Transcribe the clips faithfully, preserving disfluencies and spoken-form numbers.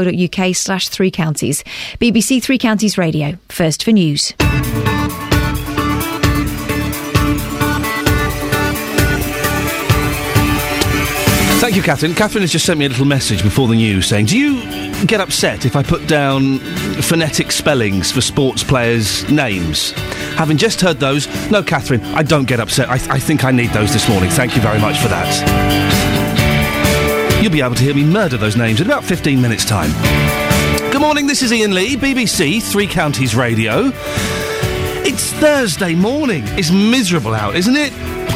uk slash three counties. B B C Three Counties Radio, first for news. Thank you, Catherine. Catherine has just sent me a little message before the news saying, do you get upset if I put down phonetic spellings for sports players' names? Having just heard those, no, Catherine, I don't get upset. I, th- I think I need those this morning. Thank you very much for that. You'll be able to hear me murder those names in about fifteen minutes' time. Good morning, this is Iain Lee, B B C Three Counties Radio. It's Thursday morning. It's miserable out, isn't it?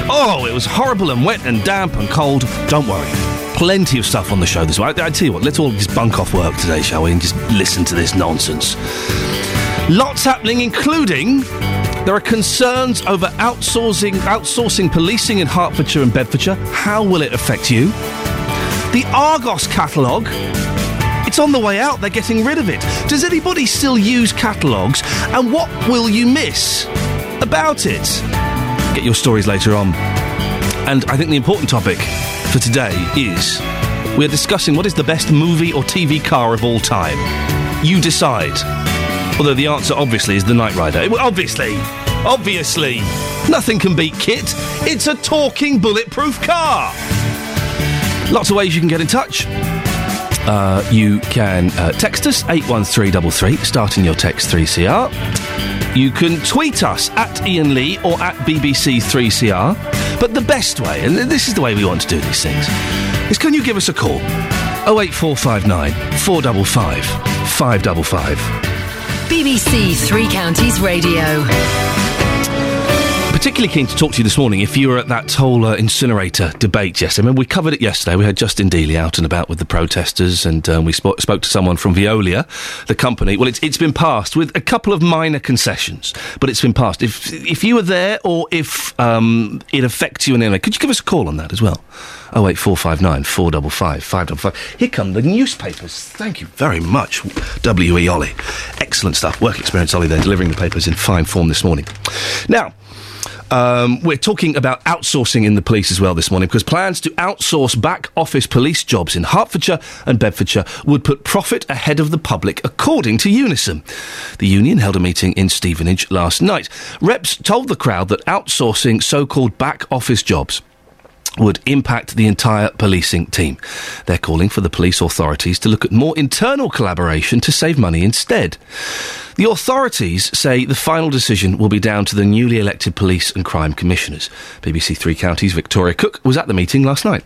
Oh, it was horrible and wet and damp and cold. Don't worry. Plenty of stuff on the show this week. I, I tell you what, let's all just bunk off work today, shall we, and just listen to this nonsense. Lots happening, including there are concerns over outsourcing, outsourcing policing in Hertfordshire and Bedfordshire. How will it affect you? The Argos catalogue. It's on the way out. They're getting rid of it. Does anybody still use catalogues? And what will you miss about it? Get your stories later on. And I think the important topic for today is we're discussing what is the best movie or T V car of all time. You decide. Although the answer, obviously, is the Knight Rider. Obviously. Obviously. Nothing can beat Kit. It's a talking, bulletproof car. Lots of ways you can get in touch. Uh, you can uh, text us, eight one three three three, starting your text three C R. You can tweet us at Iain Lee or at B B C three C R. But the best way, and this is the way we want to do these things, is can you give us a call? oh eight four five nine, four five five, five five five. B B C Three Counties Radio. Particularly keen to talk to you this morning if you were at that whole uh, incinerator debate yesterday. I mean, we covered it yesterday. We had Justin Dealey out and about with the protesters, and um, we sp- spoke to someone from Veolia, the company. Well, it's it's been passed with a couple of minor concessions, but it's been passed. If if you were there or if um, it affects you in any way, could you give us a call on that as well? oh eight four five nine, four five five, five five five. Here come the newspapers. Thank you very much, W E. Ollie. Excellent stuff. Work experience, Ollie, there, delivering the papers in fine form this morning. Now, Um, we're talking about outsourcing in the police as well this morning, because plans to outsource back office police jobs in Hertfordshire and Bedfordshire would put profit ahead of the public, according to Unison. The union held a meeting in Stevenage last night. Reps told the crowd that outsourcing so-called back office jobs would impact the entire policing team. They're calling for the police authorities to look at more internal collaboration to save money instead. The authorities say the final decision will be down to the newly elected police and crime commissioners. B B C Three Counties' Victoria Cook was at the meeting last night.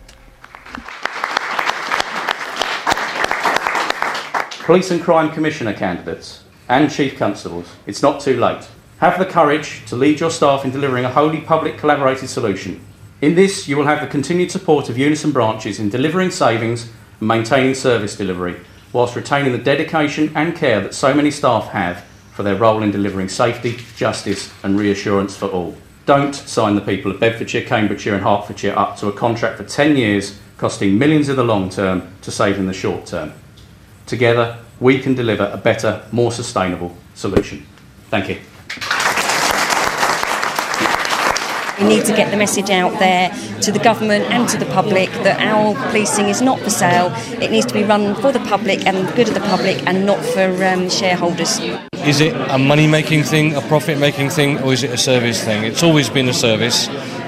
Police and crime commissioner candidates and chief constables, it's not too late. Have the courage to lead your staff in delivering a wholly public collaborated solution. In this, you will have the continued support of Unison branches in delivering savings and maintaining service delivery, whilst retaining the dedication and care that so many staff have for their role in delivering safety, justice and reassurance for all. Don't sign the people of Bedfordshire, Cambridgeshire and Hertfordshire up to a contract for ten years, costing millions in the long term to save in the short term. Together, we can deliver a better, more sustainable solution. Thank you. We need to get the message out there to the government and to the public that our policing is not for sale. It needs to be run for the public and the good of the public and not for um, shareholders. Is it a money-making thing, a profit-making thing, or is it a service thing? It's always been a service,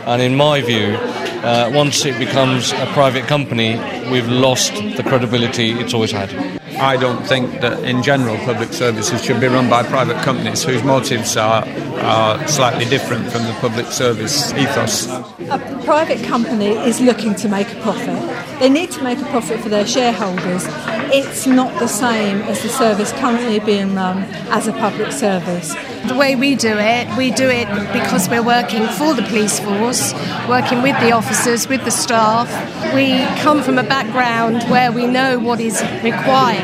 and in my view, uh, once it becomes a private company, we've lost the credibility it's always had. I don't think that, in general, public services should be run by private companies whose motives are, are slightly different from the public service ethos. A private company is looking to make a profit. They need to make a profit for their shareholders. It's not the same as the service currently being run as a public service. The way we do it, we do it because we're working for the police force, working with the officers, with the staff. We come from a background where we know what is required,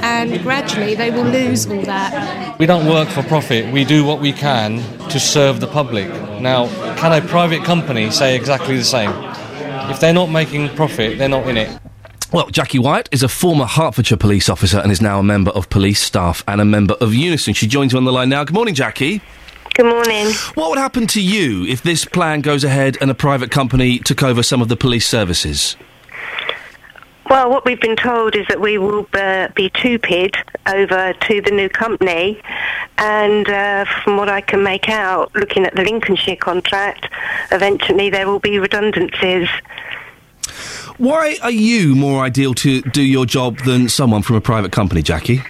and gradually they will lose all that. We don't work for profit, we do what we can to serve the public. Now, can a private company say exactly the same? If they're not making profit, they're not in it. Well, Jackie White is a former Hertfordshire police officer and is now a member of police staff and a member of Unison. She joins you on the line now. Good morning, Jackie. Good morning. What would happen to you if this plan goes ahead and a private company took over some of the police services? Well, what we've been told is that we will uh, be two-pid over to the new company, and uh, from what I can make out, looking at the Lincolnshire contract, eventually there will be redundancies. Why are you more ideal to do your job than someone from a private company, Jackie?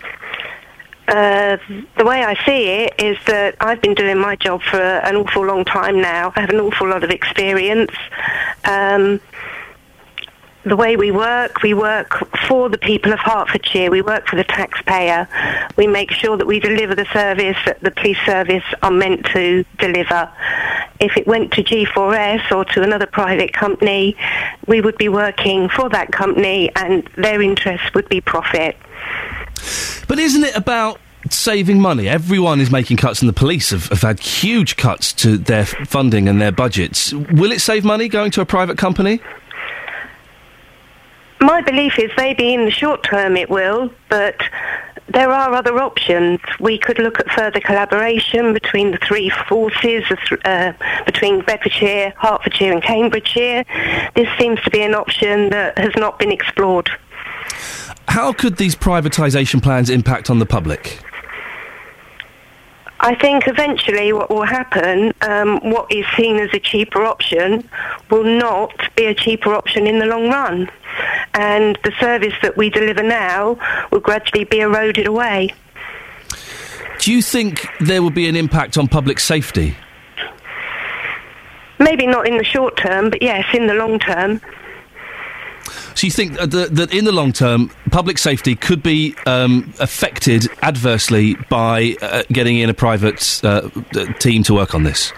Uh, the way I see it is that I've been doing my job for an awful long time now. I have an awful lot of experience. Um... The way we work, we work for the people of Hertfordshire, we work for the taxpayer, we make sure that we deliver the service that the police service are meant to deliver. If it went to G four S or to another private company, we would be working for that company and their interest would be profit. But isn't it about saving money? Everyone is making cuts and the police have, have had huge cuts to their funding and their budgets. Will it save money going to a private company? My belief is maybe in the short term it will, but there are other options. We could look at further collaboration between the three forces, uh, between Bedfordshire, Hertfordshire and Cambridgeshire. This seems to be an option that has not been explored. How could these privatisation plans impact on the public? I think eventually what will happen, um, what is seen as a cheaper option will not be a cheaper option in the long run. And the service that we deliver now will gradually be eroded away. Do you think there will be an impact on public safety? Maybe not in the short term, but yes, in the long term. So you think that, that in the long term, public safety could be um, affected adversely by uh, getting in a private uh, team to work on this?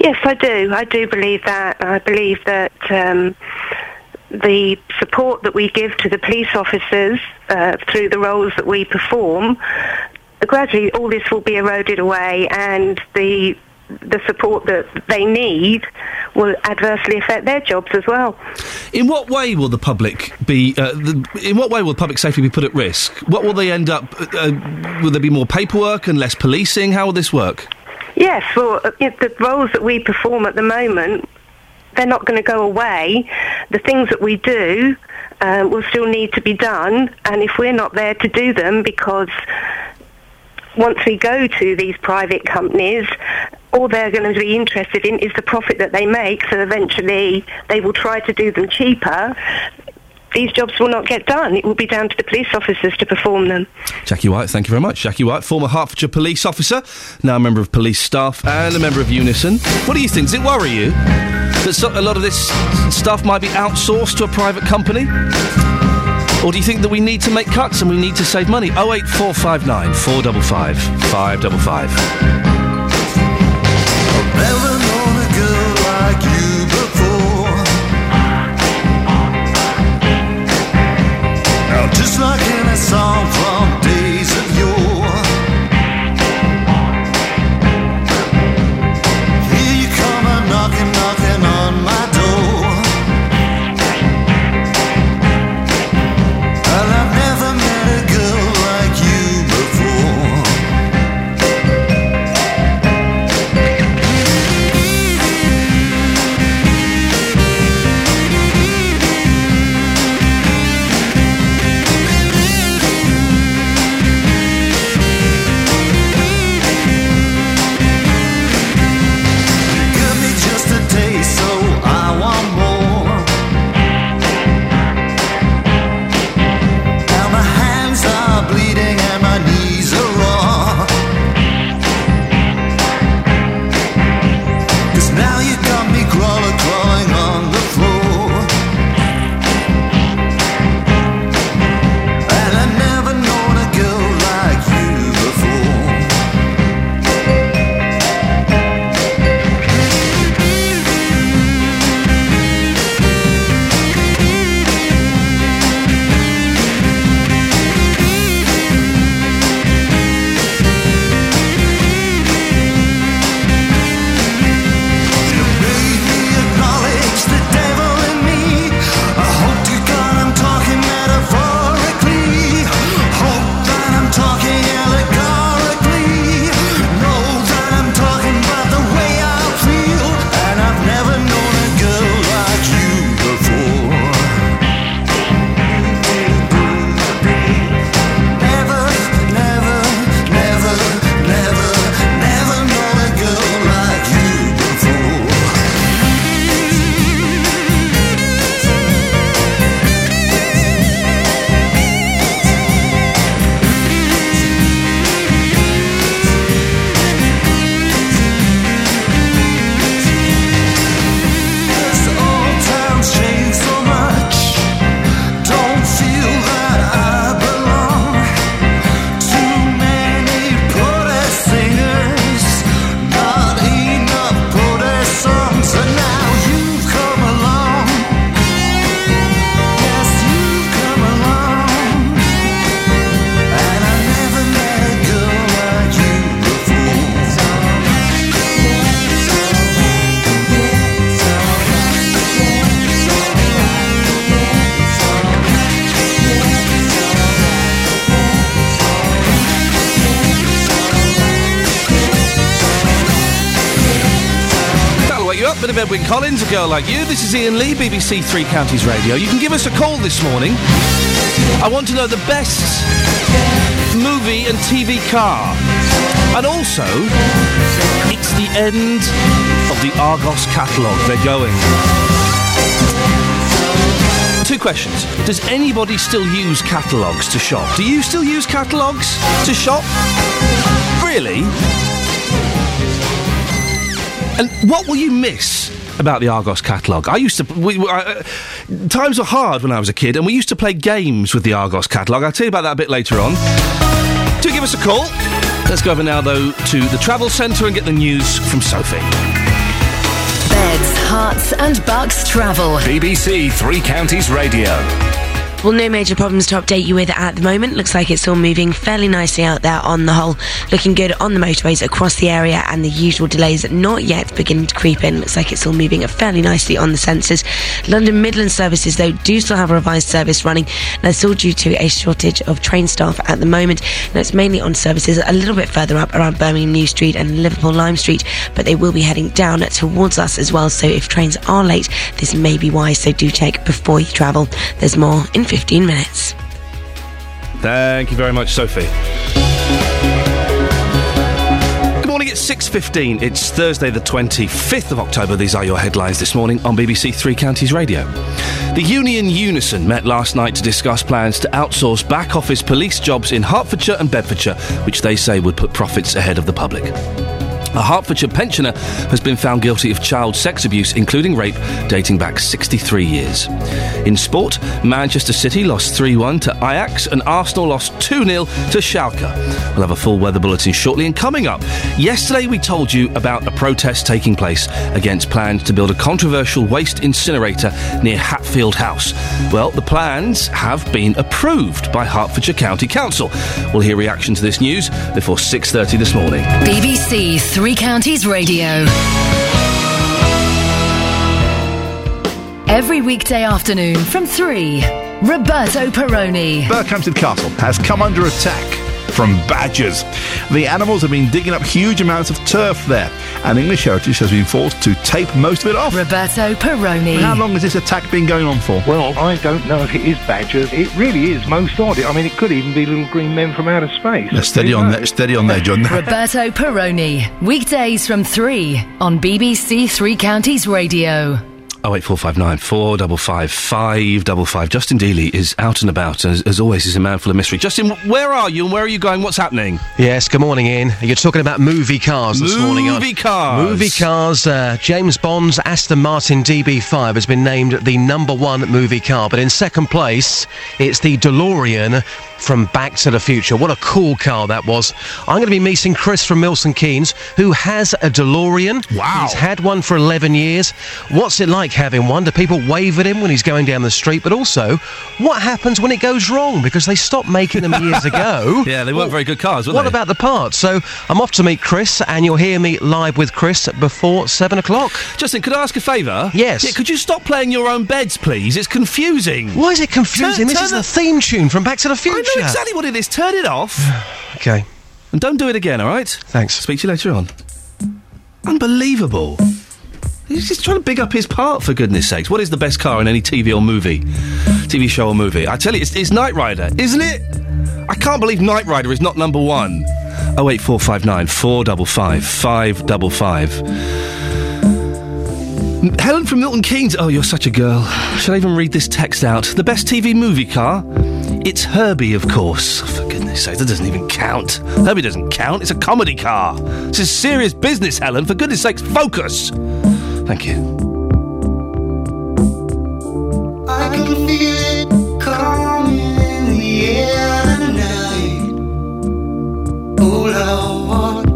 Yes, I do. I do believe that. I believe that um, the support that we give to the police officers uh, through the roles that we perform, gradually all this will be eroded away and the... the support that they need will adversely affect their jobs as well. In what way will the public be... Uh, the, in what way will public safety be put at risk? What will they end up... Uh, will there be more paperwork and less policing? How will this work? Yes, well, uh, the roles that we perform at the moment, they're not going to go away. The things that we do uh, will still need to be done, and if we're not there to do them, because once we go to these private companies... all they're going to be interested in is the profit that they make, so eventually they will try to do them cheaper. These jobs will not get done. It will be down to the police officers to perform them. Jackie White, thank you very much. Jackie White, former Hertfordshire police officer, now a member of police staff and a member of Unison. What do you think? Does it worry you that so- a lot of this stuff might be outsourced to a private company? Or do you think that we need to make cuts and we need to save money? oh eight four five nine, four five five, five five five. Never known a girl like you before. Now just like in a song from days of yore, here you come a knocking, knocking on my door. Well, I've never met a girl like you before. bit of Edwyn Collins, A Girl Like You. This is Iain Lee, B B C Three Counties Radio. You can give us a call this morning. I want to know the best movie and T V car. And also, it's the end of the Argos catalogue. They're going. Two questions. Does anybody still use catalogues to shop? Do you still use catalogues to shop? Really? And what will you miss about the Argos catalogue? I used to... We, we, uh, times were hard when I was a kid, and we used to play games with the Argos catalogue. I'll tell you about that a bit later on. Do give us a call. Let's go over now, though, to the travel centre and get the news from Sophie. Beds, hearts and bucks travel. B B C Three Counties Radio. Well, no major problems to update you with at the moment. Looks like it's all moving fairly nicely out there on the whole. Looking good on the motorways across the area, and the usual delays not yet beginning to creep in. Looks like it's all moving fairly nicely on the sensors. London Midland services, though, do still have a revised service running. That's all due to a shortage of train staff at the moment. Now, it's mainly on services a little bit further up around Birmingham New Street and Liverpool Lime Street, but they will be heading down towards us as well. So if trains are late, this may be why, so do check before you travel. There's more information. fifteen minutes. Thank you very much, Sophie. Good morning, it's six fifteen. It's Thursday the twenty-fifth of October. These are your headlines this morning on B B C Three Counties Radio. The union Unison met last night to discuss plans to outsource back-office police jobs in Hertfordshire and Bedfordshire, which they say would put profits ahead of the public. A Hertfordshire pensioner has been found guilty of child sex abuse, including rape, dating back sixty-three years. In sport, Manchester City lost three one to Ajax and Arsenal lost two nil to Schalke. We'll have a full weather bulletin shortly. And coming up, yesterday we told you about a protest taking place against plans to build a controversial waste incinerator near Hatfield House. Well, the plans have been approved by Hertfordshire County Council. We'll hear reaction to this news before six thirty this morning. B B C Three Three Counties Radio. Every weekday afternoon from three, Roberto Peroni. Berkhampton Castle has come under attack from badgers. The animals have been digging up huge amounts of turf there, and English Heritage has been forced to tape most of it off. Roberto Peroni. How long has this attack been going on for? Well, I don't know if it is badgers. It really is most odd. I mean, it could even be little green men from outer space. Now, steady on there, steady on there, John. Roberto Peroni. Weekdays from three on B B C Three Counties Radio. Oh eight four five nine four double five five double five. Justin Dealey is out and about, as, as always. He's a man full of mystery. Justin, where are you and where are you going? What's happening? Yes, good morning, Ian. You're talking about movie cars this movie morning. Movie cars. Movie cars. Uh, James Bond's Aston Martin D B five has been named the number one movie car, but in second place, it's the DeLorean from Back to the Future. What a cool car that was. I'm going to be meeting Chris from Milton Keynes, who has a DeLorean. Wow. He's had one for eleven years. What's it like having one? Do people wave at him when he's going down the street? But also, what happens when it goes wrong? Because they stopped making them years ago. Yeah, they weren't well, very good cars, were what they? What about the parts? So I'm off to meet Chris, and you'll hear me live with Chris before seven o'clock. Justin, could I ask a favour? Yes. Yeah, could you stop playing Your Own Beds, please? It's confusing. Why is it confusing? Turn, this turn is the theme tune from Back to the Future. I know exactly what it is. Turn it off. Okay. And don't do it again, all right? Thanks. Speak to you later on. Unbelievable. He's just trying to big up his part, for goodness sakes. What is the best car in any T V or movie? T V show or movie? I tell you, it's, it's Knight Rider, isn't it? I can't believe Knight Rider is not number one. oh eight four five nine four five five five five. Helen from Milton Keynes. Oh, you're such a girl. Shall I even read this text out? The best T V movie car? It's Herbie, of course. For goodness sakes, that doesn't even count. Herbie doesn't count. It's a comedy car. This is serious business, Helen. For goodness sakes, focus. Thank you. I can feel it coming in the air tonight. All I want,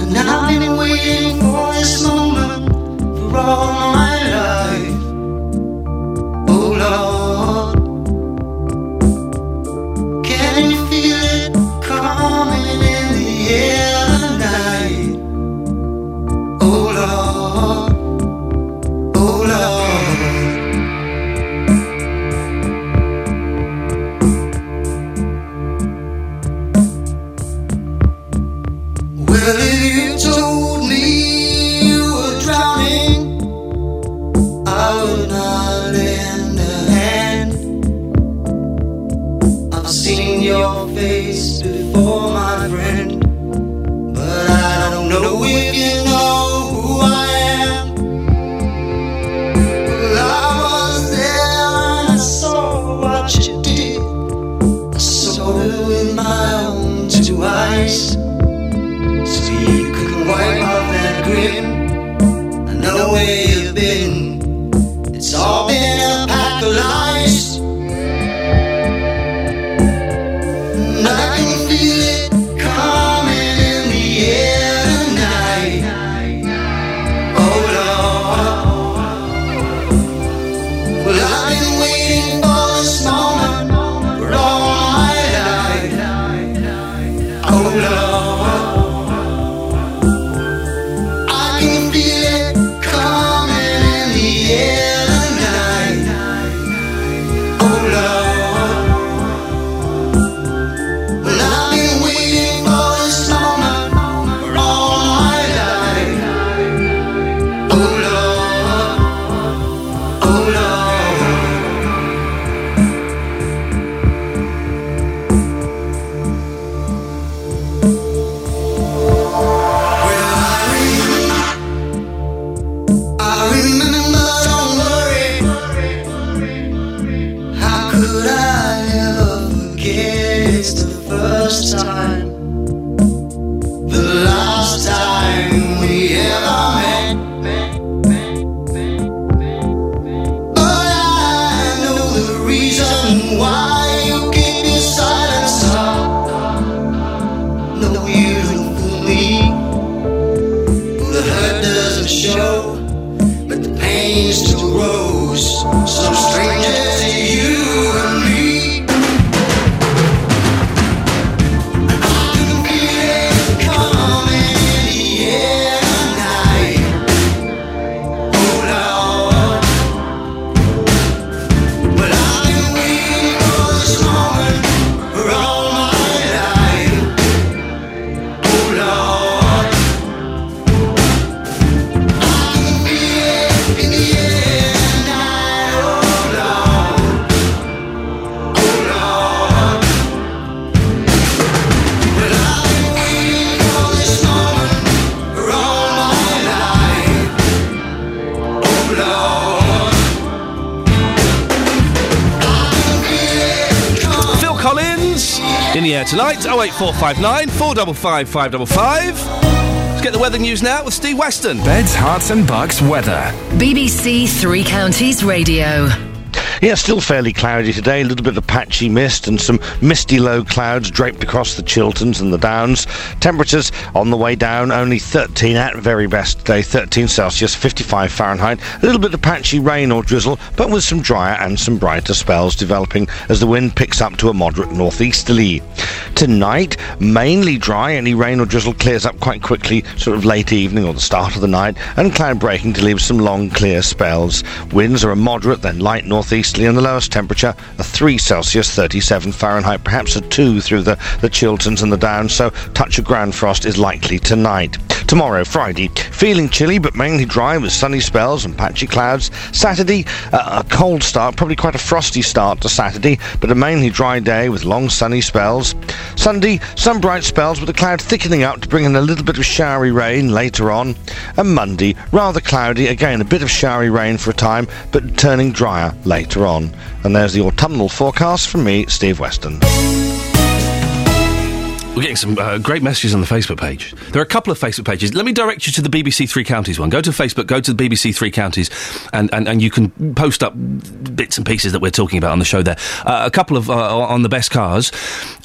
and I've been waiting for this moment for all my life. All I want, can you feel it coming in the air? Oh Lord, oh Lord, I've seen your face before, my friend, but I don't know if you know who I am. Well, I was there and I saw what you did. I saw it with my own two eyes, so you could wipe off that grin. I know where you've been. It's all been a pack of lies. Tonight, oh eight four five nine, four five five, five five five. Let's get the weather news now with Steve Weston. Beds, hearts and bucks weather. B B C Three Counties Radio. Yeah, still fairly cloudy today, a little bit of patchy mist and some misty low clouds draped across the Chilterns and the Downs. Temperatures on the way down, only thirteen at very best today, thirteen Celsius, fifty-five Fahrenheit. A little bit of patchy rain or drizzle, but with some drier and some brighter spells developing as the wind picks up to a moderate northeasterly. Tonight, mainly dry, any rain or drizzle clears up quite quickly, sort of late evening or the start of the night, and cloud breaking to leave some long clear spells. Winds are a moderate, then light northeast, and the lowest temperature a three Celsius, thirty-seven Fahrenheit, perhaps a two through the, the Chilterns and the Downs, so touch of ground frost is likely tonight. Tomorrow, Friday, feeling chilly but mainly dry with sunny spells and patchy clouds. Saturday, uh, a cold start, probably quite a frosty start to Saturday, but a mainly dry day with long sunny spells. Sunday, some bright spells with the cloud thickening up to bring in a little bit of showery rain later on. And Monday, rather cloudy, again a bit of showery rain for a time, but turning drier later on. And there's the autumnal forecast from me, Steve Weston. We're getting some uh, great messages on the Facebook page. There are a couple of Facebook pages. Let me direct you to the B B C Three Counties one. Go to Facebook, go to the B B C Three Counties, and, and, and you can post up bits and pieces that we're talking about on the show there. Uh, a couple of, uh, on the best cars.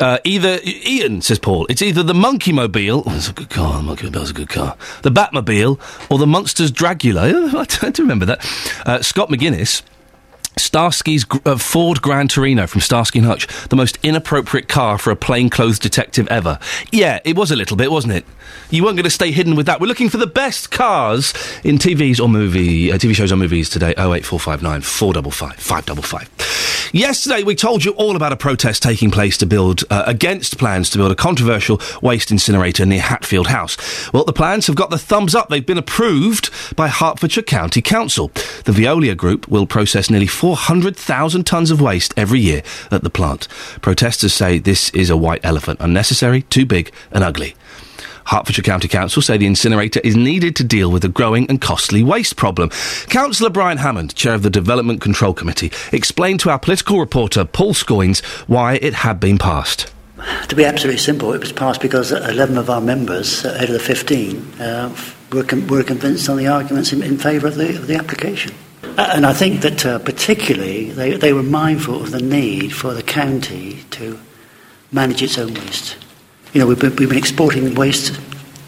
Uh, either, Ian, says Paul, it's either the Monkey Mobile, oh, it's a good car, the Monkey Mobile's a good car, the Batmobile, or the Monsters Dragula. I don't remember that. Uh, Scott McGuinness, Starsky's uh, Ford Gran Torino from Starsky and Hutch, the most inappropriate car for a plainclothes detective ever. Yeah, it was a little bit, wasn't it? You weren't going to stay hidden with that. We're looking for the best cars in T Vs or movie, uh, T V shows or movies today. oh eight four five nine, four five five, five five five. Yesterday, we told you all about a protest taking place to build uh, against plans to build a controversial waste incinerator near Hatfield House. Well, the plans have got the thumbs up. They've been approved by Hertfordshire County Council. The Veolia group will process nearly four hundred thousand tonnes of waste every year at the plant. Protesters say this is a white elephant, unnecessary, too big and ugly. Hertfordshire County Council say the incinerator is needed to deal with the growing and costly waste problem. Councillor Brian Hammond, chair of the Development Control Committee, explained to our political reporter Paul Scoynes why it had been passed. To be absolutely simple, it was passed because eleven of our members, out of the fifteen, uh, were, com- were convinced on the arguments in, in favour of the, of the application. Uh, and I think that uh, particularly they, they were mindful of the need for the county to manage its own waste. You know, we've been, we've been exporting waste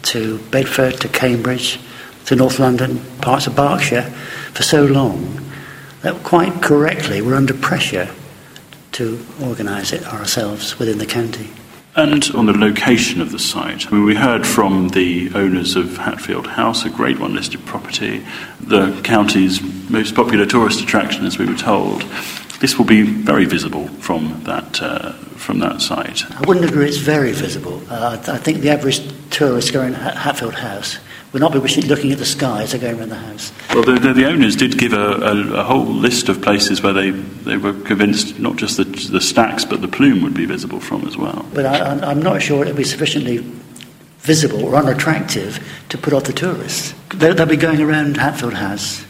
to Bedford, to Cambridge, to North London, parts of Berkshire for so long that quite correctly we're under pressure to organise it ourselves within the county. And on the location of the site, I mean, we heard from the owners of Hatfield House, a Grade One listed property, the county's most popular tourist attraction, as we were told. This will be very visible from that uh, from that site. I wouldn't agree it's very visible. Uh, I think the average tourist going to Hatfield House will not be wishing, looking at the sky as they're going around the house. Well, the, the, the owners did give a, a, a whole list of places where they, they were convinced not just the, the stacks but the plume would be visible from as well. But I, I'm not sure it would be sufficiently visible or unattractive to put off the tourists. They'll, they'll be going around Hatfield House.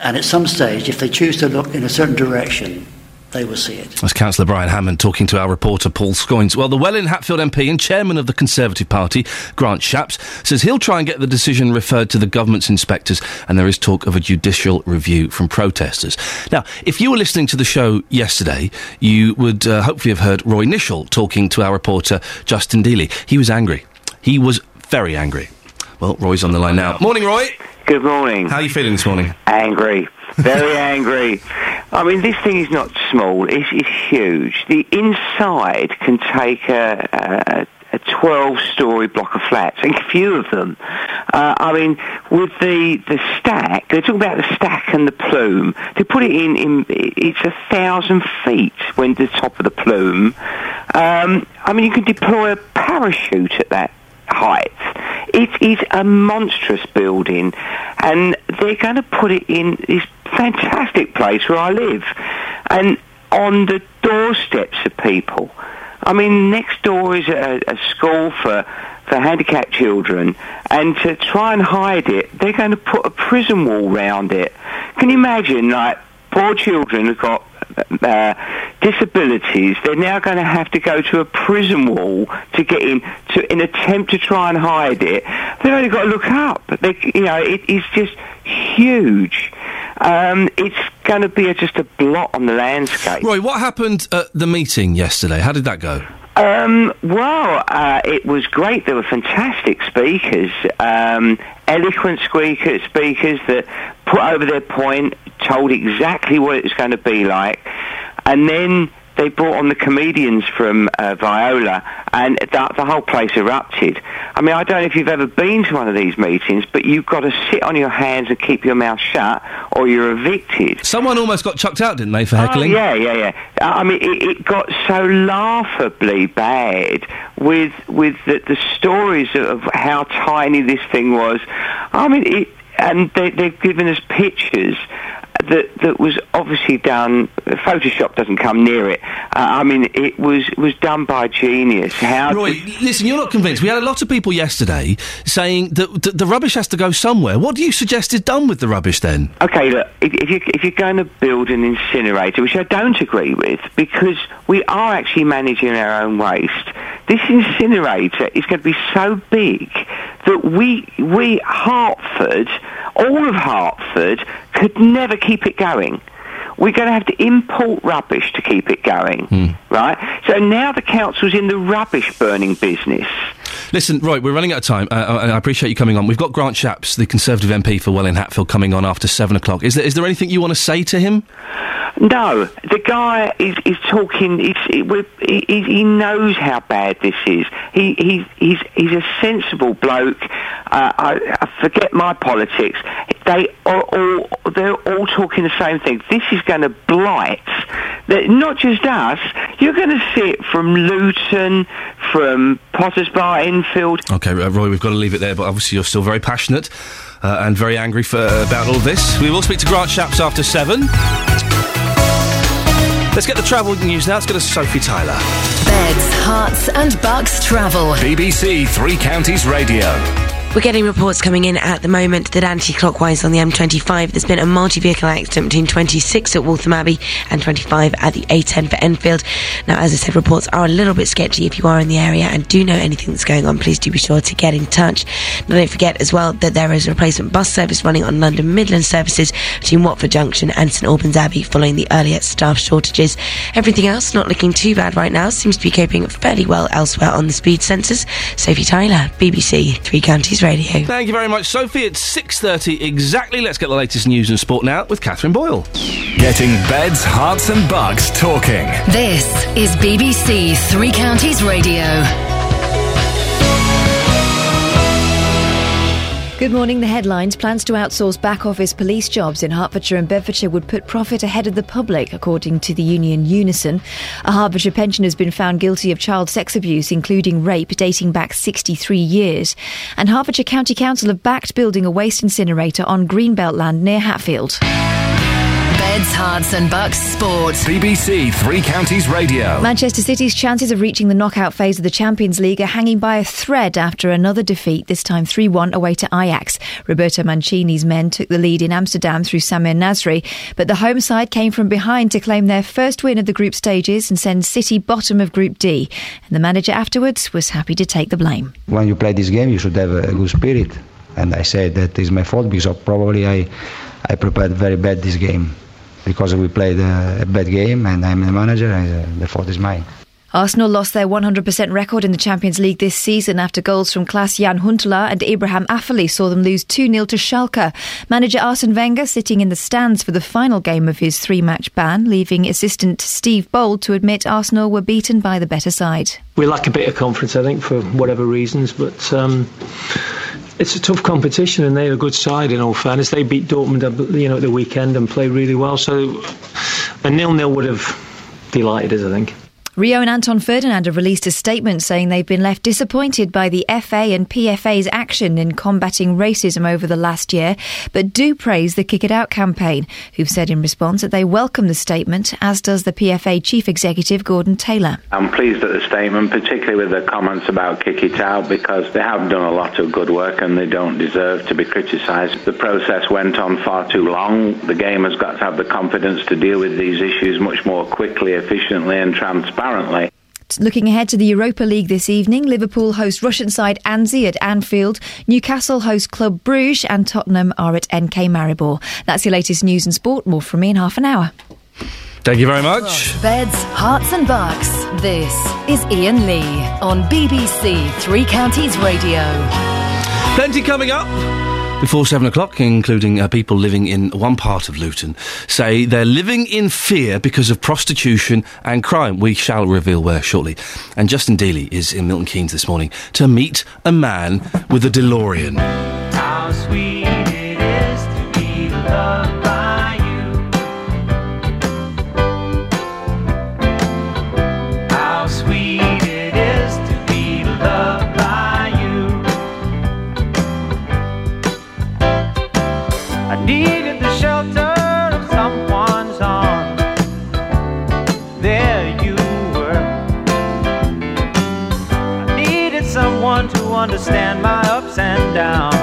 And at some stage, if they choose to look in a certain direction, they will see it. That's Councillor Brian Hammond talking to our reporter Paul Scoynes. Well, the Welwyn Hatfield M P and chairman of the Conservative Party, Grant Shapps, says he'll try and get the decision referred to the government's inspectors, and there is talk of a judicial review from protesters. Now, if you were listening to the show yesterday, you would uh, hopefully have heard Roy Nishall talking to our reporter Justin Dealey. He was angry. He was very angry. Well, Roy's on the line now. Morning, Roy. Good morning. How are you feeling this morning? Angry. Very angry. I mean, this thing is not small. It's, it's huge. The inside can take a, a, a twelve-storey block of flats, and a few of them. Uh, I mean, with the, the stack, they're talking about the stack and the plume. To put it in, in it's a thousand feet when to the top of the plume. Um, I mean, you can deploy a parachute at that height. It is a monstrous building, and they're going to put it in this fantastic place where I live, and on the doorsteps of people. I mean, next door is a, a school for, for handicapped children, and to try and hide it, they're going to put a prison wall round it. Can you imagine, like, poor children who've got Uh, disabilities, they're now going to have to go to a prison wall to get in, to in attempt to try and hide it. They've only got to look up. They, you know, it is just huge. Um, it's going to be a, just a blot on the landscape. Roy, what happened at the meeting yesterday? How did that go? Um, well, uh, it was great. There were fantastic speakers, um, eloquent squeakers, speakers that put over their point, told exactly what it was going to be like, and then they brought on the comedians from uh, Veolia, and the, the whole place erupted. I mean, I don't know if you've ever been to one of these meetings, but you've got to sit on your hands and keep your mouth shut, or you're evicted. Someone almost got chucked out, didn't they, for heckling? Oh, yeah, yeah, yeah. I mean, it, it got so laughably bad with with the, the stories of how tiny this thing was. I mean, it, and they, they've given us pictures that that was obviously done. Photoshop doesn't come near it. Uh, I mean, it was was done by genius. How Roy, th- listen, you're not convinced. We had a lot of people yesterday saying that th- the rubbish has to go somewhere. What do you suggest is done with the rubbish then? Okay, look, if, if, you, if you're going to build an incinerator, which I don't agree with, because we are actually managing our own waste, this incinerator is going to be so big that we, we Hertford, all of Hertford, could never keep it going. We're going to have to import rubbish to keep it going, mm. right? So now the council's in the rubbish-burning business. Listen, Roy, we're running out of time, uh, and I appreciate you coming on. We've got Grant Shapps, the Conservative M P for Welwyn Hatfield, coming on after seven o'clock. Is there, is there anything you want to say to him? No, the guy is, is talking. He's, he, he knows how bad this is. He, he he's he's a sensible bloke. Uh, I, I forget my politics. They are all they're all talking the same thing. This is going to blight that, not just us. You're going to see it from Luton, from Potters Bar, Enfield. Okay, uh, Roy, we've got to leave it there. But obviously, you're still very passionate uh, and very angry for uh, about all this. We will speak to Grant Shapps after seven. Let's get the travel news now. Let's go to Sophie Tyler. Beds, hearts and bucks travel. B B C Three Counties Radio. We're getting reports coming in at the moment that anti-clockwise on the M twenty-five, there's been a multi-vehicle accident between twenty-six at Waltham Abbey and twenty-five at the A ten for Enfield. Now, as I said, reports are a little bit sketchy. If you are in the area and do know anything that's going on, please do be sure to get in touch. Now, don't forget as well that there is a replacement bus service running on London Midland services between Watford Junction and St Albans Abbey following the earlier staff shortages. Everything else not looking too bad right now. Seems to be coping fairly well elsewhere on the speed sensors. Sophie Tyler, B B C Three Counties Radio. Thank you very much, Sophie. It's six thirty exactly. Let's get the latest news and sport now with Catherine Boyle. Getting beds, hearts and bugs talking. This is B B C Three Counties Radio. Good morning. The headlines. Plans to outsource back office police jobs in Hertfordshire and Bedfordshire would put profit ahead of the public, according to the union Unison. A Hertfordshire pensioner has been found guilty of child sex abuse, including rape, dating back sixty-three years. And Hertfordshire County Council have backed building a waste incinerator on Greenbelt land near Hatfield. Beds, hearts and bucks sports. B B C Three Counties Radio. Manchester City's chances of reaching the knockout phase of the Champions League are hanging by a thread after another defeat, this time three one away to Ajax. Roberto Mancini's men took the lead in Amsterdam through Samir Nasri, but the home side came from behind to claim their first win of the group stages and send City bottom of Group D. And the manager afterwards was happy to take the blame. When you play this game, you should have a good spirit. And I said that is my fault because probably I, I prepared very bad this game. Because we played a bad game and I'm the manager and the fault is mine. Arsenal lost their one hundred percent record in the Champions League this season after goals from Klaas-Jan Huntelaar and Ibrahim Afellay saw them lose two nil to Schalke. Manager Arsene Wenger sitting in the stands for the final game of his three-match ban, leaving assistant Steve Bold to admit Arsenal were beaten by the better side. We lack a bit of confidence, I think, for whatever reasons, but um, it's a tough competition and they're a good side, in all fairness. They beat Dortmund, you know, at the weekend and played really well, so a nil-nil would have delighted us, I think. Rio and Anton Ferdinand have released a statement saying they've been left disappointed by the F A and P F A's action in combating racism over the last year, but do praise the Kick It Out campaign, who've said in response that they welcome the statement, as does the P F A Chief Executive Gordon Taylor. I'm pleased at the statement, particularly with the comments about Kick It Out, because they have done a lot of good work and they don't deserve to be criticised. The process went on far too long. The game has got to have the confidence to deal with these issues much more quickly, efficiently and transparently. Apparently. Looking ahead to the Europa League this evening, Liverpool host Russian side Anzi at Anfield, Newcastle host Club Brugge and Tottenham are at N K Maribor. That's your latest news and sport. More from me in half an hour. Thank you very much. Beds, hearts and bucks. This is Iain Lee on B B C Three Counties Radio. Plenty coming up. Before seven o'clock, including uh, people living in one part of Luton, say they're living in fear because of prostitution and crime. We shall reveal where shortly. And Justin Dealey is in Milton Keynes this morning to meet a man with a DeLorean. How sweet it is to be loved by you. How sweet it is to be loved by you. I needed the shelter of someone's arms. There you were. I needed someone to understand my ups and downs.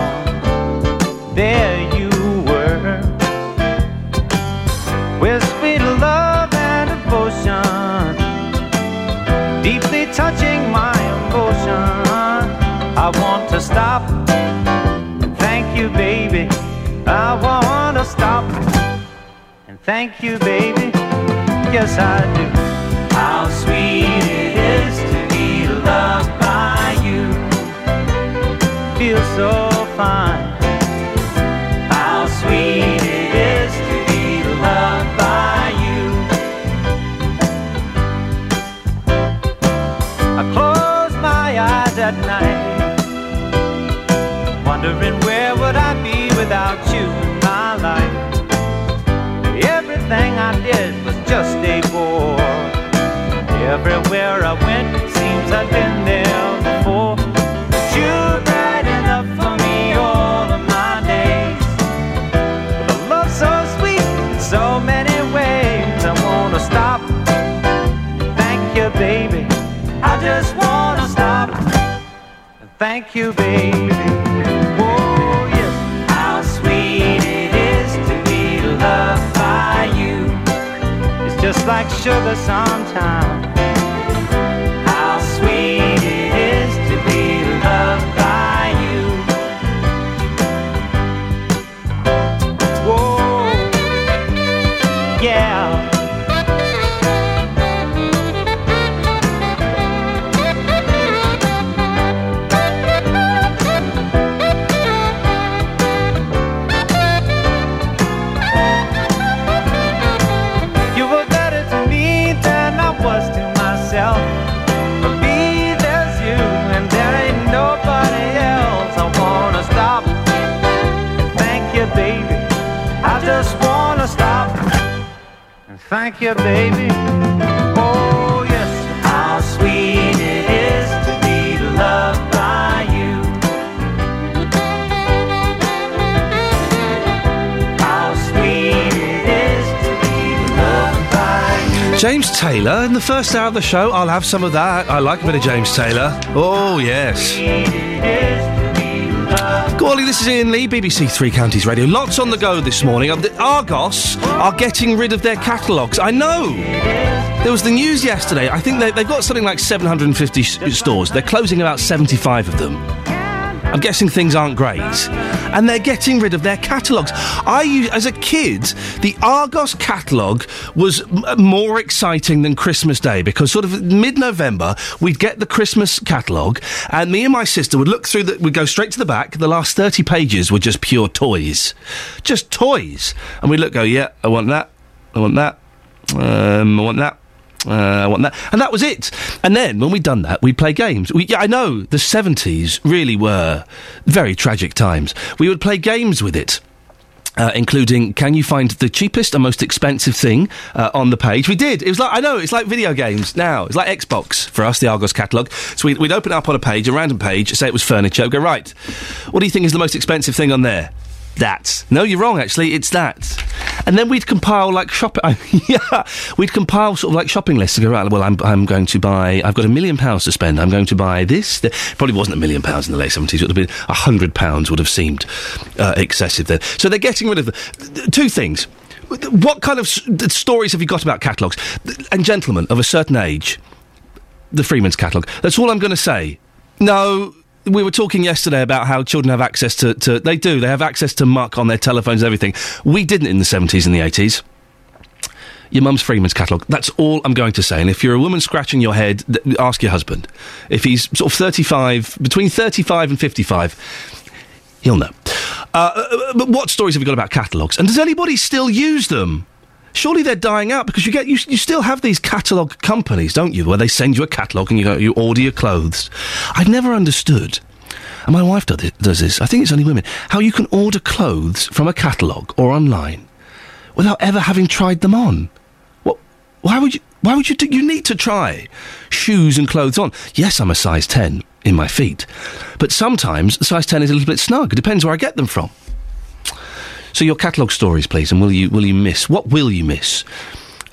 There you were. With sweet love and devotion, deeply touching my emotion. I want to stop and thank you, baby. I wanna stop and thank you, baby. Yes, I do. How sweet it is to be loved by you. Feel so fine. How sweet it is to be loved by you. I close my eyes at night, wondering where would I be without you in my life. Everything I did was just a bore. Everywhere I went, it seems I've been there before. Baby, I just wanna stop and thank you, baby. Oh yes, how sweet it is to be loved by you. It's just like sugar sometimes. How sweet it is to be loved by you. Whoa, yeah. Thank you, baby. Oh, yes. How sweet it is to be loved by you. How sweet it is to be loved by you. James Taylor, in the first hour of the show, I'll have some of that. I like a bit of James Taylor. Oh, yes. Good morning, this is Iain Lee, B B C Three Counties Radio. Lots on the go this morning. The Argos are getting rid of their catalogues. I know! There was the news yesterday. I think they, they've got something like seven hundred fifty sh- stores. They're closing about seventy-five of them. I'm guessing things aren't great. And they're getting rid of their catalogues. I, as a kid, the Argos catalogue was m- more exciting than Christmas Day because sort of mid-November, we'd get the Christmas catalogue and me and my sister would look through, the, we'd go straight to the back. The last thirty pages were just pure toys. Just toys. And we'd look, go, yeah, I want that, I want that, um, I want that. Uh, I want that. And that was it. And then, when we'd done that, we'd play games. We, yeah, I know, the seventies really were very tragic times. We would play games with it. Uh, including, can you find the cheapest and most expensive thing uh, on the page? We did. It was like, I know, it's like video games now. It's like Xbox for us, the Argos catalogue. So we'd, we'd open up on a page, a random page, say it was furniture, go, right, what do you think is the most expensive thing on there? That. No, you're wrong, actually, it's that. And then we'd compile, like, shopping... yeah, we'd compile sort of, like, shopping lists and go, right, well, I'm, I'm going to buy... I've got a million pounds to spend. I'm going to buy this. The, probably wasn't a million pounds in the late seventies. It would have been a hundred pounds would have seemed uh, excessive then. So they're getting rid of... The, two things. What kind of s- stories have you got about catalogues? And gentlemen of a certain age, the Freeman's catalogue. That's all I'm going to say. No... We were talking yesterday about how children have access to, to... They do. They have access to muck on their telephones and everything. We didn't in the seventies and the eighties. Your mum's Freeman's catalogue. That's all I'm going to say. And if you're a woman scratching your head, th- ask your husband. If he's sort of thirty-five... Between thirty-five and fifty-five, he'll know. Uh, but what stories have we got about catalogues? And does anybody still use them? Surely they're dying out because you get you, you still have these catalogue companies, don't you, where they send you a catalogue and you go, you order your clothes. I've never understood, and my wife does, it, does this, I think it's only women, how you can order clothes from a catalogue or online without ever having tried them on. What? Why would you, why would you do, you need to try shoes and clothes on. Yes, I'm a size ten in my feet, but sometimes size ten is a little bit snug. It depends where I get them from. So your catalogue stories, please, and will you will you miss? What will you miss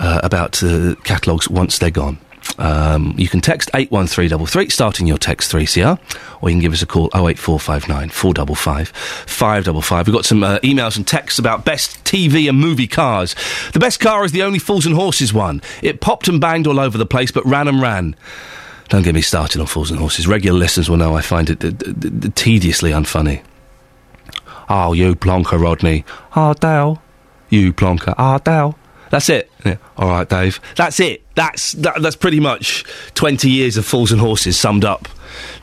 uh, about uh, catalogues once they're gone? Um, you can text eight one three three three, starting your text three C R, or you can give us a call oh eight four five nine four five five five five five. We've got some uh, emails and texts about best T V and movie cars. The best car is the only Fools and Horses one. It popped and banged all over the place, but ran and ran. Don't get me started on Fools and Horses. Regular listeners will know I find it d- d- d- tediously unfunny. Oh, you plonker, Rodney. Oh, Dale. You plonker. Oh, Dale. That's it. Yeah. All right, Dave. That's it. That's that, that's pretty much twenty years of Fools and Horses summed up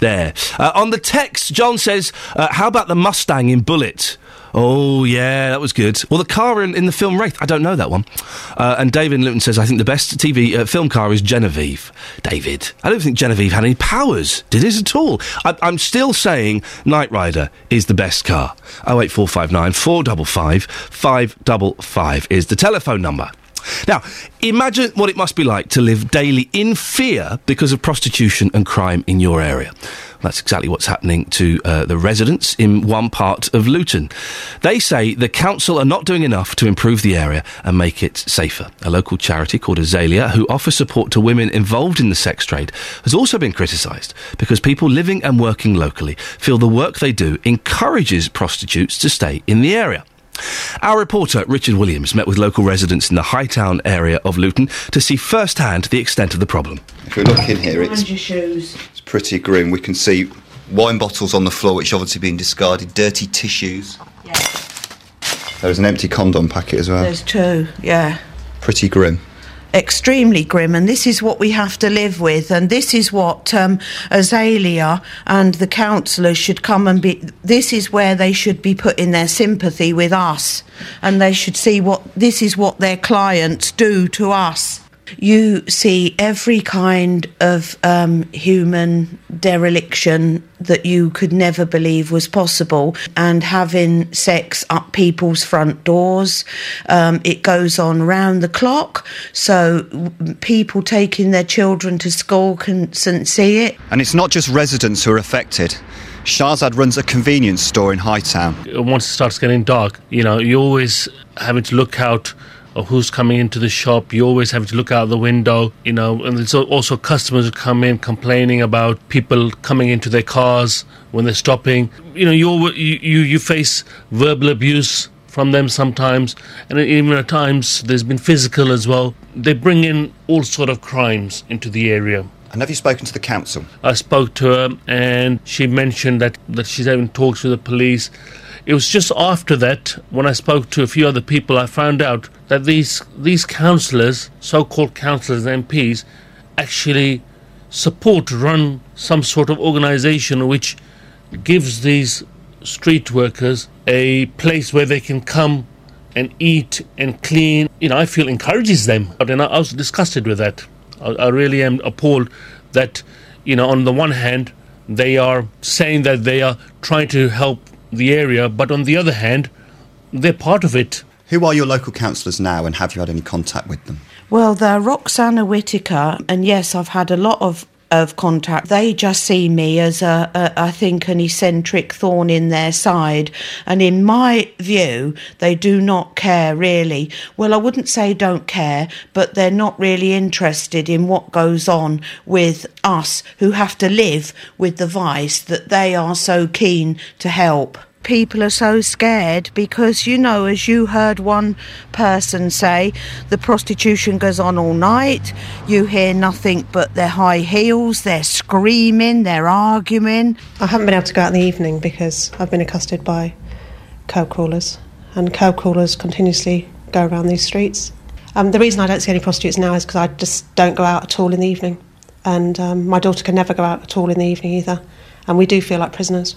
there. Uh, on the text, John says, uh, how about the Mustang in Bullet? Oh, yeah, that was good. Well, the car in, in the film Wraith, I don't know that one. Uh, and David Luton says, I think the best T V uh, film car is Genevieve. David, I don't think Genevieve had any powers, did it at all? I, I'm still saying Knight Rider is the best car. oh eight four five nine four five five five five five is the telephone number. Now, imagine what it must be like to live daily in fear because of prostitution and crime in your area. That's exactly what's happening to uh, the residents in one part of Luton. They say the council are not doing enough to improve the area and make it safer. A local charity called Azalea, who offers support to women involved in the sex trade, has also been criticised because people living and working locally feel the work they do encourages prostitutes to stay in the area. Our reporter, Richard Williams, met with local residents in the Hightown area of Luton to see firsthand the extent of the problem. If we look in here, it's, it's pretty grim. We can see wine bottles on the floor, which have obviously been discarded, dirty tissues. Yeah. There's an empty condom packet as well. There's two, yeah. Pretty grim. Extremely grim, and this is what we have to live with, and this is what um, Azalea and the councillors should come and be, this is where they should be putting their sympathy with us, and they should see what, this is what their clients do to us. You see every kind of um, human dereliction that you could never believe was possible, and having sex up people's front doors. Um, it goes on round the clock, so people taking their children to school can see it. And it's not just residents who are affected. Shahzad runs a convenience store in Hightown. Once it starts getting dark, you know, you're always having to look out or who's coming into the shop. You always have to look out the window, you know, and there's also customers who come in complaining about people coming into their cars when they're stopping. You know, you you you face verbal abuse from them sometimes, and even at times there's been physical as well. They bring in all sort of crimes into the area. And have you spoken to the council? I spoke to her, and she mentioned that, that she's having talks with the police. It was just after that, when I spoke to a few other people, I found out that these these councillors, so-called councillors and M Ps, actually support, run some sort of organisation which gives these street workers a place where they can come and eat and clean. You know, I feel encourages them. And I was disgusted with that. I, I really am appalled that, you know, on the one hand, they are saying that they are trying to help the area, but on the other hand, they're part of it. Who are your local councillors now, and have you had any contact with them? Well, they're Roxana Whittaker, and yes, I've had a lot of, of contact. They just see me as, a, a, I think, an eccentric thorn in their side, and in my view, they do not care, really. Well, I wouldn't say don't care, but they're not really interested in what goes on with us, who have to live with the vice that they are so keen to help. People are so scared because, you know, as you heard one person say, the prostitution goes on all night. You hear nothing but their high heels, they're screaming, they're arguing. I haven't been able to go out in the evening because I've been accosted by cab crawlers, and cab crawlers continuously go around these streets. Um, the reason I don't see any prostitutes now is because I just don't go out at all in the evening, and um, my daughter can never go out at all in the evening either, and we do feel like prisoners.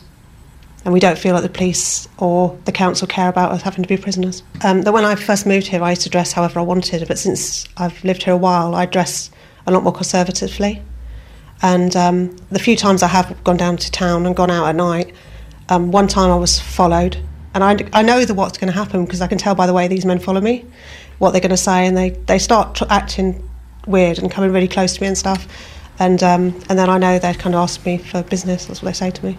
And we don't feel like the police or the council care about us having to be prisoners. Um, that when I first moved here, I used to dress however I wanted, but since I've lived here a while, I dress a lot more conservatively. And um, the few times I have gone down to town and gone out at night, um, one time I was followed. And I, I know that what's going to happen, because I can tell by the way these men follow me, what they're going to say, and they, they start tr- acting weird and coming really close to me and stuff. And, um, and then I know they'd kind of ask me for business, that's what they say to me.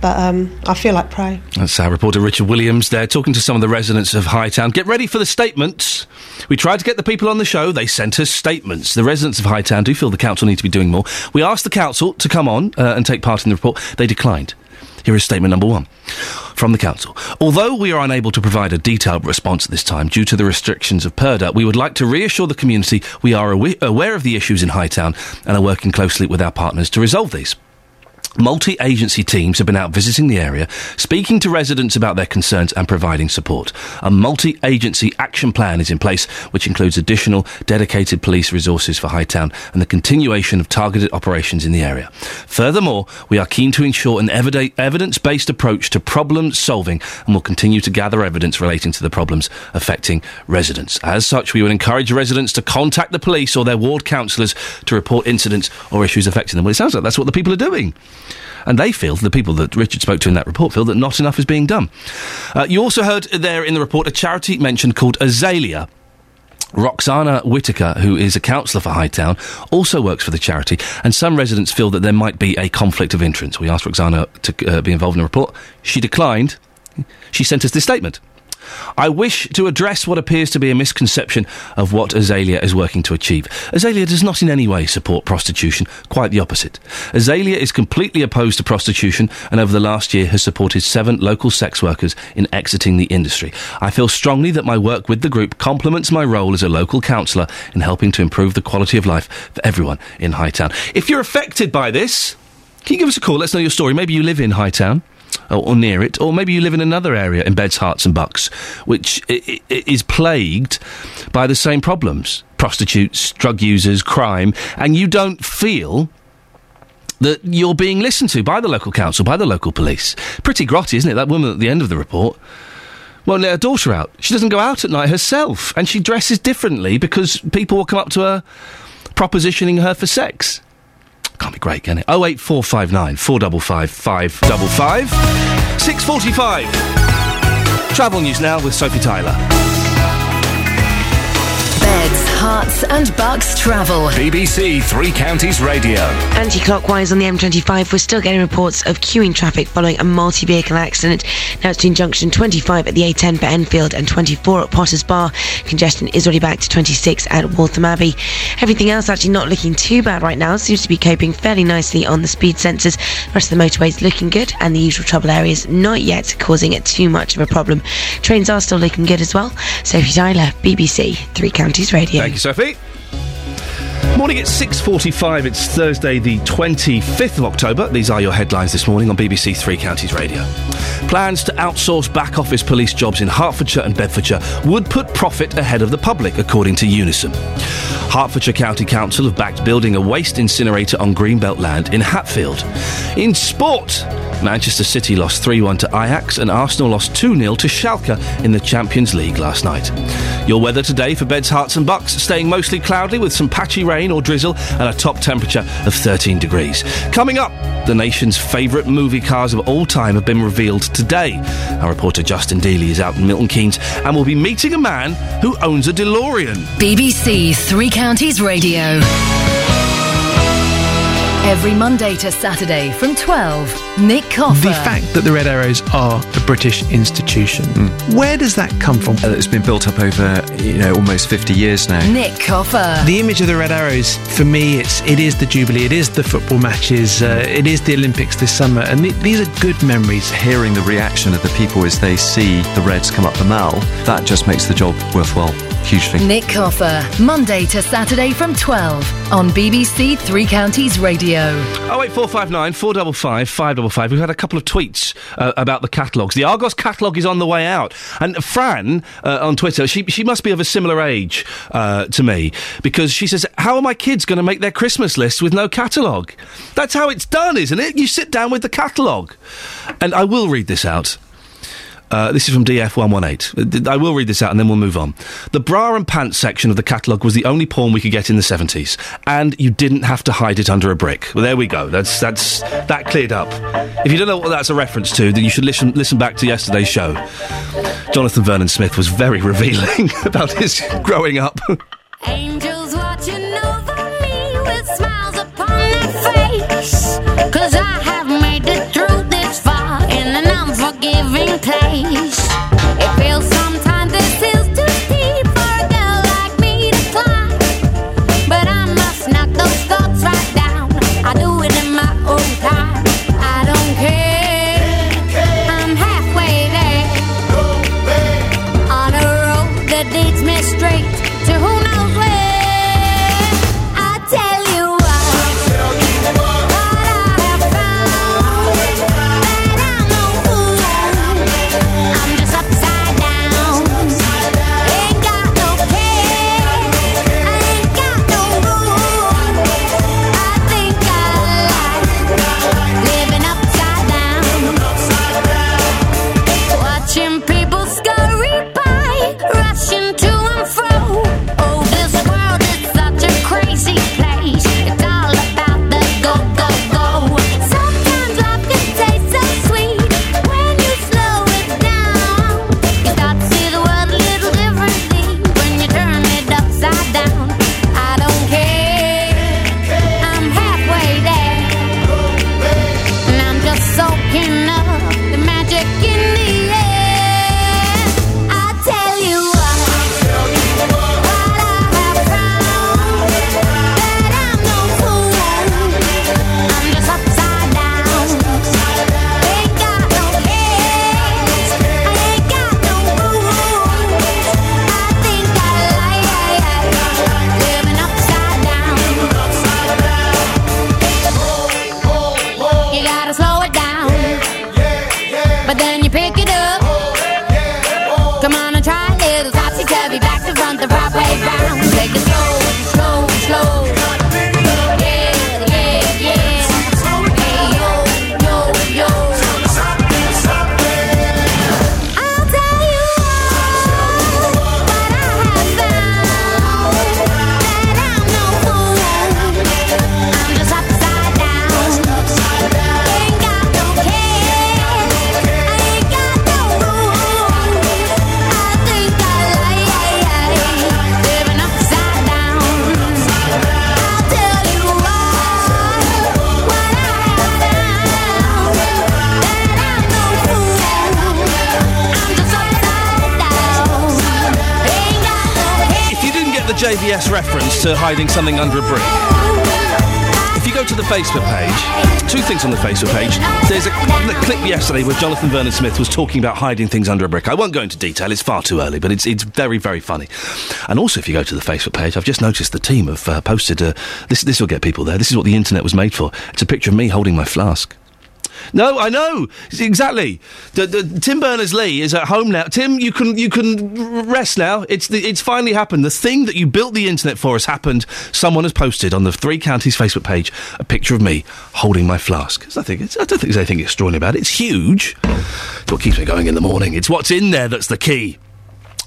But um, I feel like prey. That's our reporter Richard Williams there, talking to some of the residents of Hightown. Get ready for the statements. We tried to get the people on the show. They sent us statements. The residents of Hightown do feel the council need to be doing more. We asked the council to come on uh, and take part in the report. They declined. Here is statement number one from the council. Although we are unable to provide a detailed response at this time due to the restrictions of P E R D A, we would like to reassure the community we are aw- aware of the issues in Hightown and are working closely with our partners to resolve these. Multi-agency teams have been out visiting the area, speaking to residents about their concerns and providing support. A multi-agency action plan is in place, which includes additional dedicated police resources for Hightown and the continuation of targeted operations in the area. Furthermore, we are keen to ensure an ev- evidence-based approach to problem solving and will continue to gather evidence relating to the problems affecting residents. As such, we would encourage residents to contact the police or their ward councillors to report incidents or issues affecting them. Well, it sounds like that's what the people are doing. And they feel, the people that Richard spoke to in that report, feel that not enough is being done. Uh, you also heard there in the report a charity mentioned called Azalea. Roxana Whitaker, who is a councillor for Hightown, also works for the charity, and some residents feel that there might be a conflict of interest. We asked Roxana to uh, be involved in the report. She declined. She sent us this statement. I wish to address what appears to be a misconception of what Azalea is working to achieve. Azalea does not in any way support prostitution, quite the opposite. Azalea is completely opposed to prostitution and over the last year has supported seven local sex workers in exiting the industry. I feel strongly that my work with the group complements my role as a local councillor in helping to improve the quality of life for everyone in Hightown. If you're affected by this, can you give us a call? Let's know your story. Maybe you live in Hightown. Or near it, or maybe you live in another area in Beds, Herts and Bucks, which is plagued by the same problems. Prostitutes, drug users, crime, and you don't feel that you're being listened to by the local council, by the local police. Pretty grotty, isn't it? That woman at the end of the report won't let her daughter out. She doesn't go out at night herself, and she dresses differently because people will come up to her propositioning her for sex. Can't be great, can it? oh eight four five nine four five five five five six forty-five. Travel news now with Sophie Tyler. Beds, Hearts and Bucks Travel. B B C Three Counties Radio. Anti-clockwise on the M twenty-five, we're still getting reports of queuing traffic following a multi-vehicle accident. Now it's between junction twenty-five at the A ten for Enfield and twenty-four at Potters Bar. Congestion is already back to twenty-six at Waltham Abbey. Everything else actually not looking too bad right now. Seems to be coping fairly nicely on the speed sensors. The rest of the motorways looking good and the usual trouble areas not yet causing it too much of a problem. Trains are still looking good as well. Sophie Tyler, B B C Three Counties Radio. Thank you, Sophie. Morning at six forty-five, it's Thursday the twenty-fifth of October. These are your headlines this morning on B B C Three Counties Radio. Plans to outsource back office police jobs in Hertfordshire and Bedfordshire would put profit ahead of the public, according to Unison. Hertfordshire County Council have backed building a waste incinerator on Greenbelt land in Hatfield. In sport, Manchester City lost three one to Ajax and Arsenal lost two nil to Schalke in the Champions League last night. Your weather today for Beds, Herts and Bucks, staying mostly cloudy with some patchy rain or drizzle and a top temperature of thirteen degrees. Coming up, the nation's favourite movie cars of all time have been revealed today. Our reporter Justin Dealey is out in Milton Keynes and will be meeting a man who owns a DeLorean. B B C Three Counties Radio. Every Monday to Saturday from twelve, Nick Coffer. The fact that the Red Arrows are a British institution, mm. where does that come from? Uh, it's been built up over, you know, almost fifty years now. Nick Coffer. The image of the Red Arrows, for me, it's, it is the Jubilee, it is the football matches, uh, it is the Olympics this summer, and th- these are good memories. Hearing the reaction of the people as they see the Reds come up the Mall, that just makes the job worthwhile, hugely. Nick Coffer, Monday to Saturday from twelve on B B C Three Counties Radio. oh eight four five nine four five five five five five. We've had a couple of tweets uh, about the catalogues. The Argos catalogue is on the way out. And Fran uh, on Twitter, she she must be of a similar age uh, to me, because she says, how are my kids going to make their Christmas list with no catalogue? That's how it's done, isn't it? You sit down with the catalogue. And I will read this out. Uh, this is from D F one one eight. I will read this out and then we'll move on. The bra and pants section of the catalogue was the only porn we could get in the seventies. And you didn't have to hide it under a brick. Well, there we go. That's that's that cleared up. If you don't know what that's a reference to, then you should listen listen back to yesterday's show. Jonathan Vernon Smith was very revealing about his growing up. Angels watching over me with smiles upon their face, 'cause I have made it through this far in an unforgiving place. It feels sometimes this hills too deep for a girl like me to climb, but I must knock those thoughts right down. I do it in my own time. I don't care, I'm halfway there, on a road that leads me straight to who knows where. I tell you what, J V S reference to hiding something under a brick. If you go to the Facebook page, two things on the Facebook page. There's a, a clip yesterday where Jonathan Vernon-Smith was talking about hiding things under a brick. I won't go into detail, it's far too early, but it's it's very, very funny. And also, if you go to the Facebook page, I've just noticed the team have uh, posted... Uh, this This will get people there. This is what the internet was made for. It's a picture of me holding my flask. No, I know exactly. The, the, Tim Berners-Lee is at home now. Tim, you can you can rest now. It's the, it's finally happened. The thing that you built the internet for has happened. Someone has posted on the Three Counties Facebook page a picture of me holding my flask. It's nothing. It's, I don't think there's anything extraordinary about it. It's huge. It's what keeps me going in the morning. It's what's in there that's the key.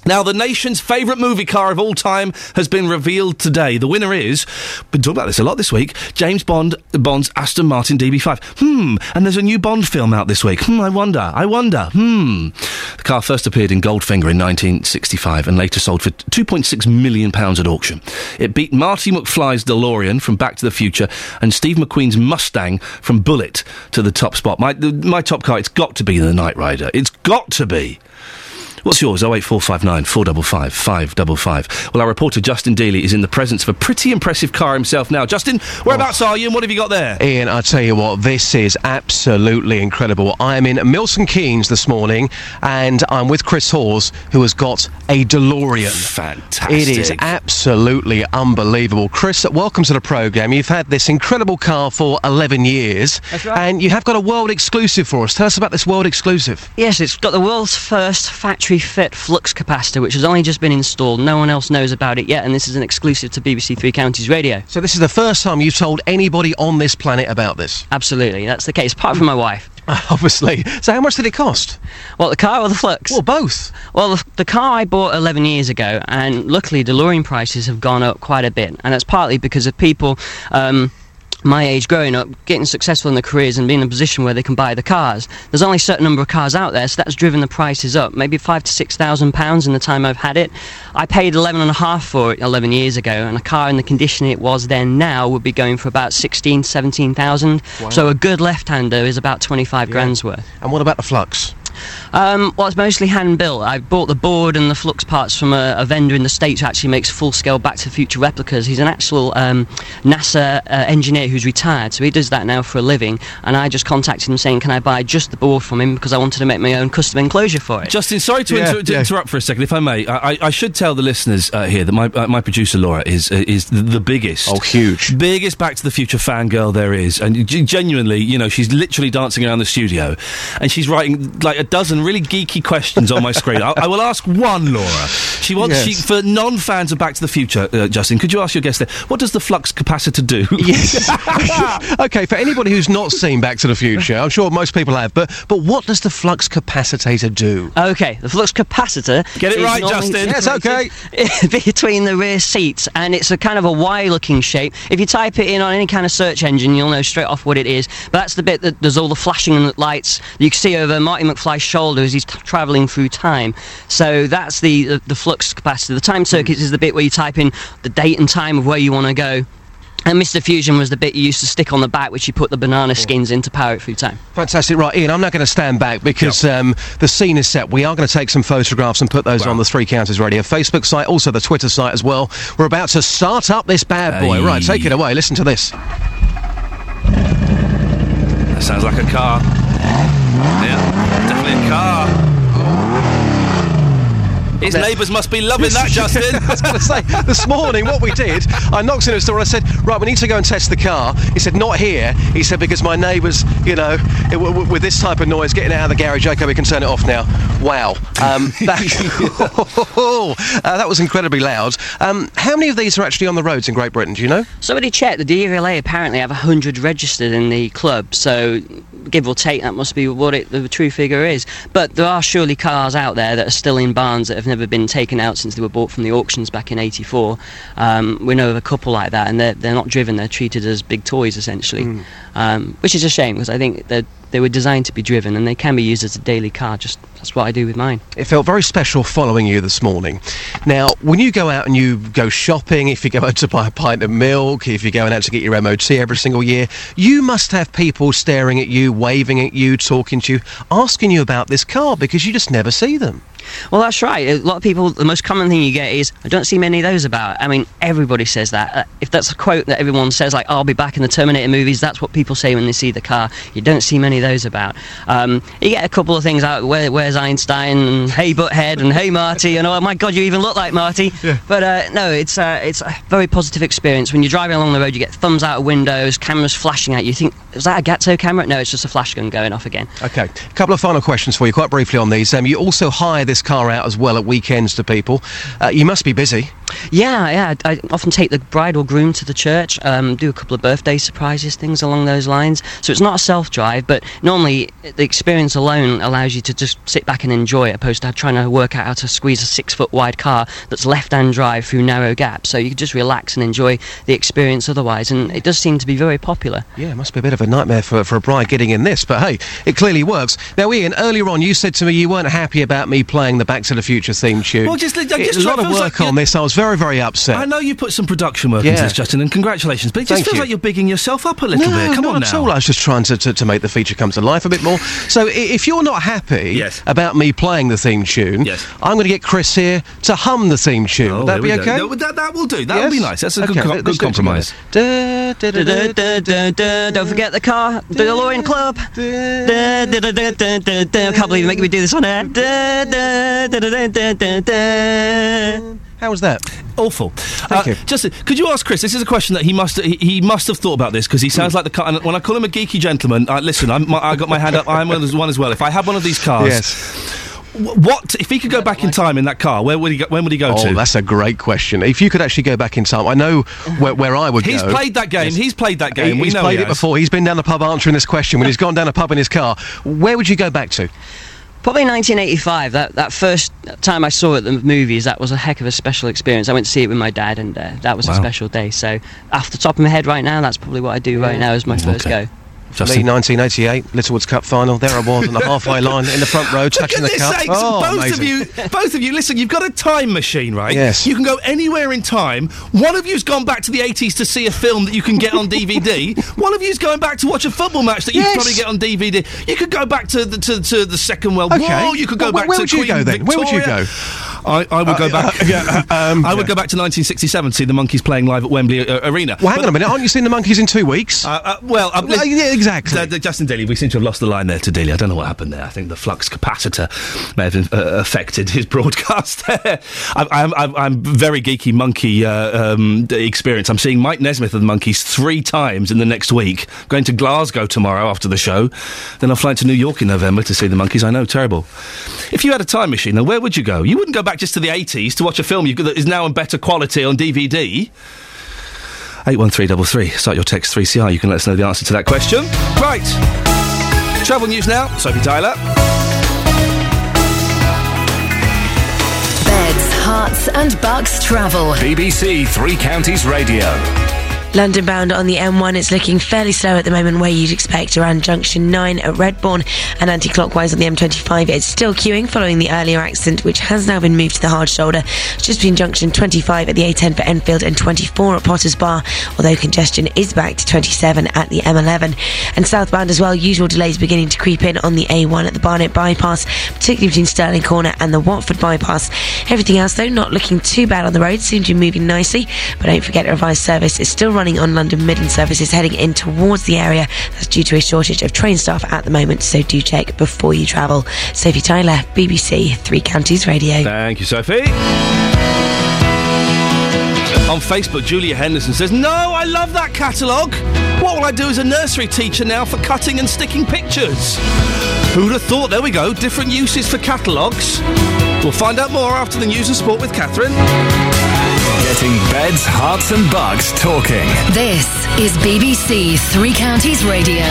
Now, the nation's favourite movie car of all time has been revealed today. The winner is, been talking about this a lot this week, James Bond Bond's Aston Martin D B five. Hmm, and there's a new Bond film out this week. Hmm, I wonder, I wonder, hmm. The car first appeared in Goldfinger in nineteen sixty-five and later sold for two point six million pounds at auction. It beat Marty McFly's DeLorean from Back to the Future and Steve McQueen's Mustang from Bullet to the top spot. My, the, my top car, it's got to be the Knight Rider. It's got to be. What's yours? oh eight four five nine, four five five, five five five. Well, our reporter Justin Dealey is in the presence of a pretty impressive car himself now. Justin, whereabouts oh. are you and what have you got there? Ian, I tell you what, this is absolutely incredible. I am in Milton Keynes this morning and I'm with Chris Hawes, who has got a DeLorean. Fantastic. It is absolutely unbelievable. Chris, welcome to the programme. You've had this incredible car for eleven years. That's right. And you have got a world exclusive for us. Tell us about this world exclusive. Yes, it's got the world's first factory fit flux capacitor, which has only just been installed. No one else knows about it yet, and this is an exclusive to B B C Three Counties Radio. So this is the first time you've told anybody on this planet about this? Absolutely, that's the case, apart from my wife. Obviously. So how much did it cost? Well, the car or the flux? Well, both. Well, the, the car I bought eleven years ago, and luckily DeLorean prices have gone up quite a bit, and that's partly because of people... Um, my age growing up, getting successful in their careers and being in a position where they can buy the cars. There's only a certain number of cars out there, so that's driven the prices up, maybe five to six thousand pounds in the time I've had it. I paid eleven and a half for it eleven years ago, and a car in the condition it was then now would be going for about sixteen, seventeen thousand. Wow. So a good left-hander is about twenty-five yeah. grand's worth. And what about the flux? Um, well, it's mostly hand-built. I bought the board and the flux parts from a, a vendor in the States who actually makes full-scale Back to the Future replicas. He's an actual um, NASA uh, engineer who's retired, so he does that now for a living, and I just contacted him saying, can I buy just the board from him, because I wanted to make my own custom enclosure for it. Justin, sorry to, yeah, inter- to yeah. interrupt for a second, if I may. I, I, I should tell the listeners uh, here that my uh, my producer, Laura, is uh, is the biggest... Oh, huge. ...biggest Back to the Future fangirl there is, and g- genuinely, you know, she's literally dancing around the studio, and she's writing, like, a dozen really geeky questions on my screen. I, I will ask one, Laura. She wants yes. she, for non-fans of Back to the Future, uh, Justin, could you ask your guest there, what does the flux capacitor do? Yes. OK, for anybody who's not seen Back to the Future, I'm sure most people have, but but what does the flux capacitor do? OK, the flux capacitor... Get it right, Justin. Yes, OK. ...between the rear seats, and it's a kind of a Y-looking shape. If you type it in on any kind of search engine, you'll know straight off what it is. But that's the bit that does all the flashing and lights that you can see over Marty McFly shoulder as he's t- travelling through time. So that's the, the the flux capacitor. The time circuits is the bit where you type in the date and time of where you want to go. And Mister Fusion was the bit you used to stick on the back, which you put the banana skins in to power it through time. Fantastic. Right, Ian, I'm now going to stand back because yep. um, the scene is set. We are going to take some photographs and put those wow. on the Three Counties Radio Facebook site, also the Twitter site as well. We're about to start up this bad boy. Hey. Right, take it away. Listen to this. That sounds like a car. Yeah, definitely a car. Oh. His neighbours must be loving that, Justin. I was going to say, this morning, what we did, I knocked in his door and I said, right, we need to go and test the car. He said, not here. He said, because my neighbours, you know, it, w- w- with this type of noise, getting out of the garage, OK, we can turn it off now. Wow. Um, that, uh, that was incredibly loud. Um, how many of these are actually on the roads in Great Britain, do you know? Somebody checked. The D V L A apparently have one hundred registered in the club, so... give or take, that must be what it, the true figure is. But there are surely cars out there that are still in barns that have never been taken out since they were bought from the auctions back in eighty-four. Um, we know of a couple like that, and they're, they're not driven, they're treated as big toys, essentially. Mm. Um, which is a shame, because I think they're... They were designed to be driven, and they can be used as a daily car. Just that's what I do with mine. It felt very special following you this morning. Now, when you go out and you go shopping, if you go out to buy a pint of milk, if you're going out to get your M O T every single year, you must have people staring at you, waving at you, talking to you, asking you about this car, because you just never see them. Well, that's right. A lot of people, the most common thing you get is, I don't see many of those about. I mean, everybody says that. Uh, if that's a quote that everyone says, like, I'll be back in the Terminator movies, that's what people say when they see the car. You don't see many of those about. Um, you get a couple of things out, Where, where's Einstein, and hey, Butthead, and hey, Marty, and oh, my God, you even look like Marty. Yeah. But, uh, no, it's, uh, it's a very positive experience. When you're driving along the road, you get thumbs out of windows, cameras flashing at you. You think, is that a Gatto camera? No, it's just a flash gun going off again. OK, a couple of final questions for you, quite briefly on these. Um, you also hire this car out as well at weekends to people. Uh, you must be busy. Yeah, yeah. I often take the bride or groom to the church, um, do a couple of birthday surprises, things along those lines. So it's not a self-drive, but normally the experience alone allows you to just sit back and enjoy it, opposed to trying to work out how to squeeze a six-foot-wide car that's left-hand drive through narrow gaps. So you can just relax and enjoy the experience otherwise, and it does seem to be very popular. Yeah, it must be a bit of a nightmare for, for a bride getting in this, but hey, it clearly works. Now, Iain, earlier on you said to me you weren't happy about me playing the Back to the Future theme tune. Well, just, I just it, a lot of work like, on yeah. this. I was very, very upset. I know you put some production work yeah. into this, Justin, and congratulations, but it just Thank feels you. like you're bigging yourself up a little no, bit. Come on now. Not at all. I was just trying to, to, to make the feature come to life a bit more. So if you're not happy yes. about me playing the theme tune, yes. I'm going to get Chris here to hum the theme tune. Oh, would that be okay? No, that, that will do. That yes. will be nice. That's a okay, good, com- good compromise. Da, da, da, da, da, da, da. Don't forget the car. The DeLorean Club. I can't believe you make me do this on air. Da, da, da, da, da, da, da. How was that? Awful. Thank uh, you. Justin, could you ask Chris, this is a question that he must he, he must have thought about this, because he sounds mm. like the car, and when I call him a geeky gentleman, uh, listen, I'm, my, I got my hand up, I'm one as well. If I had one of these cars... Yes. What if he could go back in time in that car? Where would he go? When would he go oh, to? Oh, that's a great question. If you could actually go back in time, I know where, where I would he's go. He's played that game. Yes. He's played that game. He, we he's know played he it before. He's been down the pub answering this question. When he's gone down a pub in his car, where would you go back to? Probably nineteen eighty-five, that that first time I saw it at the movies, that was a heck of a special experience. I went to see it with my dad, and uh, that was wow. a special day. So, off the top of my head right now, that's probably what I do yeah. right now as my okay. first go. Justin. Me, nineteen eighty-eight, Littlewoods Cup final. There I was on the halfway line in the front row, touching the cup. Sakes, oh, both amazing. of you, both of you, listen, you've got a time machine, right? Yes. You can go anywhere in time. One of you's gone back to the eighties to see a film that you can get on D V D. One of you's going back to watch a football match that yes. you can probably get on D V D. You could go back to the, to, to the Second World okay. War. You could go well, back where to would Queen you go, then? Victoria. Where would you go? I, I would uh, go back. Uh, yeah, uh, um, I would yeah. go back to nineteen sixty-seven to see the Monkees playing live at Wembley uh, Arena. Well, hang but, on a minute. Aren't you seeing the Monkees in two weeks? Uh, uh, well, uh, uh, yeah, exactly. Exactly. Uh, Justin Dealey, we seem to have lost the line there to Dealey. I don't know what happened there. I think the flux capacitor may have been, uh, affected his broadcast there. I, I'm, I'm, I'm very geeky monkey uh, um, experience. I'm seeing Mike Nesmith of the Monkees three times in the next week. I'm going to Glasgow tomorrow after the show. Then I'll fly to New York in November to see the Monkees. I know, terrible. If you had a time machine, then where would you go? You wouldn't go back just to the eighties to watch a film you, that is now in better quality on D V D. eight one three three three, start your text three C R, you can let us know the answer to that question. Right, travel news now, Sophie Tyler. Beds, hearts and bucks travel. B B C Three Counties Radio. London bound on the M one, it's looking fairly slow at the moment, where you'd expect around junction nine at Redbourne, and anti-clockwise on the M twenty-five, it's still queuing following the earlier accident, which has now been moved to the hard shoulder just between junction twenty-five at the A ten for Enfield and twenty-four at Potters Bar, although congestion is back to twenty-seven at the M eleven. And southbound as well, usual delays beginning to creep in on the A one at the Barnet bypass, particularly between Stirling Corner and the Watford bypass. Everything else though, not looking too bad on the road, seems to be moving nicely, but don't forget a revised service is still running on London Midland services heading in towards the area. That's due to a shortage of train staff at the moment, so do check before you travel. Sophie Tyler, B B C Three Counties Radio. Thank you, Sophie. On Facebook, Julia Henderson says, no, I love that catalogue. What will I do as a nursery teacher now for cutting and sticking pictures? Who'd have thought? There we go. Different uses for catalogues. We'll find out more after the news and sport with Catherine. Getting beds, hearts and bugs talking. This is B B C Three Counties Radio.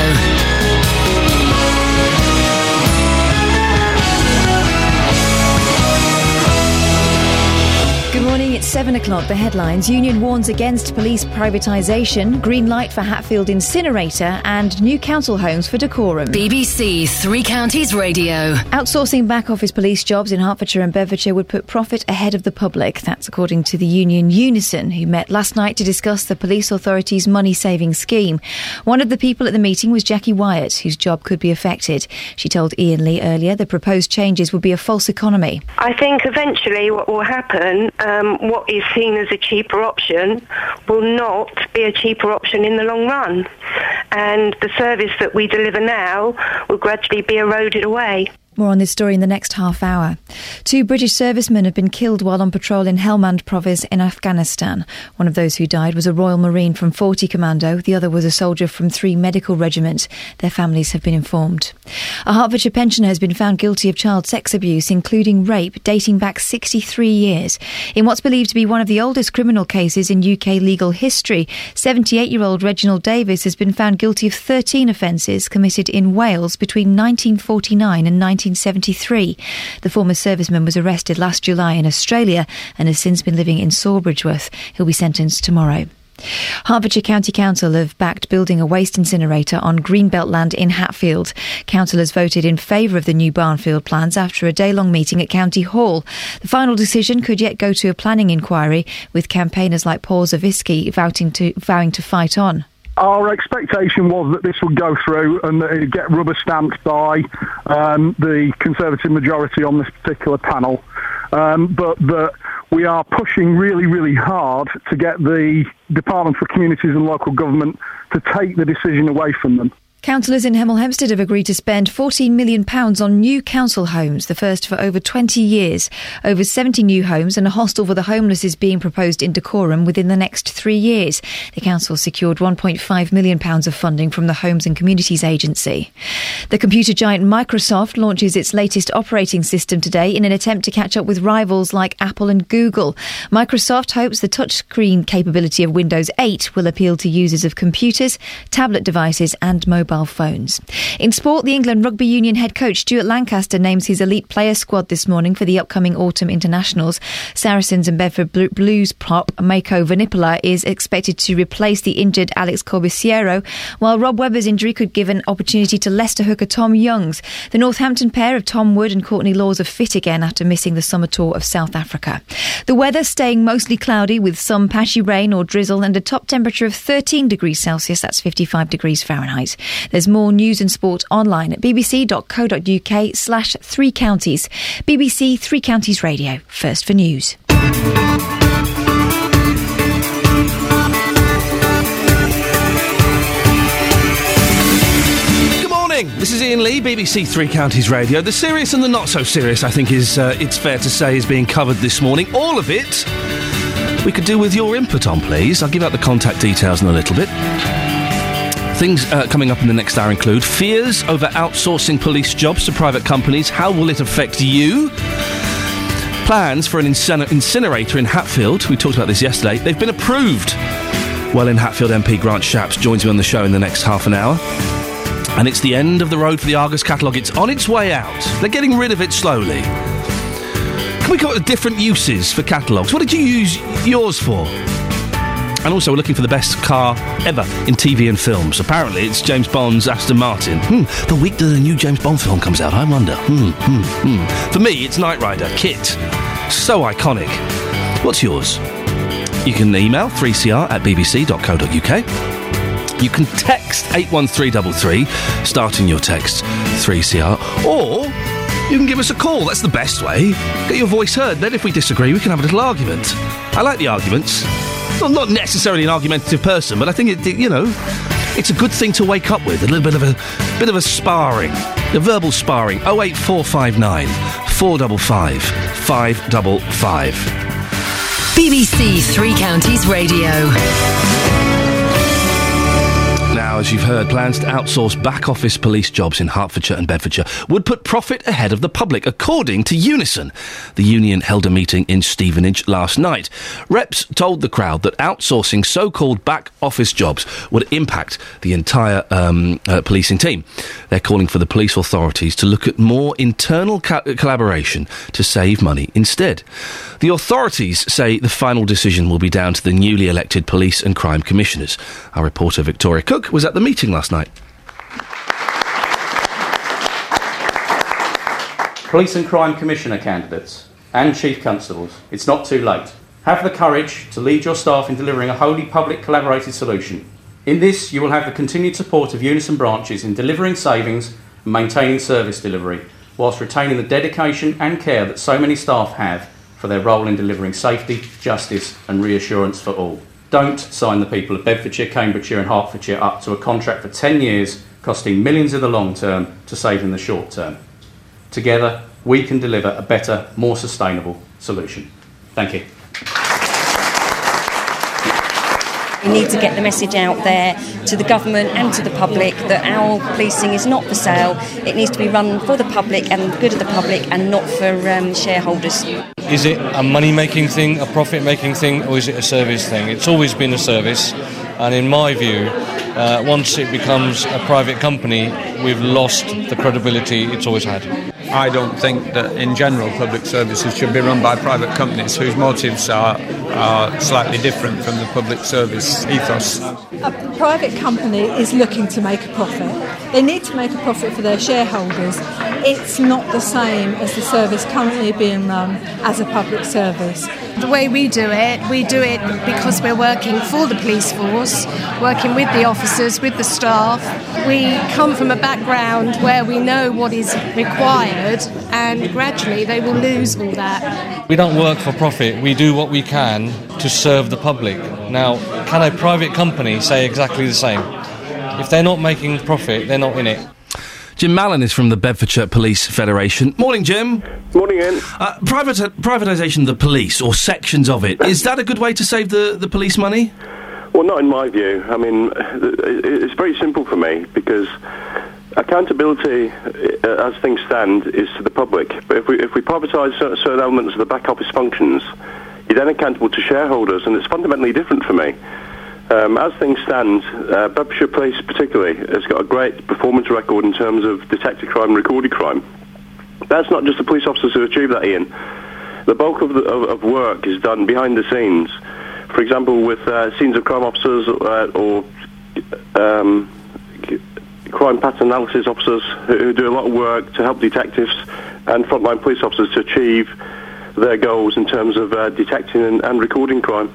Good morning. Starting at seven o'clock, the headlines. Union warns against police privatisation, green light for Hatfield incinerator and new council homes for decorum. B B C Three Counties Radio. Outsourcing back office police jobs in Hertfordshire and Bedfordshire would put profit ahead of the public. That's according to the union Unison, who met last night to discuss the police authority's money-saving scheme. One of the people at the meeting was Jackie White, whose job could be affected. She told Iain Lee earlier the proposed changes would be a false economy. I think eventually what will happen, um, what is seen as a cheaper option will not be a cheaper option in the long run. And the service that we deliver now will gradually be eroded away. More on this story in the next half hour. Two British servicemen have been killed while on patrol in Helmand province in Afghanistan. One of those who died was a Royal Marine from forty Commando. The other was a soldier from three Medical Regiment. Their families have been informed. A Hertfordshire pensioner has been found guilty of child sex abuse, including rape, dating back sixty-three years. In what's believed to be one of the oldest criminal cases in U K legal history, seventy-eight-year-old Reginald Davis has been found guilty of thirteen offences committed in Wales between nineteen forty-nine and nineteen seventy-three. The former serviceman was arrested last July in Australia and has since been living in Sawbridgeworth. He'll be sentenced tomorrow. Hertfordshire County Council have backed building a waste incinerator on Greenbelt land in Hatfield. Councillors voted in favour of the new Barnfield plans after a day-long meeting at County Hall. The final decision could yet go to a planning inquiry, with campaigners like Paul Scoynes vowing to, vowing to fight on. Our expectation was that this would go through and that it would get rubber stamped by um, the Conservative majority on this particular panel, um, but that we are pushing really, really hard to get the Department for Communities and Local Government to take the decision away from them. Councillors in Hemel Hempstead have agreed to spend fourteen million pounds on new council homes, the first for over twenty years. Over seventy new homes and a hostel for the homeless is being proposed in Decorum within the next three years. The council secured one point five million pounds of funding from the Homes and Communities Agency. The computer giant Microsoft launches its latest operating system today in an attempt to catch up with rivals like Apple and Google. Microsoft hopes the touchscreen capability of Windows eight will appeal to users of computers, tablet devices and mobile phones. In sport, the England Rugby Union head coach Stuart Lancaster names his elite player squad this morning for the upcoming autumn internationals. Saracens and Bedford Blues prop Mako Vanipola is expected to replace the injured Alex Corbusiero, while Rob Webber's injury could give an opportunity to Leicester hooker Tom Youngs. The Northampton pair of Tom Wood and Courtney Laws are fit again after missing the summer tour of South Africa. The weather staying mostly cloudy with some patchy rain or drizzle and a top temperature of thirteen degrees Celsius, that's fifty-five degrees Fahrenheit. There's more news and sport online at bbc.co.uk slash three counties. B B C Three Counties Radio, first for news. This is Iain Lee, B B C Three Counties Radio. The serious and the not so serious, I think, is uh, it's fair to say, is being covered this morning. All of it we could do with your input on, please. I'll give out the contact details in a little bit. Things uh, coming up in the next hour include fears over outsourcing police jobs to private companies. How will it affect you? Plans for an inciner- incinerator in Hatfield. We talked about this yesterday. They've been approved. Welwyn Hatfield M P Grant Shapps joins me on the show in the next half an hour. And it's the end of the road for the Argos catalogue. It's on its way out. They're getting rid of it slowly. Can we come up with different uses for catalogues? What did you use yours for? And also, we're looking for the best car ever in T V and films. Apparently, it's James Bond's Aston Martin. Hmm, the week that the new James Bond film comes out, I wonder. Hmm, hmm, hmm. For me, it's Knight Rider. Kit. So iconic. What's yours? You can email three c r at bbc dot co dot uk. You can text eight one three three three, starting your text three C R. Or you can give us a call. That's the best way. Get your voice heard. Then if we disagree, we can have a little argument. I like the arguments. Well, not necessarily an argumentative person, but I think it, it, you know, it's a good thing to wake up with. A little bit of a bit of a sparring, a verbal sparring. Oh eight four five nine four double five five double five. B B C Three Counties Radio. Now, Now, as you've heard, plans to outsource back-office police jobs in Hertfordshire and Bedfordshire would put profit ahead of the public, according to Unison. The union held a meeting in Stevenage last night. Reps told the crowd that outsourcing so-called back-office jobs would impact the entire um, uh, policing team. They're calling for the police authorities to look at more internal co- collaboration to save money instead. The authorities say the final decision will be down to the newly elected police and crime commissioners. Our reporter Victoria Cook was at the meeting last night. Police and crime commissioner candidates and chief constables, it's not too late. Have the courage to lead your staff in delivering a wholly public collaborated solution. In this, you will have the continued support of Unison branches in delivering savings and maintaining service delivery, whilst retaining the dedication and care that so many staff have for their role in delivering safety, justice and reassurance for all. Don't sign the people of Bedfordshire, Cambridgeshire and Hertfordshire up to a contract for ten years, costing millions in the long term to save in the short term. Together, we can deliver a better, more sustainable solution. Thank you. We need to get the message out there to the government and to the public that our policing is not for sale. It needs to be run for the public and the good of the public and not for um, shareholders. Is it a money-making thing, a profit-making thing, or is it a service thing? It's always been a service, and in my view, uh, once it becomes a private company, we've lost the credibility it's always had. I don't think that, in general, public services should be run by private companies whose motives are, are slightly different from the public service ethos. A private company is looking to make a profit. They need to make a profit for their shareholders. It's not the same as the service currently being run as a public service. The way we do it, we do it because we're working for the police force, working with the officers, with the staff. We come from a background where we know what is required, and gradually they will lose all that. We don't work for profit, we do what we can to serve the public. Now, can a private company say exactly the same? If they're not making profit, they're not in it. Jim Mallon is from the Bedfordshire Police Federation. Morning, Jim. Morning, Ian. Uh, private, privatisation of the police, or sections of it, is that a good way to save the, the police money? Well, not in my view. I mean, it's very simple for me, because accountability, as things stand, is to the public. But if we if we privatise certain elements of the back office functions, you're then accountable to shareholders, and it's fundamentally different for me. Um, as things stand, uh, Bedfordshire Police particularly has got a great performance record in terms of detected crime and recorded crime. That's not just the police officers who achieve that, Ian. The bulk of, the, of, of work is done behind the scenes. For example, with uh, scenes of crime officers uh, or... Um, crime pattern analysis officers who do a lot of work to help detectives and frontline police officers to achieve their goals in terms of uh, detecting and, and recording crime.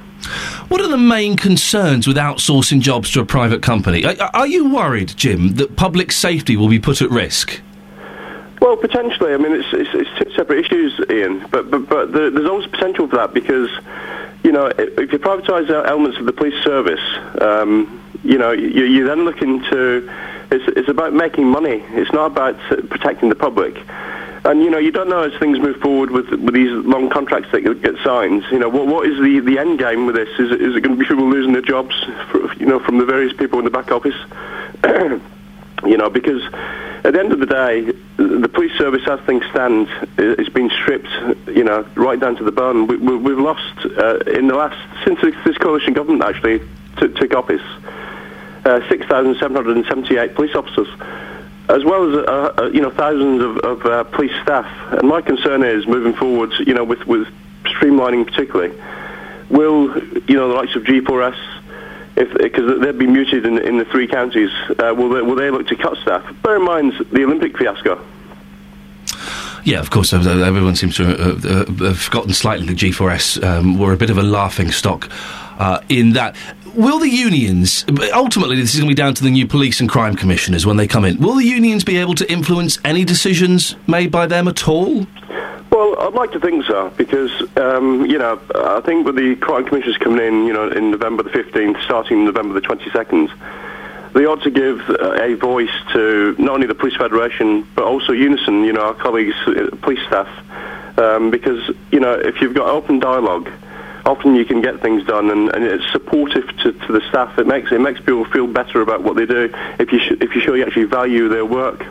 What are the main concerns with outsourcing jobs to a private company? Are, are you worried, Jim, that public safety will be put at risk? Well, potentially. I mean, it's, it's, it's two separate issues, Ian, but, but, but the, there's always potential for that because, you know, if you privatise elements of the police service, um, you know, you, you then look into... It's, it's about making money. It's not about protecting the public. And, you know, you don't know as things move forward with, with these long contracts that get signed. You know, what, what is the, the end game with this? Is, is it going to be people losing their jobs, for, you know, from the various people in the back office? You know, because at the end of the day, the police service, as things stand, is being stripped, you know, right down to the bone. We, we, we've lost, uh, in the last, since this coalition government actually t- took office, Uh, six thousand seven hundred seventy-eight police officers, as well as uh, uh, you know thousands of, of uh, police staff. And my concern is moving forward, you know, with, with streamlining particularly, will you know the likes of G four S, if because they'd be muted in, in the three counties, uh, will they, will they look to cut staff? Bear in mind the Olympic fiasco. Yeah, of course, everyone seems to have uh, uh, forgotten slightly that G four S um, were a bit of a laughing stock uh, in that. Will the unions, ultimately this is going to be down to the new police and crime commissioners when they come in, will the unions be able to influence any decisions made by them at all? Well, I'd like to think so, because, um, you know, I think with the crime commissioners coming in, you know, in November the fifteenth, starting November the twenty-second, they ought to give a voice to not only the Police Federation, but also Unison, you know, our colleagues, police staff, um, because, you know, if you've got open dialogue, often you can get things done, and, and it's supportive to, to the staff. It makes it makes people feel better about what they do if you sh- if you show you actually value their work.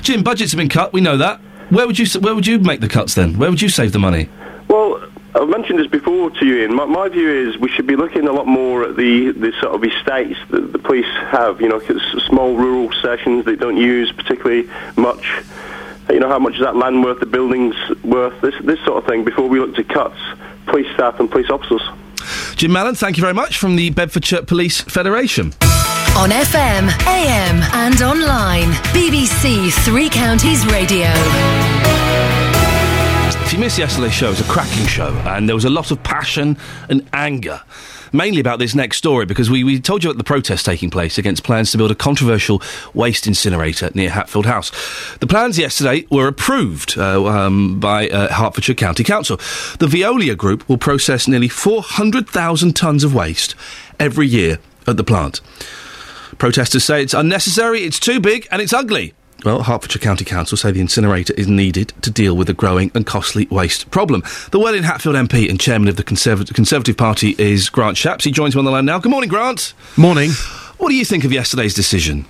Jim, budgets have been cut. We know that. Where would you where would you make the cuts then? Where would you save the money? Well, I've mentioned this before to you, Ian. My, my view is we should be looking a lot more at the, the sort of estates that the police have. You know, small rural sessions they don't use particularly much. You know, how much is that land worth, the buildings worth, this this sort of thing, before we look to cuts, police staff and police officers. Jim Mallon, thank you very much, from the Bedfordshire Police Federation. On F M, A M and online, B B C Three Counties Radio. If you missed yesterday's show, it was a cracking show, and there was a lot of passion and anger, mainly about this next story, because we, we told you about the protest taking place against plans to build a controversial waste incinerator near Hatfield House. The plans yesterday were approved uh, um, by uh, Hertfordshire County Council. The Veolia Group will process nearly four hundred thousand tonnes of waste every year at the plant. Protesters say it's unnecessary, it's too big and it's ugly. Well, Hertfordshire County Council say the incinerator is needed to deal with the growing and costly waste problem. The Welwyn Hatfield M P and chairman of the Conserv- Conservative Party is Grant Shapps. He joins me on the line now. Good morning, Grant. Morning. What do you think of yesterday's decision?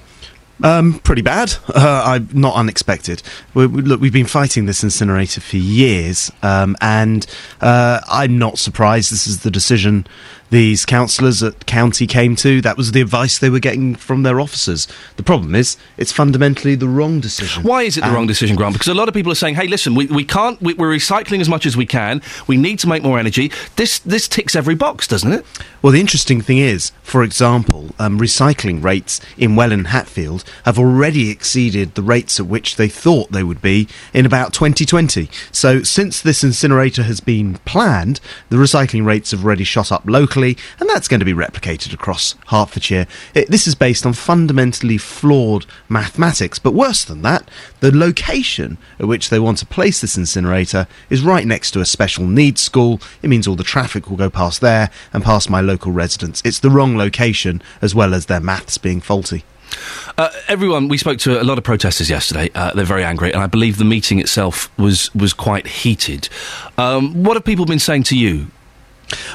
Um, pretty bad. Uh, I'm not unexpected. We, we, look, we've been fighting this incinerator for years, um, and uh, I'm not surprised this is the decision these councillors at county came to. That was the advice they were getting from their officers. The problem is, it's fundamentally the wrong decision. Why is it the um, wrong decision, Grant? Because a lot of people are saying, hey, listen, we, we can't, we, we're recycling as much as we can, we need to make more energy. This this ticks every box, doesn't it? Well, the interesting thing is, for example, um, recycling rates in Welwyn Hatfield have already exceeded the rates at which they thought they would be in about twenty twenty. So since this incinerator has been planned, the recycling rates have already shot up locally, and that's going to be replicated across Hertfordshire. It, this is based on fundamentally flawed mathematics, but worse than that, the location at which they want to place this incinerator is right next to a special needs school. It means all the traffic will go past there and past my local residents. It's the wrong location, as well as their maths being faulty. Uh, everyone, we spoke to a lot of protesters yesterday. Uh, they're very angry, and I believe the meeting itself was, was quite heated. Um, what have people been saying to you?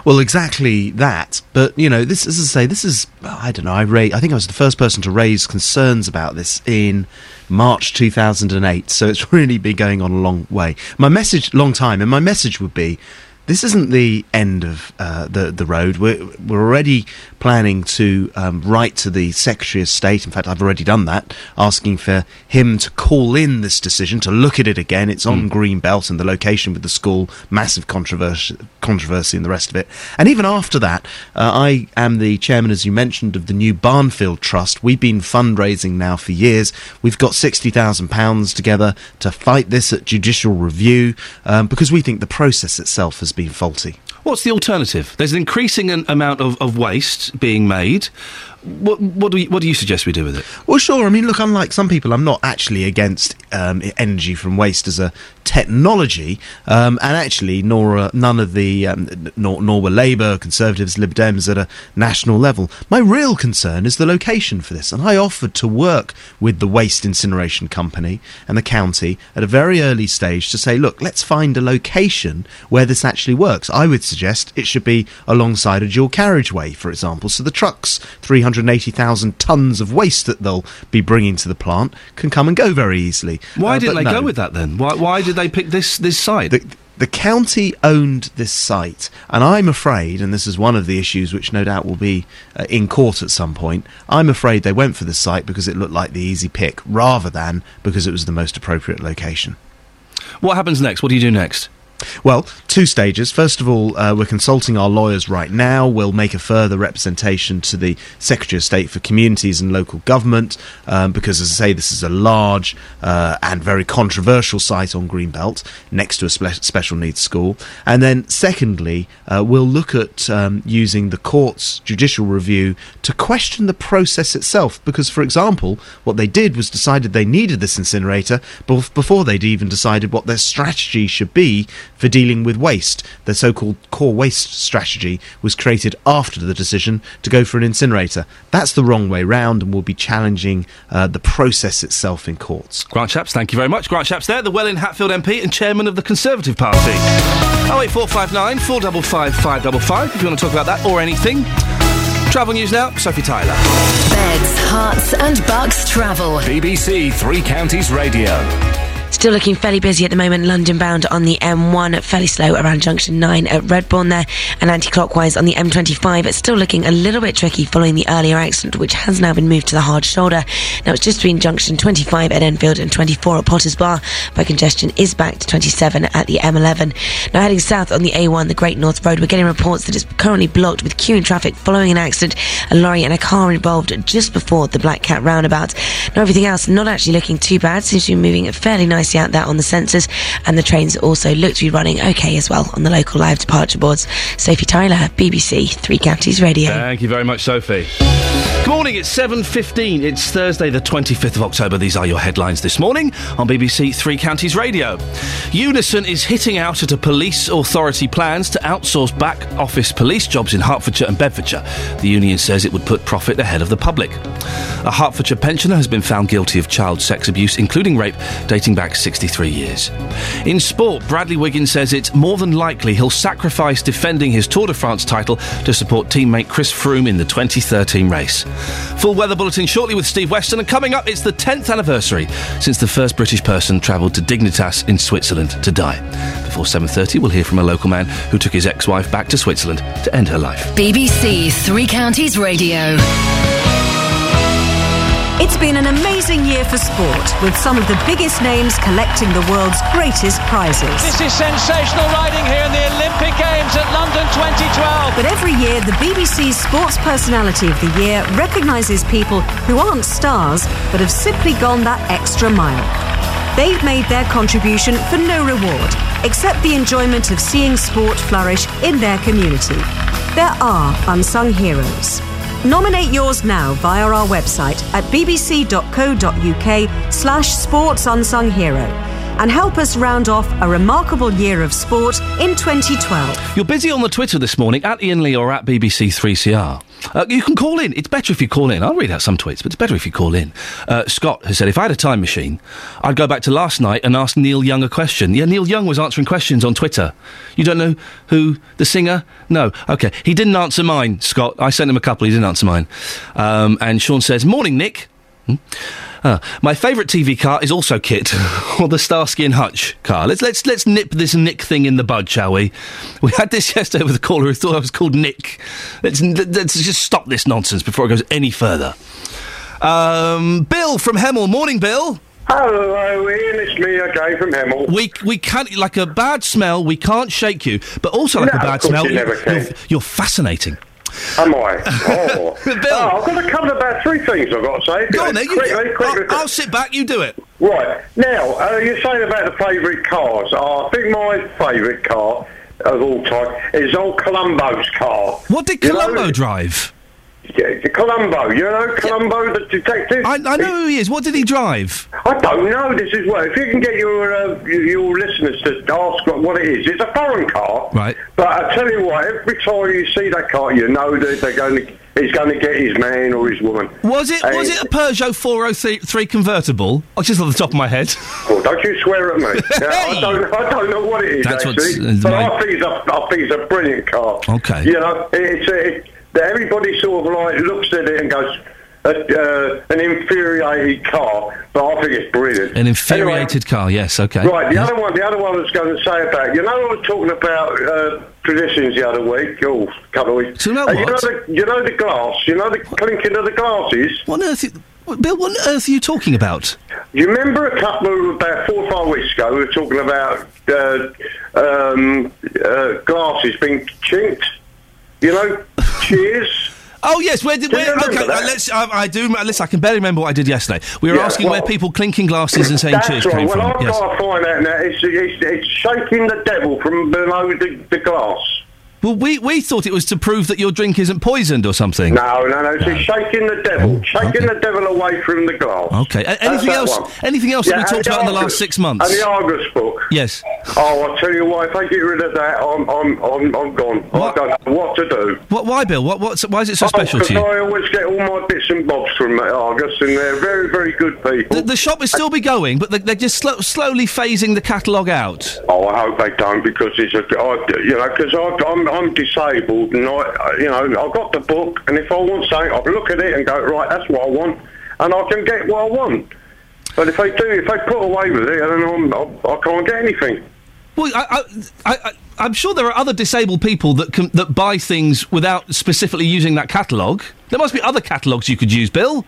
Well, exactly that. But, you know, this, as I say, this is, I don't know, I, ra- I think I was the first person to raise concerns about this in March two thousand eight. So it's really been going on a long way. My message, long time, and my message would be, this isn't the end of uh, the, the road. We're, we're already planning to um, write to the Secretary of State. In fact, I've already done that, asking for him to call in this decision, to look at it again. It's on mm. Green Belt and the location with the school, massive controversy, controversy and the rest of it. And even after that, uh, I am the chairman, as you mentioned, of the new Barnfield Trust. We've been fundraising now for years. We've got sixty thousand pounds together to fight this at judicial review, um, because we think the process itself has been faulty. What's the alternative? There's an increasing an amount of, of waste being made. What, what, do we, what do you suggest we do with it? Well, sure. I mean, look, unlike some people, I'm not actually against um, energy from waste as a technology, um, and actually, nor uh, none of the um, nor, nor were Labour, Conservatives, Lib Dems at a national level. My real concern is the location for this, and I offered to work with the waste incineration company and the county at a very early stage to say, look, let's find a location where this actually works. I would suggest it should be alongside a dual carriageway, for example, so the trucks, three hundred eighty thousand tonnes of waste that they'll be bringing to the plant, can come and go very easily. Why uh, didn't they no. go with that then? Why, why did they pick this, this site? The, the county owned this site, and I'm afraid, and this is one of the issues which no doubt will be uh, in court at some point, I'm afraid they went for this site because it looked like the easy pick rather than because it was the most appropriate location. What happens next? What do you do next? Well, two stages. First of all, uh, we're consulting our lawyers right now. We'll make a further representation to the Secretary of State for Communities and Local Government, um, because, as I say, this is a large uh, and very controversial site on Greenbelt, next to a spe- special needs school. And then, secondly, uh, we'll look at um, using the court's judicial review to question the process itself, because, for example, what they did was decided they needed this incinerator before they'd even decided what their strategy should be for dealing with waste. The so-called core waste strategy was created after the decision to go for an incinerator. That's the wrong way round and will be challenging uh, the process itself in courts. Grant Shapps, thank you very much. Grant Shapps there, the Welwyn Hatfield M P and chairman of the Conservative Party. oh eight four five nine, four five five, five five five if you want to talk about that or anything. Travel news now, Sophie Tyler. Beds, hearts and bucks travel. B B C Three Counties Radio. Still looking fairly busy at the moment, London bound on the M one, fairly slow around junction nine at Redbourne there, and anti-clockwise on the M twenty-five, it's still looking a little bit tricky following the earlier accident, which has now been moved to the hard shoulder. Now it's just between junction twenty-five at Enfield and twenty-four at Potters Bar, but congestion is back to twenty-seven at the M eleven. Now heading south on the A one, the Great North Road, we're getting reports that it's currently blocked with queuing traffic following an accident, a lorry and a car involved just before the Black Cat roundabout. Now everything else not actually looking too bad, seems to be moving fairly nice. Nicely out there on the sensors, and the trains also look to be running okay as well on the local live departure boards. Sophie Tyler, B B C Three Counties Radio. Thank you very much, Sophie. Good morning, it's seven fifteen. It's Thursday the twenty-fifth of October. These are your headlines this morning on B B C Three Counties Radio. Unison is hitting out at a police authority plans to outsource back office police jobs in Hertfordshire and Bedfordshire. The union says it would put profit ahead of the public. A Hertfordshire pensioner has been found guilty of child sex abuse, including rape, dating back sixty-three years. In sport, Bradley Wiggins says it's more than likely he'll sacrifice defending his Tour de France title to support teammate Chris Froome in the twenty thirteen race. Full weather bulletin shortly with Steve Weston, and coming up, it's the tenth anniversary since the first British person travelled to Dignitas in Switzerland to die. Before seven thirty, we'll hear from a local man who took his ex-wife back to Switzerland to end her life. B B C Three Counties Radio. It's been an amazing year for sport, with some of the biggest names collecting the world's greatest prizes. This is sensational riding here in the Olympic Games at London twenty twelve. But every year, the B B C Sports Personality of the Year recognises people who aren't stars, but have simply gone that extra mile. They've made their contribution for no reward, except the enjoyment of seeing sport flourish in their community. There are unsung heroes. Nominate yours now via our website at bbc.co.uk slash sports unsung hero and help us round off a remarkable year of sport in twenty twelve. You're busy on the Twitter this morning, at Iain Lee or at B B C three C R. Uh, you can call in. It's better if you call in. I'll read out some tweets, but it's better if you call in. Uh, Scott has said, if I had a time machine, I'd go back to last night and ask Neil Young a question. Yeah, Neil Young was answering questions on Twitter. You don't know who the singer? No. OK. He didn't answer mine, Scott. I sent him a couple. He didn't answer mine. Um, and Sean says, morning, Nick. Hmm? Ah, my favourite T V car is also Kit, or the Starsky and Hutch car. Let's let's let's nip this Nick thing in the bud, shall we? We had this yesterday with a caller who thought I was called Nick. Let's let's just stop this nonsense before it goes any further. Um, Bill from Hemel, morning, Bill. Hello, Ian. It's me, okay, from Hemel. We we can't, like a bad smell. We can't shake you, but also like no, a bad smell. You never can. You're, you're fascinating. Am I? Oh. Bill. Oh, I've got to cover about three things I've got to say. Go on, then. Quick, you, quick, I'll, I'll sit back, you do it. Right. Now, uh, you're saying about the favourite cars. Uh, I think my favourite car of all time is old Columbo's car. What did Columbo you know, drive? Yeah, Columbo. You know Columbo, yeah. The detective? I, I know who he is. What did he drive? I don't know. This is what... If you can get your uh, your listeners to ask what it is. It's a foreign car. Right. But I tell you what, every time you see that car, you know that they're going to, he's going to get his man or his woman. Was it and was it a Peugeot four oh three convertible? Oh, just off the top of my head. Well, don't you swear at me. Now, hey! I, don't, I don't know what it is, That's actually. But my... I, think it's a, I think it's a brilliant car. Okay. You know, it's... It, it, Everybody sort of like looks at it and goes, uh, uh, an infuriated car, but I think it's brilliant. An infuriated anyway, car, yes, okay. Right, the yes. other one, the other one I was going to say about, you know, I was talking about uh, traditions the other week, or oh, a couple of weeks. So you know what? Uh, you, know the, you know the glass, you know the clinking of the glasses. What on earth, is, Bill? What on earth are you talking about? You remember a couple about four or five weeks ago, we were talking about uh, um, uh, glasses being chinked. You know, cheers. Oh yes, where did? Where, okay, uh, let's. I, I do. Listen, I can barely remember what I did yesterday. We were yeah, asking well, where people clinking glasses and saying that's cheers right. came well, from. Well, I've yes. got to find out now. It's, it's, it's shaking the devil from below the, the glass. Well, we, we thought it was to prove that your drink isn't poisoned or something. No, no, no. It's no. shaking the devil, shaking okay. the devil away from the glass. Okay. A- anything, else, anything else? Anything yeah, else that we talked about Argus, in the last six months? And the Argos book. Yes. Oh, I tell you what, if I get rid of that, I'm I'm I'm, I'm gone. What? I don't know what to do. What? Why, Bill? What? What's? Why is it so oh, special to you? I always get all my bits and bobs from Argos, and they're very, very good people. The, the shop will still be going, but they're just sl- slowly phasing the catalogue out. Oh, I hope they don't, because it's a, I, you know, because I'm I'm disabled, and I, you know, I've got the book, and if I want something, I'll look at it and go, right, that's what I want, and I can get what I want. But if they do, if they put away with it, then I'm, I, I can't get anything. Well, I, I, I, I'm sure there are other disabled people that can, that buy things without specifically using that catalogue. There must be other catalogues you could use, Bill.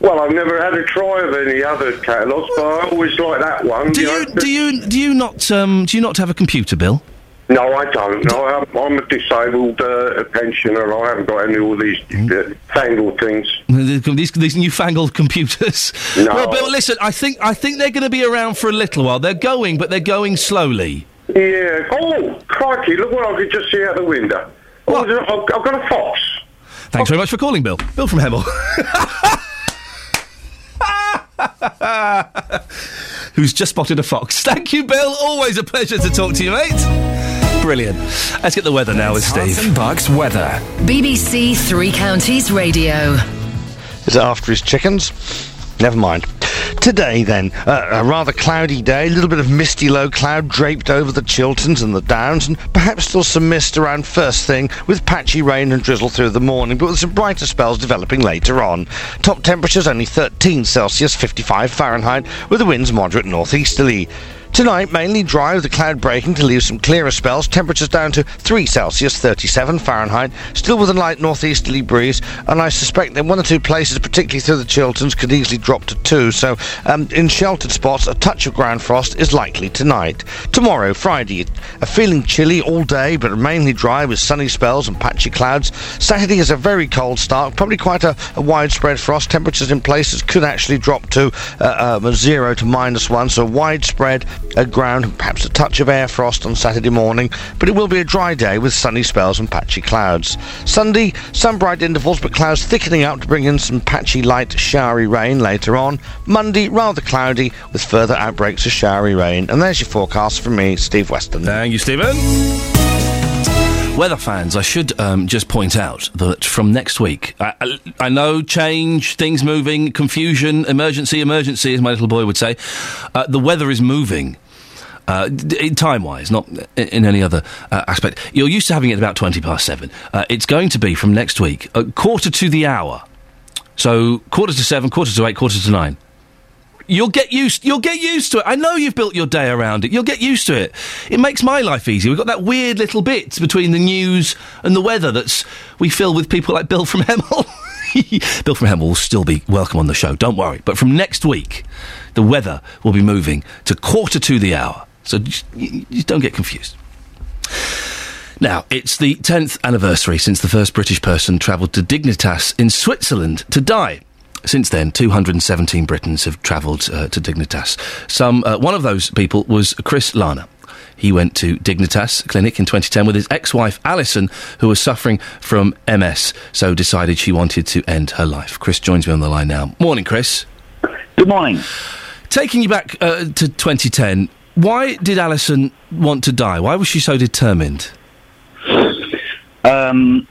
Well, I've never had a try of any other catalogues, but I always like that one. Do you, you know? do you do you not um, do you not have a computer, Bill? No, I don't. No, I'm, I'm a disabled uh, pensioner. I haven't got any of all these uh, fangled things. These, these newfangled computers. No. Well, Bill, listen, I think I think they're going to be around for a little while. They're going, but they're going slowly. Yeah. Oh, crikey, look what I could just see out the window. What? I've got a fox. Thanks very much for calling, Bill. Bill from Hemel. Who's just spotted a fox. Thank you, Bill. Always a pleasure to talk to you, mate. Brilliant. Let's get the weather now with Steve. Hearts and Bucks weather. B B C Three Counties Radio. Is it after his chickens? Never mind. Today, then, uh, a rather cloudy day, a little bit of misty low cloud draped over the Chilterns and the Downs, and perhaps still some mist around first thing, with patchy rain and drizzle through the morning, but with some brighter spells developing later on. Top temperatures only thirteen Celsius, fifty-five Fahrenheit, with the winds moderate northeasterly. Tonight, mainly dry with the cloud breaking to leave some clearer spells, temperatures down to three Celsius, thirty-seven Fahrenheit, still with a light northeasterly breeze, and I suspect that one or two places, particularly through the Chilterns, could easily drop to two, so um, in sheltered spots, a touch of ground frost is likely tonight. Tomorrow, Friday, a feeling chilly all day, but mainly dry with sunny spells and patchy clouds. Saturday is a very cold start, probably quite a, a widespread frost, temperatures in places could actually drop to uh, um, zero to minus one, so widespread at ground and perhaps a touch of air frost on Saturday morning, but it will be a dry day with sunny spells and patchy clouds. Sunday, some bright intervals but clouds thickening up to bring in some patchy light showery rain later on. Monday, rather cloudy with further outbreaks of showery rain. And there's your forecast from me, Steve Weston. Thank you, Stephen. Weather fans, I should um, just point out that from next week, I, I, I know change, things moving, confusion, emergency, emergency, as my little boy would say. Uh, the weather is moving, uh, d- time-wise, not in, in any other uh, aspect. You're used to having it about twenty past seven. Uh, it's going to be, from next week, a quarter to the hour. So, quarter to seven, quarter to eight, quarter to nine. You'll get used. You'll get used to it. I know you've built your day around it. You'll get used to it. It makes my life easier. We've got that weird little bit between the news and the weather that's we fill with people like Bill from Hemel. Bill from Hemel will still be welcome on the show. Don't worry. But from next week, the weather will be moving to quarter to the hour. So just, you, you don't get confused. Now, it's the tenth anniversary since the first British person travelled to Dignitas in Switzerland to die. Since then, two hundred seventeen Britons have travelled uh, to Dignitas. Some, uh, one of those people was Chris Lana. He went to Dignitas Clinic in twenty ten with his ex-wife, Alison, who was suffering from M S, so decided she wanted to end her life. Chris joins me on the line now. Morning, Chris. Good morning. Taking you back uh, to twenty ten, why did Alison want to die? Why was she so determined? Um...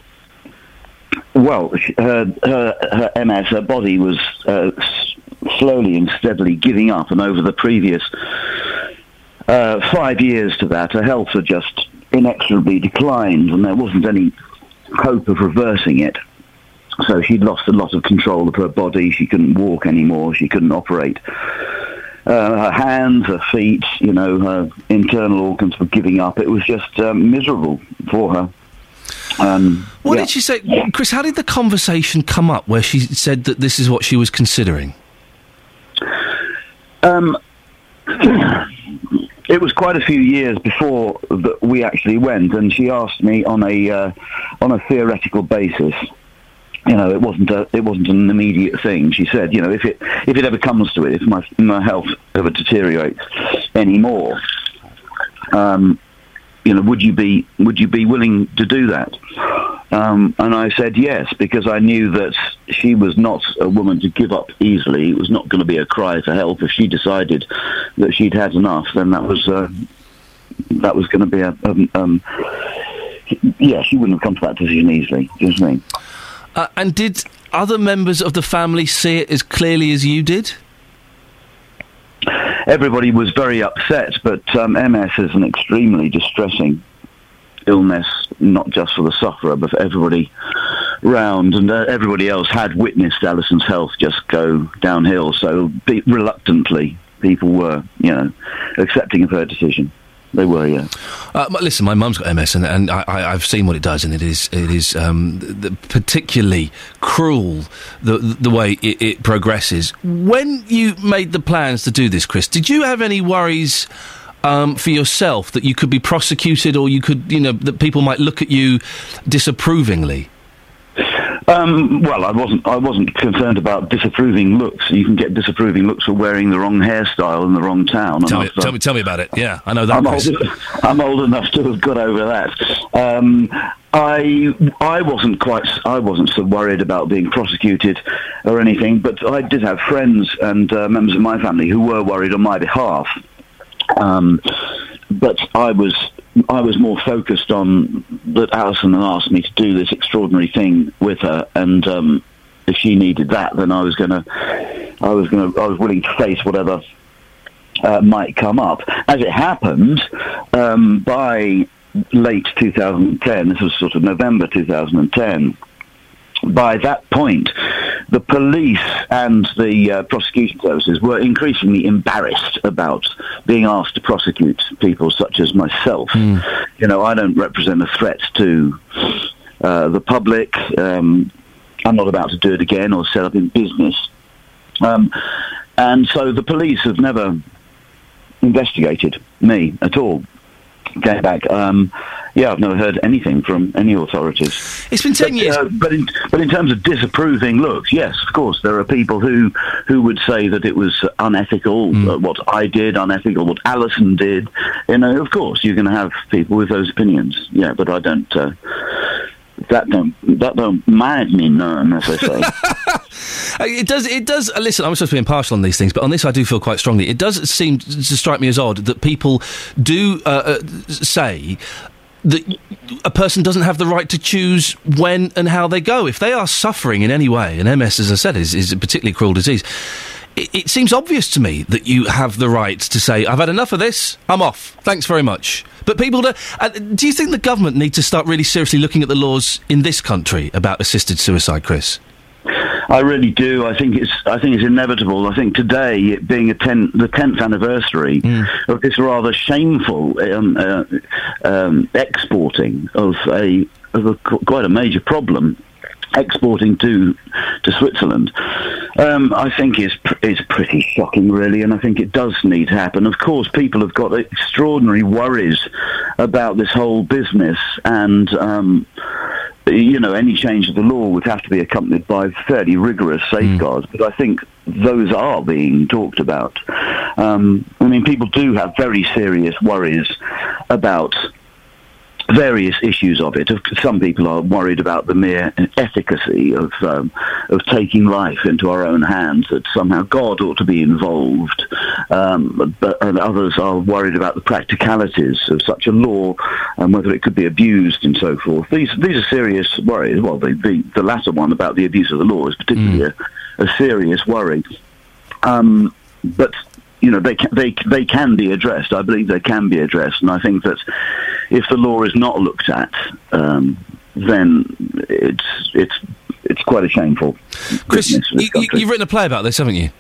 Well, her, her, her M S, her body was uh, slowly and steadily giving up, and over the previous uh, five years to that, her health had just inexorably declined, and there wasn't any hope of reversing it. So she'd lost a lot of control of her body. She couldn't walk anymore. She couldn't operate. Uh, her hands, her feet, you know, her internal organs were giving up. It was just um, miserable for her. Um, what yeah. did she say? Chris, how did the conversation come up where she said that this is what she was considering? Um, it was quite a few years before that we actually went, and she asked me on a uh, on a theoretical basis. You know, it wasn't a, it wasn't an immediate thing. She said, you know, if it if it ever comes to it, if my my health ever deteriorates anymore, um. You know, would you be would you be willing to do that? Um, and I said yes, because I knew that she was not a woman to give up easily. It was not going to be a cry for help. If she decided that she'd had enough, then that was uh, that was going to be a... Um, um, yeah, she wouldn't have come to that decision easily, do you know what I mean? Uh, and did other members of the family see it as clearly as you did? Everybody was very upset, but um, M S is an extremely distressing illness, not just for the sufferer, but for everybody round, and uh, everybody else had witnessed Alison's health just go downhill, so be- reluctantly people were, you know, accepting of her decision. They were, yeah. Uh, listen, my mum's got M S, and, and I, I, I've seen what it does, and it is it is um, the, the particularly cruel the the way it, it progresses. When you made the plans to do this, Chris, did you have any worries um, for yourself that you could be prosecuted, or you could, you know, that people might look at you disapprovingly? Um, well, I wasn't. I wasn't concerned about disapproving looks. You can get disapproving looks for wearing the wrong hairstyle in the wrong town. Tell me, tell me, tell me about it. Yeah, I know that. I'm old, I'm old enough to have got over that. Um, I I wasn't quite. I wasn't so worried about being prosecuted or anything. But I did have friends and uh, members of my family who were worried on my behalf. Um, but I was. I was more focused on that Alison had asked me to do this extraordinary thing with her, and um, if she needed that, then I was going to, I was going to, I was willing to face whatever uh, might come up. As it happened, um, by late two thousand ten, this was sort of November two thousand ten. By that point, the police and the uh, prosecution services were increasingly embarrassed about being asked to prosecute people such as myself. Mm. You know, I don't represent a threat to uh, the public. Um, I'm not about to do it again or set up in business. Um, and so the police have never investigated me at all. Going back, um, yeah, I've never heard anything from any authorities. It's been ten but, years. Uh, but, in, but in terms of disapproving looks, yes, of course, there are people who, who would say that it was unethical, mm. uh, what I did, unethical, what Alison did. You know, of course, you're going to have people with those opinions. Yeah, but I don't... Uh, that don't that don't mad me none, as I say. it does it does listen, I'm supposed to be impartial on these things, but on this I do feel quite strongly. It does seem to strike me as odd that people do uh, uh, say that a person doesn't have the right to choose when and how they go. If they are suffering in any way, and M S, as I said, is, is a particularly cruel disease, it, it seems obvious to me that you have the right to say, I've had enough of this, I'm off, thanks very much. But people do. Uh, do you think the government need to start really seriously looking at the laws in this country about assisted suicide, Chris? I really do. I think it's. I think it's inevitable. I think today, it being a ten, the tenth anniversary mm. of this rather shameful um, uh, um, exporting of a, of a quite a major problem, exporting to to Switzerland, um, I think is pr- is pretty shocking, really, and I think it does need to happen. Of course, people have got extraordinary worries about this whole business, and um, you know, any change of the law would have to be accompanied by fairly rigorous safeguards. Mm. But I think those are being talked about. Um, I mean, people do have very serious worries about various issues of it. Some people are worried about the mere efficacy of um, of taking life into our own hands, that somehow God ought to be involved, um, but, and others are worried about the practicalities of such a law and whether it could be abused and so forth. These these are serious worries. Well, the, the, the latter one about the abuse of the law is particularly mm. a, a serious worry. Um, but... You know, they can, they they can be addressed. I believe they can be addressed, and I think that if the law is not looked at, um, then it's it's it's quite a shameful. Chris, you, you've written a play about this, haven't you?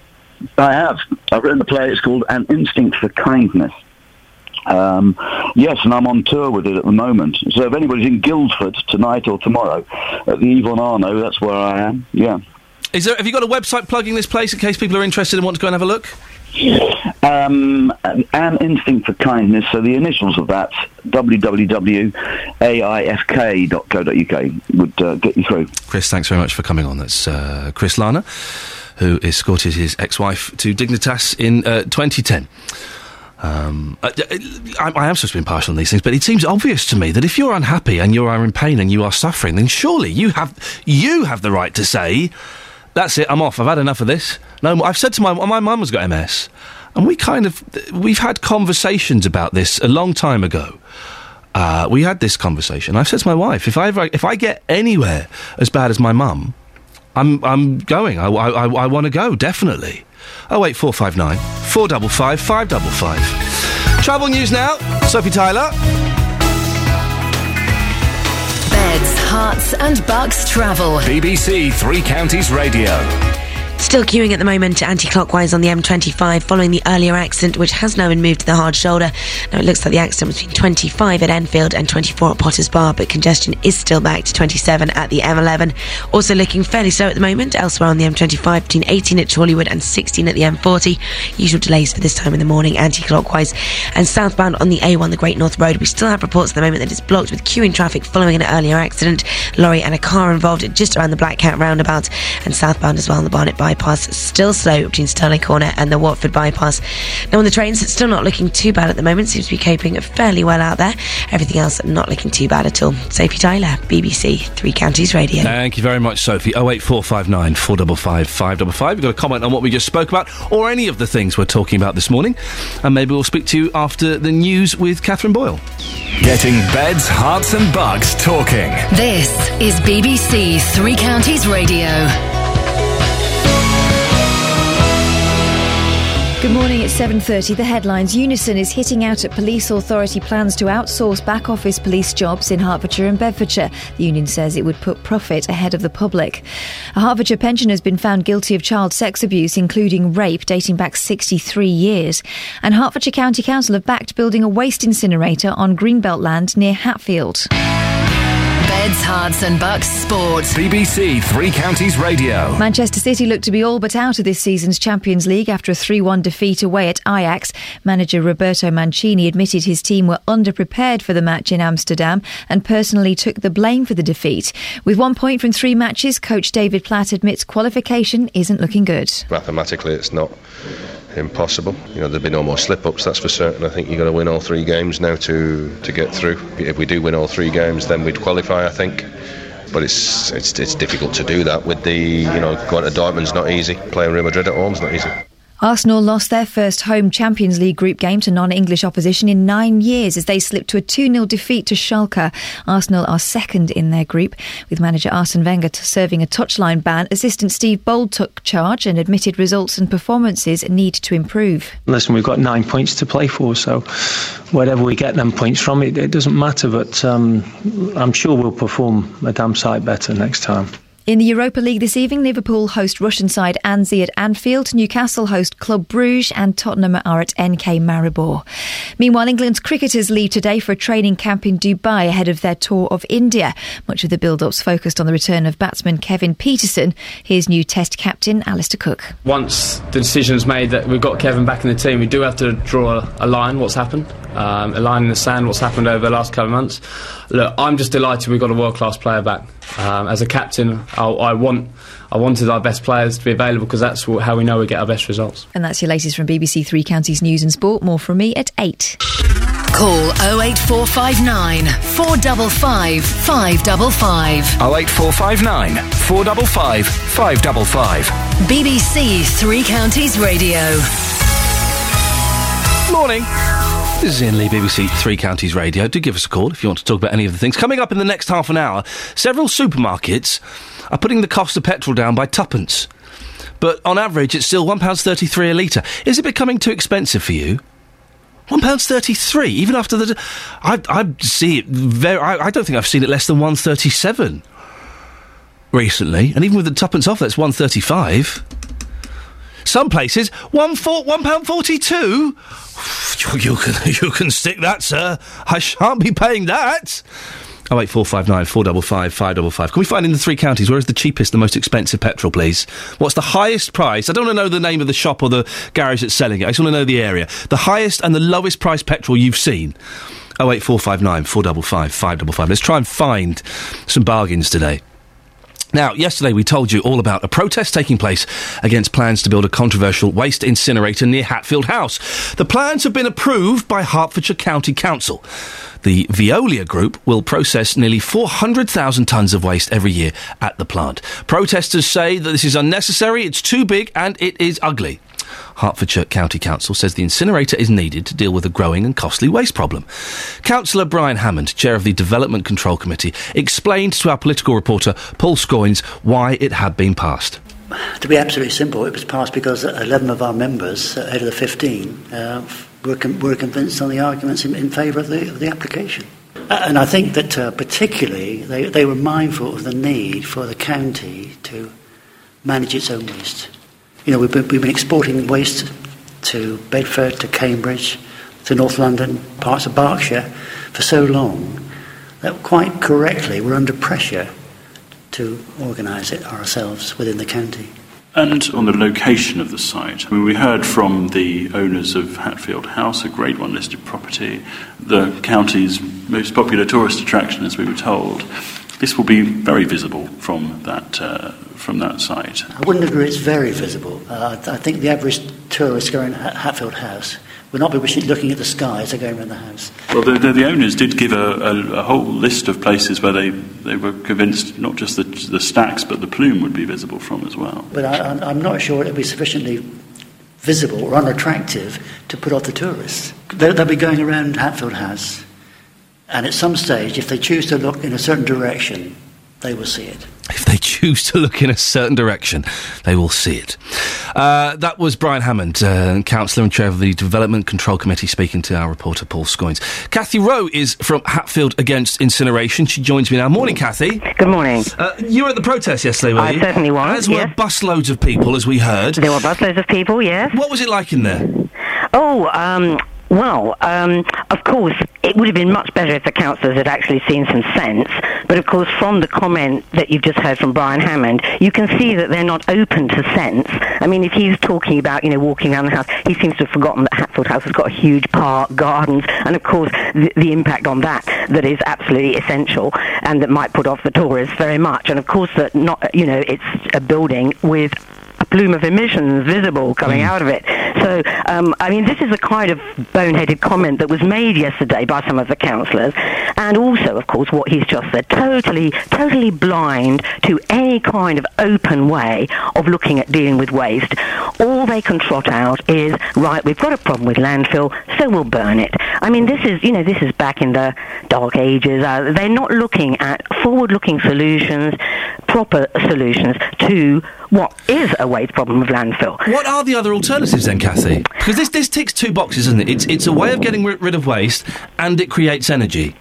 I have. I've written a play. It's called An Instinct for Kindness. Um, yes, and I'm on tour with it at the moment. So if anybody's in Guildford tonight or tomorrow at the Yvonne Arno, that's where I am. Yeah. Is there? Have you got a website plugging this place in case people are interested and want to go and have a look? Um, An Instinct for Kindness, so the initials of that, w w w dot a i f k dot co dot u k, would uh, get you through. Chris, thanks very much for coming on. That's uh, Chris Lana, who escorted his ex-wife to Dignitas in uh, twenty ten. Um, I, I, I am supposed to be impartial on these things, but it seems obvious to me that if you're unhappy and you are in pain and you are suffering, then surely you have you have the right to say... That's it, I'm off, I've had enough of this. No, I've said to my... My mum has got M S. And we kind of, we've had conversations about this a long time ago. Uh, we had this conversation. I've said to my wife, if I ever, if I get anywhere as bad as my mum, I'm I'm going. I, I, I want to go, definitely. oh eight four five nine, four five five, five five five. Travel news now, Sophie Tyler. Beds, hearts and bucks travel. B B C Three Counties Radio. Still queuing at the moment anti-clockwise on the M twenty-five following the earlier accident, which has now been moved to the hard shoulder. Now it looks like the accident was between twenty-five at Enfield and twenty-four at Potters Bar, but congestion is still back to twenty-seven at the M eleven. Also looking fairly slow at the moment elsewhere on the M twenty-five between eighteen at Chorleywood and sixteen at the M forty. Usual delays for this time in the morning anti-clockwise. And southbound on the A one, the Great North Road, we still have reports at the moment that it's blocked with queuing traffic following an earlier accident. Lorry and a car involved just around the Black Cat roundabout, and southbound as well on the Barnet bypass, still slow between Sterling Corner and the Watford bypass. Now on the trains, it's still not looking too bad at the moment, seems to be coping fairly well out there. Everything else not looking too bad at all. Sophie Tyler, B B C Three Counties Radio. Thank you very much, Sophie. oh eight four five nine, four five five, five five five. You've got a comment on what we just spoke about, or any of the things we're talking about this morning, and maybe we'll speak to you after the news with Catherine Boyle. Getting beds, hearts and bugs talking. This is B B C Three Counties Radio. Good morning, it's seven thirty. The headlines. Unison is hitting out at police authority plans to outsource back office police jobs in Hertfordshire and Bedfordshire. The union says it would put profit ahead of the public. A Hertfordshire pensioner has been found guilty of child sex abuse, including rape, dating back sixty-three years. And Hertfordshire County Council have backed building a waste incinerator on Greenbelt land near Hatfield. Beds, hearts and bucks sports. B B C Three Counties Radio. Manchester City look to be all but out of this season's Champions League after a three one defeat away at Ajax. Manager Roberto Mancini admitted his team were underprepared for the match in Amsterdam and personally took the blame for the defeat. With one point from three matches, coach David Platt admits qualification isn't looking good. Mathematically, it's not impossible. You know, there'll be no more slip-ups, that's for certain. I think you've got to win all three games now to, to get through. If we do win all three games, then we'd qualify, I think. But it's it's it's difficult to do that with the, you know, going to Dortmund's not easy. Playing Real Madrid at home's not easy. Arsenal lost their first home Champions League group game to non-English opposition in nine years as they slipped to a two nil defeat to Schalke. Arsenal are second in their group, with manager Arsene Wenger serving a touchline ban. Assistant Steve Bold took charge and admitted results and performances need to improve. Listen, we've got nine points to play for, so wherever we get them points from, it, it doesn't matter, but um, I'm sure we'll perform a damn sight better next time. In the Europa League this evening, Liverpool host Russian side Anzi at Anfield, Newcastle host Club Brugge and Tottenham are at N K Maribor. Meanwhile, England's cricketers leave today for a training camp in Dubai ahead of their tour of India. Much of the build-up's focused on the return of batsman Kevin Peterson. Here's new Test captain Alistair Cook. Once the decision's made that we've got Kevin back in the team, we do have to draw a line, what's happened, um, a line in the sand, what's happened over the last couple of months. Look, I'm just delighted we've got a world-class player back. Um, as a captain, I, I want I wanted our best players to be available because that's how we know we get our best results. And that's your latest from B B C Three Counties News and Sport. More from me at eight. Call oh eight four five nine, four five five, five five five. oh eight four five nine, four five five, five five five. B B C Three Counties Radio. Morning. This is Iain Lee, B B C Three Counties Radio. Do give us a call if you want to talk about any of the things. Coming up in the next half an hour, several supermarkets are putting the cost of petrol down by tuppence. But on average, it's still one pound thirty-three a litre. Is it becoming too expensive for you? one pound thirty-three, even after the... I, I see it very... I, I don't think I've seen it less than one pound thirty-seven recently. And even with the tuppence off, that's one pound thirty-five. Some places, one for, one pound forty-two. You, you, can, you can stick that, sir. I shan't be paying that. oh eight four five nine, four five five, five five five. Can we find in the three counties, where is the cheapest, the most expensive petrol, please? What's the highest price? I don't want to know the name of the shop or the garage that's selling it. I just want to know the area. The highest and the lowest price petrol you've seen. oh eight four five nine, four five five, five five five. Let's try and find some bargains today. Now, yesterday we told you all about a protest taking place against plans to build a controversial waste incinerator near Hatfield House. The plans have been approved by Hertfordshire County Council. The Veolia group will process nearly four hundred thousand tonnes of waste every year at the plant. Protesters say that this is unnecessary, it's too big and it is ugly. Hertfordshire County Council says the incinerator is needed to deal with a growing and costly waste problem. Councillor Brian Hammond, chair of the Development Control Committee, explained to our political reporter Paul Scoynes why it had been passed. To be absolutely simple, it was passed because eleven of our members out of the fifteen uh, were, com- were convinced on the arguments in, in favour of the, of the application. And I think that uh, particularly they, they were mindful of the need for the county to manage its own waste. You know, we've been, we've been exporting waste to Bedford, to Cambridge, to North London, parts of Berkshire for so long that quite correctly we're under pressure to organise it ourselves within the county. And on the location of the site, I mean, we heard from the owners of Hatfield House, a Grade One listed property, the county's most popular tourist attraction, as we were told. This will be very visible from that uh, from that site. I wouldn't agree it's very visible. Uh, I think the average tourist going to Hatfield House will not be wishing, looking at the sky as they're going around the house. Well, the, the, the owners did give a, a, a whole list of places where they, they were convinced not just the, the stacks but the plume would be visible from as well. But I, I'm, I'm not sure it would be sufficiently visible or unattractive to put off the tourists. They'll, they'll be going around Hatfield House, and at some stage, if they choose to look in a certain direction, they will see it. If they choose to look in a certain direction, they will see it. Uh, that was Brian Hammond, uh, councillor and chair of the Development Control Committee, speaking to our reporter Paul Scoynes. Cathy Rowe is from Hatfield Against Incineration. She joins me now. Morning, Cathy. Good morning. Uh, you were at the protest yesterday, were I you? I certainly was. As were yes. busloads of people, as we heard. There were busloads of people, yes. What was it like in there? Oh, um... Well, um, of course, it would have been much better if the councillors had actually seen some sense. But, of course, from the comment that you've just heard from Brian Hammond, you can see that they're not open to sense. I mean, if he's talking about, you know, walking around the house, he seems to have forgotten that Hatfield House has got a huge park, gardens, and, of course, the, the impact on that that is absolutely essential and that might put off the tourists very much. And, of course, that not, you know, it's a building with a plume of emissions visible coming mm. out of it. So, um, I mean, this is a kind of boneheaded comment that was made yesterday by some of the councillors, and also, of course, what he's just said, totally, totally blind to any kind of open way of looking at dealing with waste. All they can trot out is, right, we've got a problem with landfill, so we'll burn it. I mean, this is, you know, this is back in the dark ages. Uh, they're not looking at forward-looking solutions, proper solutions to what is a waste problem of landfill. What are the other alternatives then, Cathy? Because this, this ticks two boxes, isn't it? It's, it's a way of getting rid, rid of waste and it creates energy.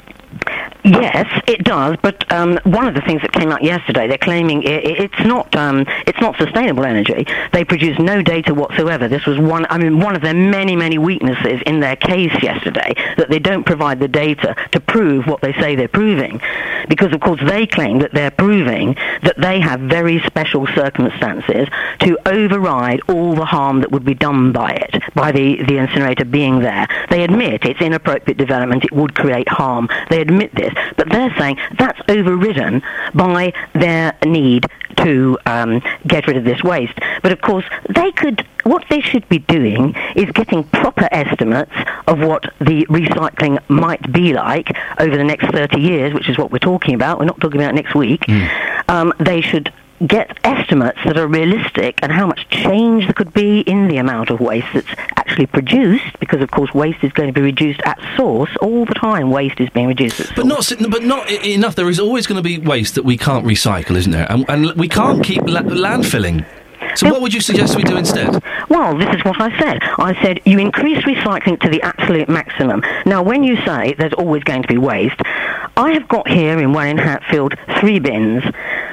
Yes, it does, but um, one of the things that came out yesterday, they're claiming it, it's not um, it's not sustainable energy. They produced no data whatsoever. This was one, I mean, one of their many, many weaknesses in their case yesterday, that they don't provide the data to prove what they say they're proving, because, of course, they claim that they're proving that they have very special circumstances to override all the harm that would be done by it, by the, the incinerator being there. They admit it's inappropriate development, it would create harm. They admit this. But they're saying that's overridden by their need to um, get rid of this waste. But, of course, they could. What they should be doing is getting proper estimates of what the recycling might be like over the next thirty years, which is what we're talking about. We're not talking about next week. Mm. Um, they should get estimates that are realistic and how much change there could be in the amount of waste that's actually produced, because, of course, waste is going to be reduced at source all the time. Waste is being reduced at source. But not, but not enough. There is always going to be waste that we can't recycle, isn't there? And, and we can't keep la- landfilling. So what would you suggest we do instead? Well, this is what I said. I said you increase recycling to the absolute maximum. Now, when you say there's always going to be waste, I have got here in Welwyn Hatfield three bins.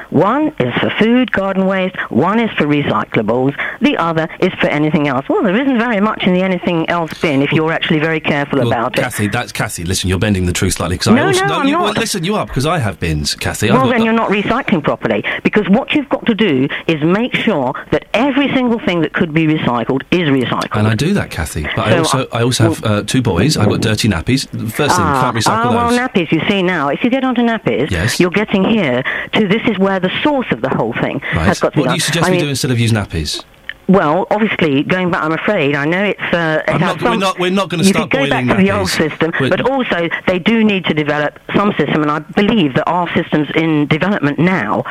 One is for food, garden waste, one is for recyclables, the other is for anything else. Well, there isn't very much in the anything else bin if well, you're actually very careful well, about Cathy, it. Cathy, that's Cathy. Listen, you're bending the truth slightly. Cause no, I also, no, no, I'm you, not. Well, listen, you are, because I have bins, Cathy. Well, I've then got, you're not recycling properly, because what you've got to do is make sure that every single thing that could be recycled is recycled. And I do that, Cathy, but so I also I, I also well, have uh, two boys. I've got dirty nappies. First thing, ah, can't recycle ah, those. Well, nappies, you see now, if you get onto nappies, yes. you're getting here to this is where the source of the whole thing right. has got to be. What do you suggest I we mean, do instead of use nappies? Well, obviously, going back, I'm afraid, I know it's... Uh, it's not, some, we're not, we're not going to start boiling that. You could go back to the old system, we're, but also they do need to develop some system, and I believe there are systems in development now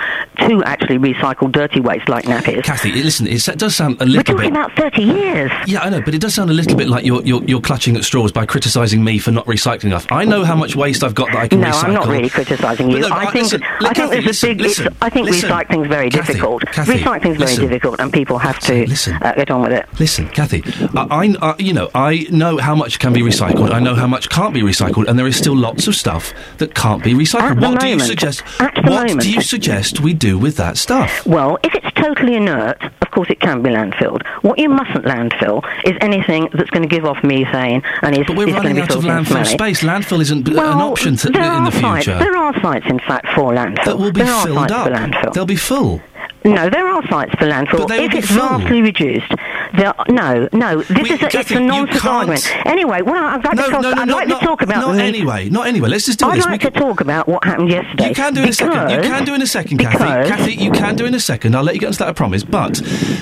to actually recycle dirty waste like nappies. Cathy, listen, it's, it does sound a little bit... We're talking bit, about thirty years. Yeah, I know, but it does sound a little bit like you're, you're, you're clutching at straws by criticising me for not recycling enough. I know how much waste I've got that I can no, recycle. No, I'm not really criticising you. No, I, I think, listen, I Cathy, think, listen, big, listen, I think listen, recycling's very Cathy, difficult. Cathy, recycling's listen, very difficult, and people have to... Listen, uh, get on with it. Listen, Cathy, I, I, you know, I know how much can be recycled, I know how much can't be recycled, and there is still lots of stuff that can't be recycled. What moment, do you suggest? What moment. do you suggest we do with that stuff? Well, if it's totally inert, of course it can be landfilled. What you mustn't landfill is anything that's going to give off methane and is. But we're is running out of landfill space. Landfill isn't well, an option to, in the future. Sites, there are sites, in fact, for landfill. That will be there filled are sites up. For landfill. They'll be full. No, there are sites for landfill. If it's full. vastly reduced, there are, no, no. This we, is a, Cathy, it's a nonsense argument. Anyway, well, I'd like no, to talk, no, no, I'd no, like not, to talk about. Not anyway. Not anyway. Let's just do I'd this. I'd like we to talk about what happened yesterday. You can do in a second. You can do in a second, Cathy. Cathy, you can do in a second. I'll let you get into that. I promise. But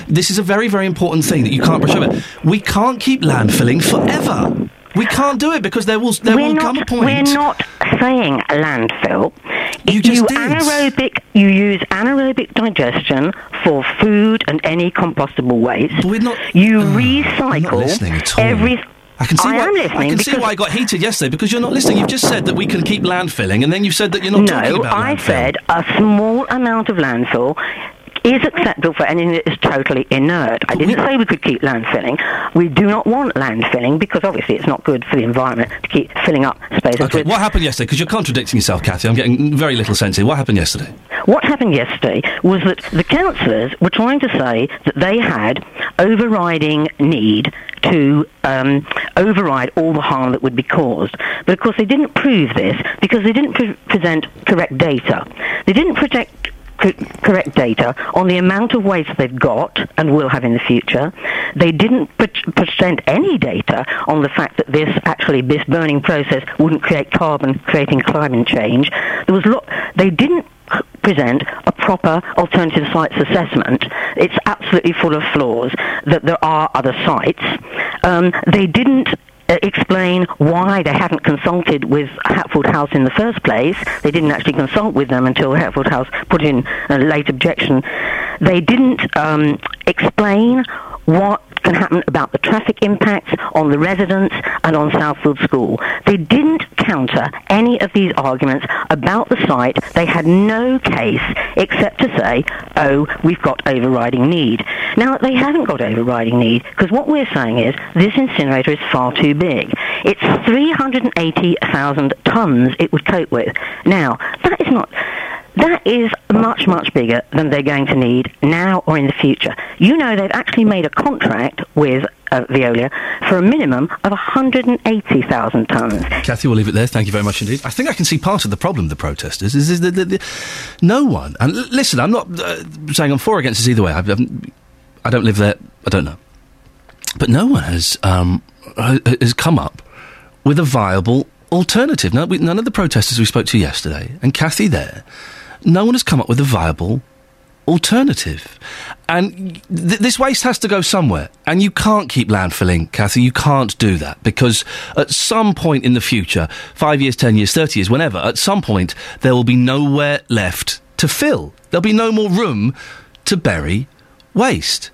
this is a very, very important thing that you can't brush over. We can't keep landfilling forever. We can't do it because there will there we're will not, come a point. We're not saying landfill. If you just you anaerobic, you use anaerobic digestion for food and any compostable waste. But we're not. You uh, recycle I'm not listening at all. every. I can see, I why, am listening I can see why I got heated yesterday, because you're not listening. You've just said that we can keep landfilling, and then you've said that you're not no, talking about I landfill. No, I said a small amount of landfill is acceptable for anything that is totally inert. But I didn't we, say we could keep landfilling. We do not want landfilling because obviously it's not good for the environment to keep filling up spaces. Okay, with what happened yesterday? Because you're contradicting yourself, Cathy. I'm getting very little sense here. What happened yesterday? What happened yesterday was that the councillors were trying to say that they had overriding need to um, override all the harm that would be caused. But of course they didn't prove this because they didn't pre- present correct data. They didn't protect... correct data on the amount of waste they've got and will have in the future. They didn't present any data on the fact that this actually this burning process wouldn't create carbon, creating climate change. There was lot. They didn't present a proper alternative sites assessment. It's absolutely full of flaws. That there are other sites. Um, they didn't. Uh, explain why they hadn't consulted with Hatfield House in the first place. They didn't actually consult with them until Hatfield House put in a late objection. They didn't um, explain what can happen about the traffic impacts on the residents and on Southfield School. They didn't counter any of these arguments about the site. They had no case except to say, oh, we've got overriding need. Now, they haven't got overriding need because what we're saying is this incinerator is far too big. It's three hundred eighty thousand tonnes it would cope with. Now, that is not... That is much, much bigger than they're going to need now or in the future. You know, they've actually made a contract with uh, Veolia for a minimum of one hundred eighty thousand tonnes. Cathy, we'll leave it there. Thank you very much indeed. I think I can see part of the problem of the protesters is, is that the, the, no one... And l- listen, I'm not uh, saying I'm for or against this either way. I, I don't live there. I don't know. But no one has, um, has come up with a viable alternative. No, we, none of the protesters we spoke to yesterday, and Cathy there... No one has come up with a viable alternative. And th- this waste has to go somewhere. And you can't keep landfilling, Cathy. You can't do that. Because at some point in the future, five years, ten years, thirty years, whenever, at some point, there will be nowhere left to fill. There'll be no more room to bury waste.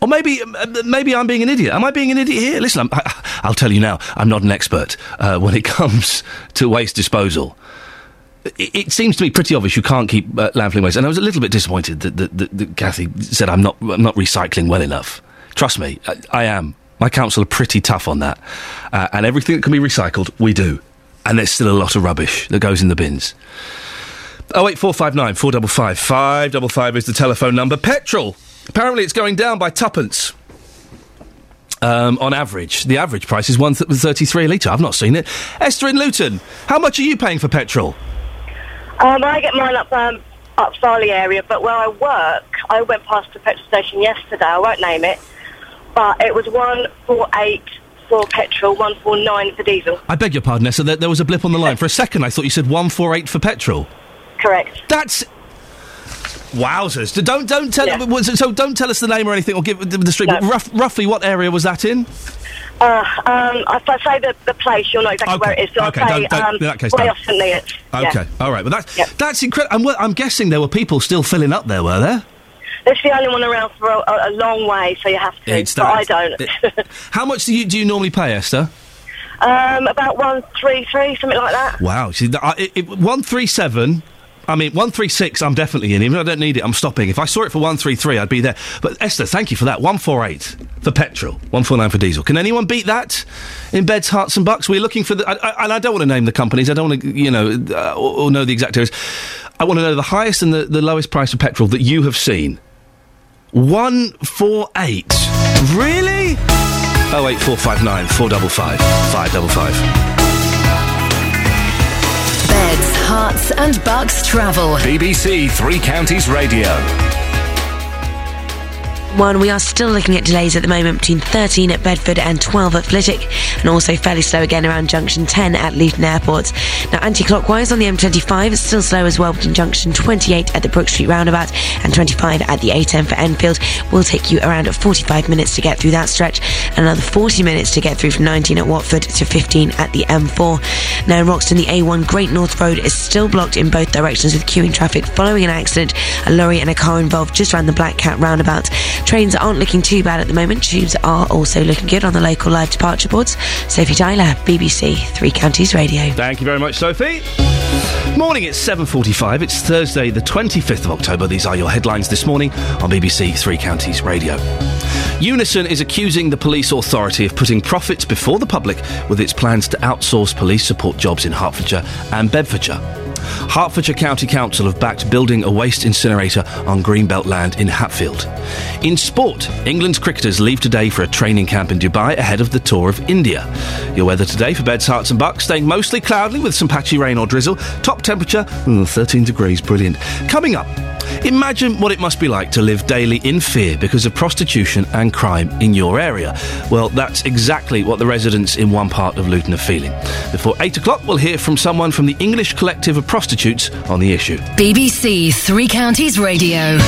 Or maybe maybe I'm being an idiot. Am I being an idiot here? Listen, I'm, I, I'll tell you now, I'm not an expert uh, when it comes to waste disposal. It seems to me pretty obvious you can't keep uh, landfilling waste. And I was a little bit disappointed that, that, that, that Cathy said I'm not I'm not recycling well enough. Trust me, I, I am. My council are pretty tough on that. Uh, and everything that can be recycled, we do. And there's still a lot of rubbish that goes in the bins. oh eight four five nine four five five five five five is the telephone number. Petrol! Apparently it's going down by tuppence. Um, on average. The average price is one thirty-three a litre. I've not seen it. Esther in Luton, how much are you paying for petrol? Um, I get mine up um, up Farley area, but where I work, I went past the petrol station yesterday. I won't name it, but it was one four eight for petrol, one four nine for diesel. I beg your pardon, Esther. There, there was a blip on the line for a second. I thought you said one four eight for petrol. Correct. That's Wowzers! Don't don't tell yeah. so don't tell us the name or anything, or give the, the street. No. Rough, roughly, what area was that in? Uh, um, if I say the, the place, you'll know exactly okay. where it is. So okay, I'll say, don't, don't, um, in that case, don't. It. Okay, yeah. all right. Well, that's yeah. that's incredible. And well, I'm guessing there were people still filling up there, were there? It's the only one around for a, a long way, so you have to. It's but I don't. It, how much do you do you normally pay, Esther? Um, about one three three, something like that. Wow, see, uh, it, it, one three seven. I mean, one three six, I'm definitely in. Even if I don't need it, I'm stopping. If I saw it for one three three, I'd be there. But, Esther, thank you for that. one four eight for petrol. one four nine for diesel. Can anyone beat that in Beds, Hearts and Bucks? We're looking for the... I, I, and I don't want to name the companies. I don't want to, you know, uh, or, or know the exact areas. I want to know the highest and the, the lowest price of petrol that you have seen. one four eight. Really? oh eight four five nine four five five five five five. Beds, Hearts and Bucks Travel. B B C Three Counties Radio. One, we are still looking at delays at the moment between thirteen at Bedford and twelve at Flitwick, and also fairly slow again around junction ten at Luton Airport. Now, anti-clockwise on the M twenty-five, it's still slow as well between junction twenty-eight at the Brook Street roundabout and twenty-five at the A ten for Enfield. Will take you around forty-five minutes to get through that stretch, and another forty minutes to get through from nineteen at Watford to fifteen at the M four. Now, in Roxton, the A one Great North Road is still blocked in both directions with queuing traffic following an accident. A lorry and a car involved just around the Black Cat roundabout. Trains aren't looking too bad at the moment. Tubes are also looking good on the local live departure boards. Sophie Tyler, B B C Three Counties Radio. Thank you very much, Sophie. Morning, it's seven forty-five. It's Thursday, the twenty-fifth of October. These are your headlines this morning on B B C Three Counties Radio. Unison is accusing the police authority of putting profits before the public with its plans to outsource police support jobs in Hertfordshire and Bedfordshire. Hertfordshire County Council have backed building a waste incinerator on Greenbelt land in Hatfield. In sport, England's cricketers leave today for a training camp in Dubai ahead of the tour of India. Your weather today for Beds, Hearts and Bucks, staying mostly cloudy with some patchy rain or drizzle. Top temperature, mm, thirteen degrees, brilliant. Coming up, imagine what it must be like to live daily in fear because of prostitution and crime in your area. Well, that's exactly what the residents in one part of Luton are feeling. Before eight o'clock, we'll hear from someone from the English Collective of Prostitutes on the issue. B B C Three Counties Radio.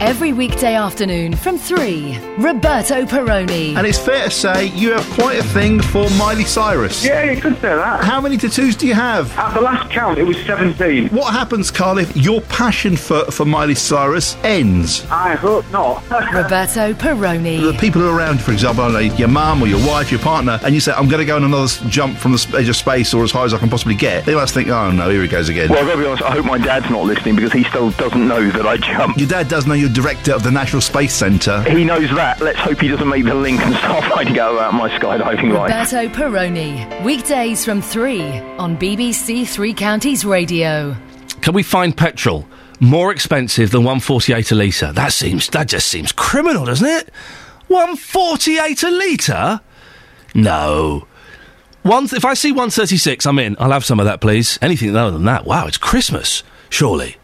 Every weekday afternoon from three, Roberto Peroni. And it's fair to say you have quite a thing for Miley Cyrus. Yeah, you could say that. How many tattoos do you have? At the last count, it was seventeen. What happens, Carl, if your passion for, for Miley Cyrus ends? I hope not. Roberto Peroni. The people who are around, for example, I don't know, your mum or your wife, your partner, and you say, I'm going to go on another jump from the edge of space or as high as I can possibly get. They must think, oh no, here he goes again. Well, I've got to be honest, I hope my dad's not listening because he still doesn't know that I jump. Your dad does know you're director of the National Space Centre. He knows that. Let's hope he doesn't make the link and start finding out about my skydiving life. Roberto Peroni, weekdays from three on B B C Three Counties Radio. Can we find petrol more expensive than one forty-eight a litre? That seems, that just seems criminal, doesn't it? one forty-eight a litre? No. One th- if I see one thirty-six, I'm in. I'll have some of that, please. Anything other than that. Wow, it's Christmas, surely.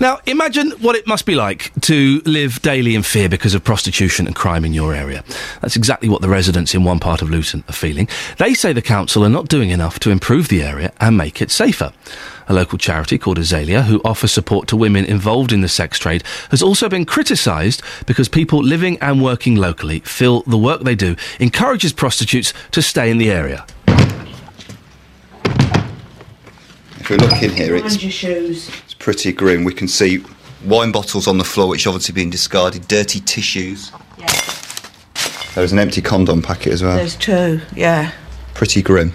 Now, imagine what it must be like to live daily in fear because of prostitution and crime in your area. That's exactly what the residents in one part of Luton are feeling. They say the council are not doing enough to improve the area and make it safer. A local charity called Azalea, who offers support to women involved in the sex trade, has also been criticised because people living and working locally feel the work they do encourages prostitutes to stay in the area. If we look in here, it's, it's pretty grim. We can see wine bottles on the floor, which have obviously been discarded, dirty tissues. Yeah. There's an empty condom packet as well. There's two, yeah. Pretty grim.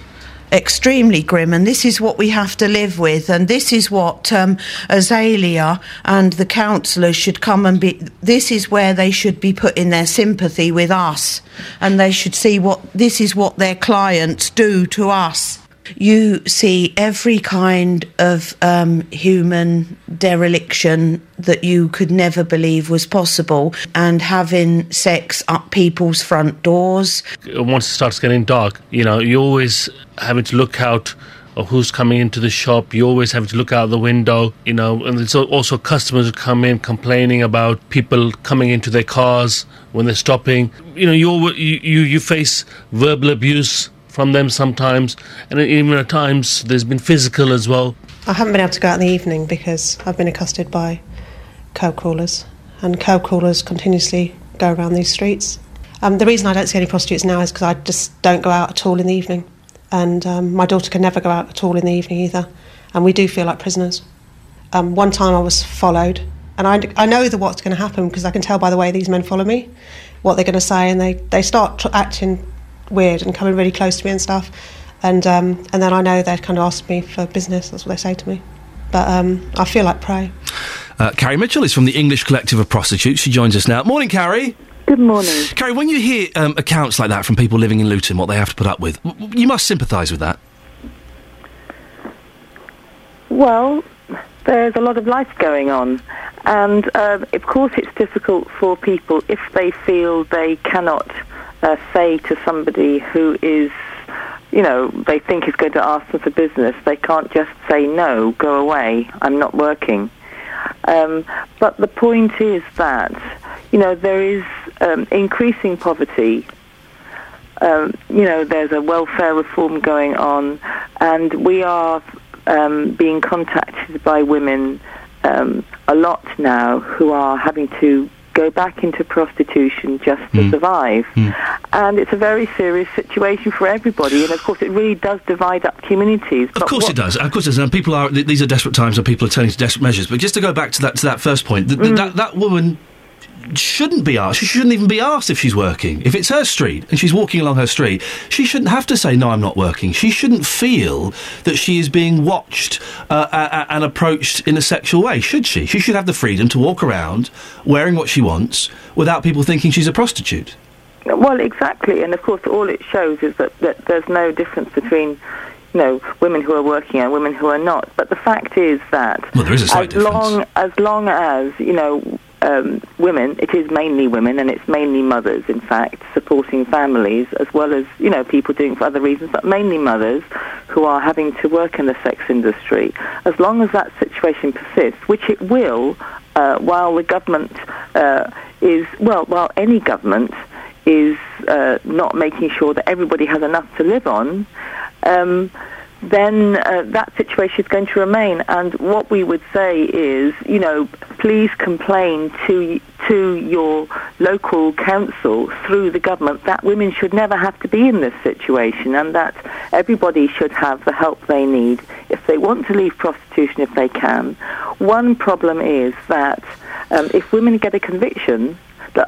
Extremely grim, and this is what we have to live with, and this is what um, Azalea and the councillors should come and be, this is where they should be putting their sympathy with us, and they should see what, this is what their clients do to us. You see every kind of um, human dereliction that you could never believe was possible, and having sex up people's front doors. Once it starts getting dark, you know, you're always having to look out of who's coming into the shop. You always have to look out the window, you know, and there's also customers who come in complaining about people coming into their cars when they're stopping. You know, you you you face verbal abuse from them sometimes, and even at times there's been physical as well. I haven't been able to go out in the evening because I've been accosted by cab crawlers, and cab crawlers continuously go around these streets. Um, the reason I don't see any prostitutes now is because I just don't go out at all in the evening, and um, my daughter can never go out at all in the evening either, and we do feel like prisoners. Um, one time I was followed, and I, I know that what's going to happen because I can tell by the way these men follow me what they're going to say, and they, they start tr- acting weird and coming really close to me and stuff, and um, and then I know they'd kind of ask me for business, that's what they say to me. But um, I feel like prey. Uh, Carrie Mitchell is from the English Collective of Prostitutes. She joins us now. Morning, Carrie. Good morning. Carrie, when you hear um, accounts like that from people living in Luton, what they have to put up with, you must sympathise with that. Well, there's a lot of life going on. And, um, of course, it's difficult for people if they feel they cannot uh, say to somebody who is, you know, they think is going to ask them for business, they can't just say, no, go away, I'm not working. Um, but the point is that, you know, there is um, increasing poverty. Um, you know, there's a welfare reform going on, and we are um, being contacted by women um, a lot now who are having to go back into prostitution just to mm. survive. Mm. And it's a very serious situation for everybody, and of course it really does divide up communities. Of course it does, of course it does. And people are, th- these are desperate times and people are turning to desperate measures. But just to go back to that to that first point, th- th- mm. that, that woman shouldn't be asked, she shouldn't even be asked if she's working. If it's her street and she's walking along her street, she shouldn't have to say, no, I'm not working. She shouldn't feel that she is being watched uh, uh, and approached in a sexual way, should she? She should have the freedom to walk around wearing what she wants without people thinking she's a prostitute. Well, exactly, and of course all it shows is that, that there's no difference between, you know, women who are working and women who are not. But the fact is that well, there is a slight as difference. long as long as, you know, Um, women, it is mainly women, and it's mainly mothers, in fact, supporting families, as well as, you know, people doing it for other reasons, but mainly mothers who are having to work in the sex industry. As long as that situation persists, which it will, uh, while the government uh, is, well, while any government is uh, not making sure that everybody has enough to live on, um, then uh, that situation is going to remain. And what we would say is, you know, please complain to to your local council through the government that women should never have to be in this situation, and that everybody should have the help they need if they want to leave prostitution if they can. One problem is that um, if women get a conviction,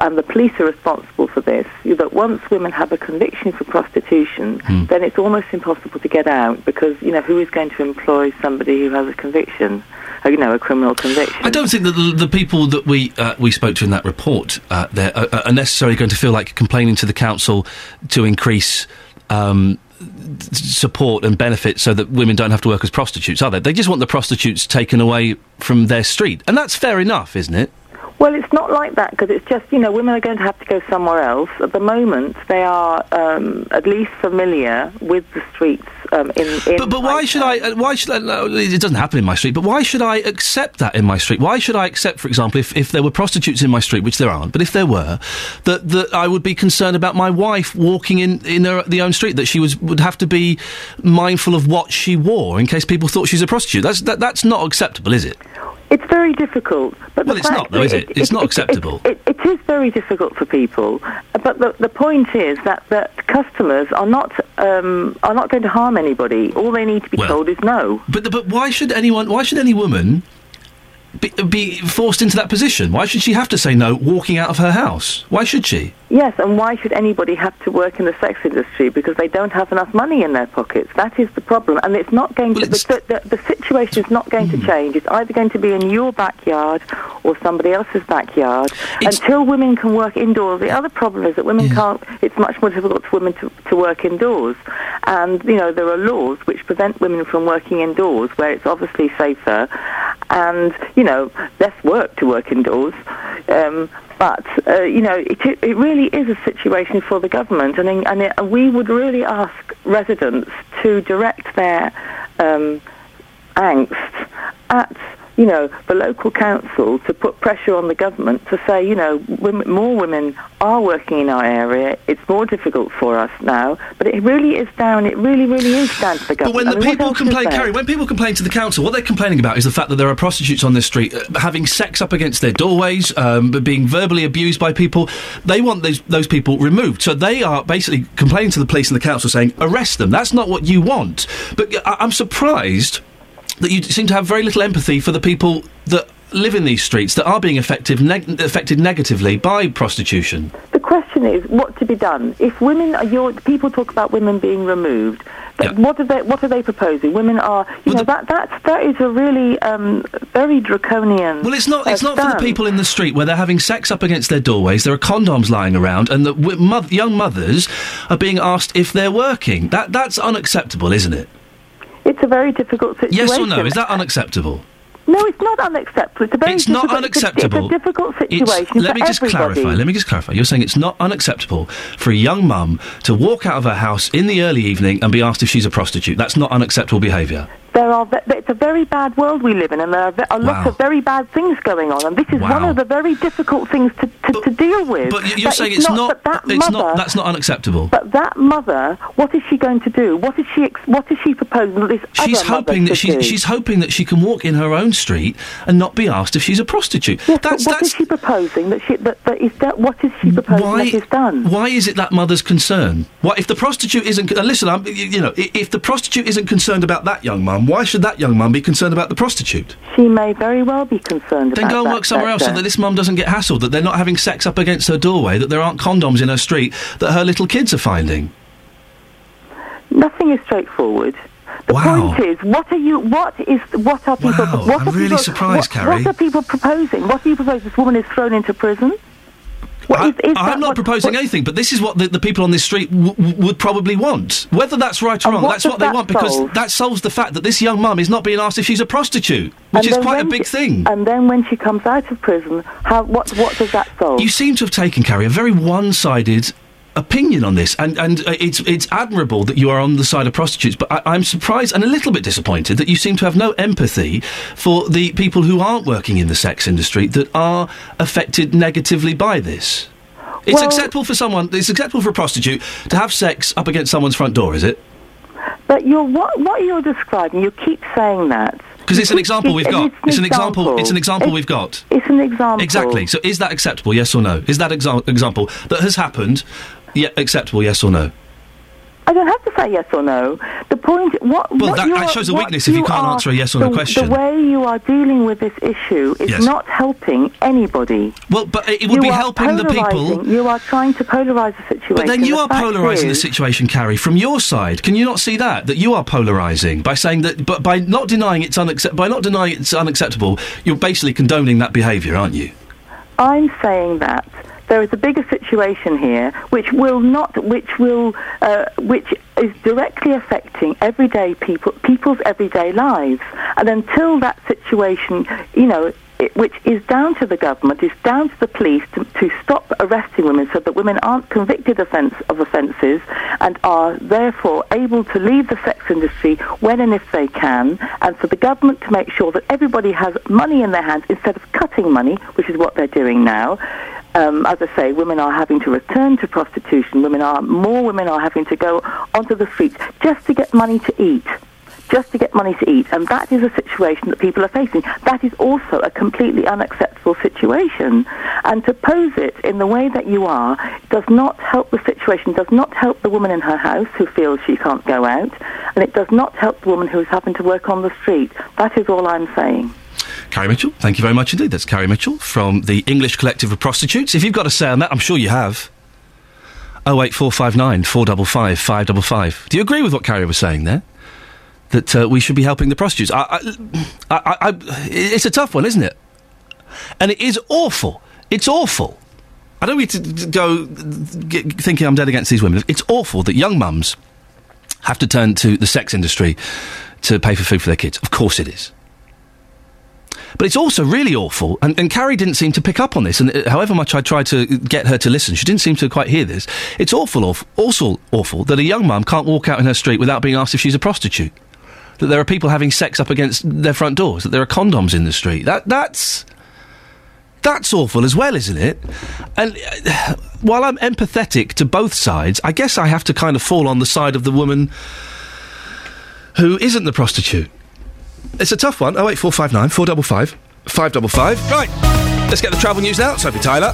and the police are responsible for this, that once women have a conviction for prostitution, mm. then it's almost impossible to get out, because, you know, who is going to employ somebody who has a conviction, you know, a criminal conviction? I don't think that the, the people that we uh, we spoke to in that report uh, there are, are necessarily going to feel like complaining to the council to increase um, support and benefits so that women don't have to work as prostitutes, are they? They just want the prostitutes taken away from their street, and that's fair enough, isn't it? Well, it's not like that, because it's just, you know, women are going to have to go somewhere else. At the moment, they are um, at least familiar with the streets um, in, in... But, but why should I... Why should I... No, it doesn't happen in my street, but why should I accept that in my street? Why should I accept, for example, if, if there were prostitutes in my street, which there aren't, but if there were, that, that I would be concerned about my wife walking in, in her the own street, that she was would have to be mindful of what she wore in case people thought she's a prostitute? That's that, that's not acceptable, is it? It's very difficult. But well, it's not, though, is it? It's not acceptable. It, it, it is very difficult for people. But the, the point is that, that customers are not um, are not going to harm anybody. All they need to be well, told is no. But but why should anyone? Why should any woman be, be forced into that position? Why should she have to say no walking out of her house? Why should she? Yes, and why should anybody have to work in the sex industry? Because they don't have enough money in their pockets. That is the problem, and it's not going well, to... The, the, the situation is not going mm. to change. It's either going to be in your backyard or somebody else's backyard. It's, until women can work indoors. The other problem is that women yeah. can't... It's much more difficult for women to, to work indoors. And, you know, there are laws which prevent women from working indoors, where it's obviously safer, and, you know, less work to work indoors. Um... But, uh, you know, it, it really is a situation for the government, and, in, and it, we would really ask residents to direct their um, angst at you know, the local council to put pressure on the government to say, you know, women, more women are working in our area. It's more difficult for us now, but it really is down, it really, really is down to the government. But when I the mean, people complain, Carrie, when people complain to the council, what they're complaining about is the fact that there are prostitutes on this street uh, having sex up against their doorways, um, but being verbally abused by people. They want those, those people removed. So they are basically complaining to the police and the council saying, arrest them. That's not what you want. But I- I'm surprised that you seem to have very little empathy for the people that live in these streets that are being effective, neg- affected negatively by prostitution. The question is what to be done. If women are your... People talk about women being removed. Yeah. What, are they, what are they proposing? Women are... You well, know, the, that, that's, that is a really um, very draconian... Well, it's not, it's not for the people in the street where they're having sex up against their doorways, there are condoms lying around, and the w- mo- young mothers are being asked if they're working. That That's unacceptable, isn't it? It's a very difficult situation. Yes or no? Is that unacceptable? No, it's not unacceptable. It's, a very it's not unacceptable. It's a, it's a difficult situation for everybody. Let me just clarify. Let me just clarify. You're saying it's not unacceptable for a young mum to walk out of her house in the early evening and be asked if she's a prostitute. That's not unacceptable behaviour. There are. Ve- it's a very bad world we live in, and there are ve- a wow. lot of very bad things going on. And this is wow. one of the very difficult things to, to, but, to deal with. But you're that saying it's not. That that it's mother, not. That's not unacceptable. But that mother, what is she going to do? What is she? Ex- what is she proposing that this she's other hoping mother that she, do? She's hoping that she can walk in her own street and not be asked if she's a prostitute. Yes, that's, but what that's, is she proposing? That she. That, that is. That, what is she proposing? Why, that is done? Why is it that mother's concern? Why, if the prostitute isn't? Uh, listen, I'm, you, you know, if the prostitute isn't concerned about that young mum, why should that young mum be concerned about the prostitute? She may very well be concerned about that. Then go and work somewhere else so that this mum doesn't get hassled, that they're not having sex up against her doorway, that there aren't condoms in her street, that her little kids are finding. Nothing is straightforward. The wow. point is, what are you? What is? What are people? Wow, what I'm are really people, surprised, what, Carrie. What are people proposing? What are you proposing? This woman is thrown into prison. What, I, is, is I'm not what, proposing what, anything, but this is what the, the people on this street w- w- would probably want. Whether that's right or wrong, what that's what they that want, because solve? That solves the fact that this young mum is not being asked if she's a prostitute, which is quite a big she, thing. And then when she comes out of prison, how, what, what does that solve? You seem to have taken, Carrie, a very one-sided opinion on this, and, and uh, it's it's admirable that you are on the side of prostitutes, but I, I'm surprised and a little bit disappointed that you seem to have no empathy for the people who aren't working in the sex industry that are affected negatively by this. It's well, acceptable for someone, it's acceptable for a prostitute to have sex up against someone's front door, is it? But you're, what, what you're describing, you keep saying that. Because it's an example we've got. It's an example. It's an example we've got. It's an example. Exactly. So is that acceptable, yes or no? Is that exa- example that has happened... Yeah, acceptable, yes or no? I don't have to say yes or no. The point... What, well, what that, that shows a weakness if you, you can't answer a yes or the, no question. The way you are dealing with this issue is yes. not helping anybody. Well, but it would you be helping the people... You are trying to polarise the situation. But then you the are polarising is, the situation, Carrie, from your side. Can you not see that? That you are polarising by saying that... But by not denying it's, unaccept- by not denying it's unacceptable, you're basically condoning that behaviour, aren't you? I'm saying that... There is a bigger situation here, which will not, which will, uh, which is directly affecting everyday people, people's everyday lives. And until that situation, you know, it, which is down to the government, is down to the police to, to stop arresting women, so that women aren't convicted offence of offences and are therefore able to leave the sex industry when and if they can, and for the government to make sure that everybody has money in their hands instead of cutting money, which is what they're doing now. Um, as I say, women are having to return to prostitution. Women are more women are having to go onto the streets just to get money to eat, just to get money to eat, and that is a situation that people are facing. That is also a completely unacceptable situation, and to pose it in the way that you are does not help the situation. Does not help the woman in her house who feels she can't go out, and it does not help the woman who is having to work on the street. That is all I'm saying. Carrie Mitchell, thank you very much indeed. That's Carrie Mitchell from the English Collective of Prostitutes. If you've got a say on that, I'm sure you have. oh eight four five nine four five five five five five. Do you agree with what Carrie was saying there? That uh, we should be helping the prostitutes? I, I, I, I, it's a tough one, isn't it? And it is awful. It's awful. I don't need to go get, thinking I'm dead against these women. It's awful that young mums have to turn to the sex industry to pay for food for their kids. Of course it is. But it's also really awful, and, and Carrie didn't seem to pick up on this, and uh, however much I tried to get her to listen, she didn't seem to quite hear this. It's awful, awful, also awful that a young mum can't walk out in her street without being asked if she's a prostitute. that there are people having sex up against their front doors, that there are condoms in the street. That that's that's awful as well, isn't it? And uh, while I'm empathetic to both sides, I guess I have to kind of fall on the side of the woman who isn't the prostitute. It's a tough one. Oh wait, four five nine four double five five double five. Right, let's get the travel news out. Sophie Tyler.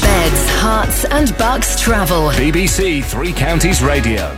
Beds, hearts, and bucks travel. B B C Three Counties Radio.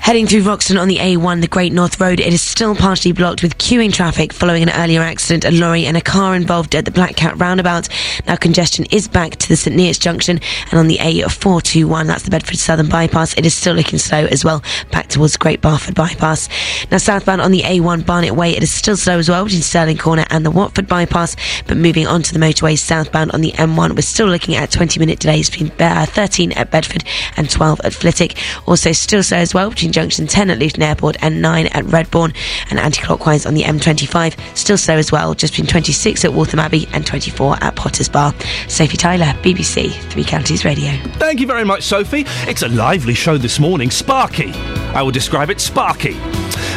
Heading through Roxton on the A one, the Great North Road, it is still partially blocked with queuing traffic following an earlier accident, a lorry and a car involved at the Black Cat roundabout. Now congestion is back to the St Neots Junction, and on the A four two one, that's the Bedford Southern Bypass, it is still looking slow as well, back towards Great Barford Bypass. Now southbound on the A one Barnet Way, it is still slow as well between Stirling Corner and the Watford Bypass, but moving on to the motorway southbound on the M one, we're still looking at twenty minute delays between uh, thirteen at Bedford and twelve at Flitwick. Also still slow as well between Junction ten at Luton Airport and nine at Redbourne, and anti-clockwise on the M twenty-five still slow as well, just between twenty-six at Waltham Abbey and twenty-four at Potters Bar. Sophie Tyler, B B C Three Counties Radio. Thank you very much, Sophie. It's a lively show this morning. Sparky. I will describe it, sparky.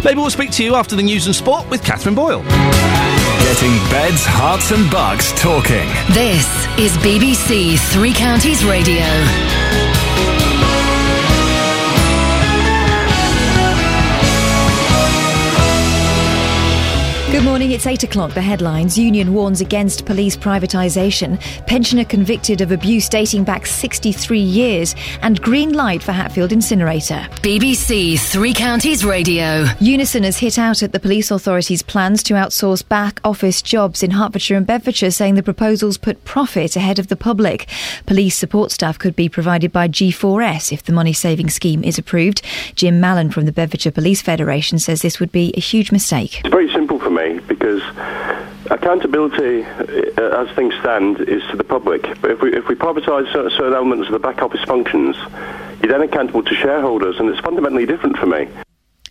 Maybe we'll speak to you after the news and sport with Catherine Boyle. Getting beds, hearts and bugs talking. This is B B C Three Counties Radio. Good morning, it's eight o'clock. The headlines. Union warns against police privatisation. Pensioner convicted of abuse dating back sixty-three years. And green light for Hatfield incinerator. B B C Three Counties Radio. Unison has hit out at the police authority's plans to outsource back office jobs in Hertfordshire and Bedfordshire, saying the proposals put profit ahead of the public. Police support staff could be provided by G four S if the money-saving scheme is approved. Jim Mallon from the Bedfordshire Police Federation says this would be a huge mistake. It's very simple for me, because accountability, as things stand, is to the public. But if we, if we privatise certain elements of the back office functions, you're then accountable to shareholders, and it's fundamentally different for me.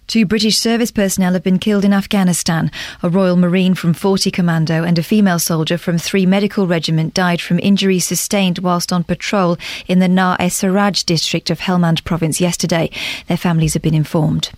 Two British service personnel have been killed in Afghanistan. A Royal Marine from forty Commando and a female soldier from three Medical Regiment died from injuries sustained whilst on patrol in the Nahr-e-Saraj district of Helmand province yesterday. Their families have been informed.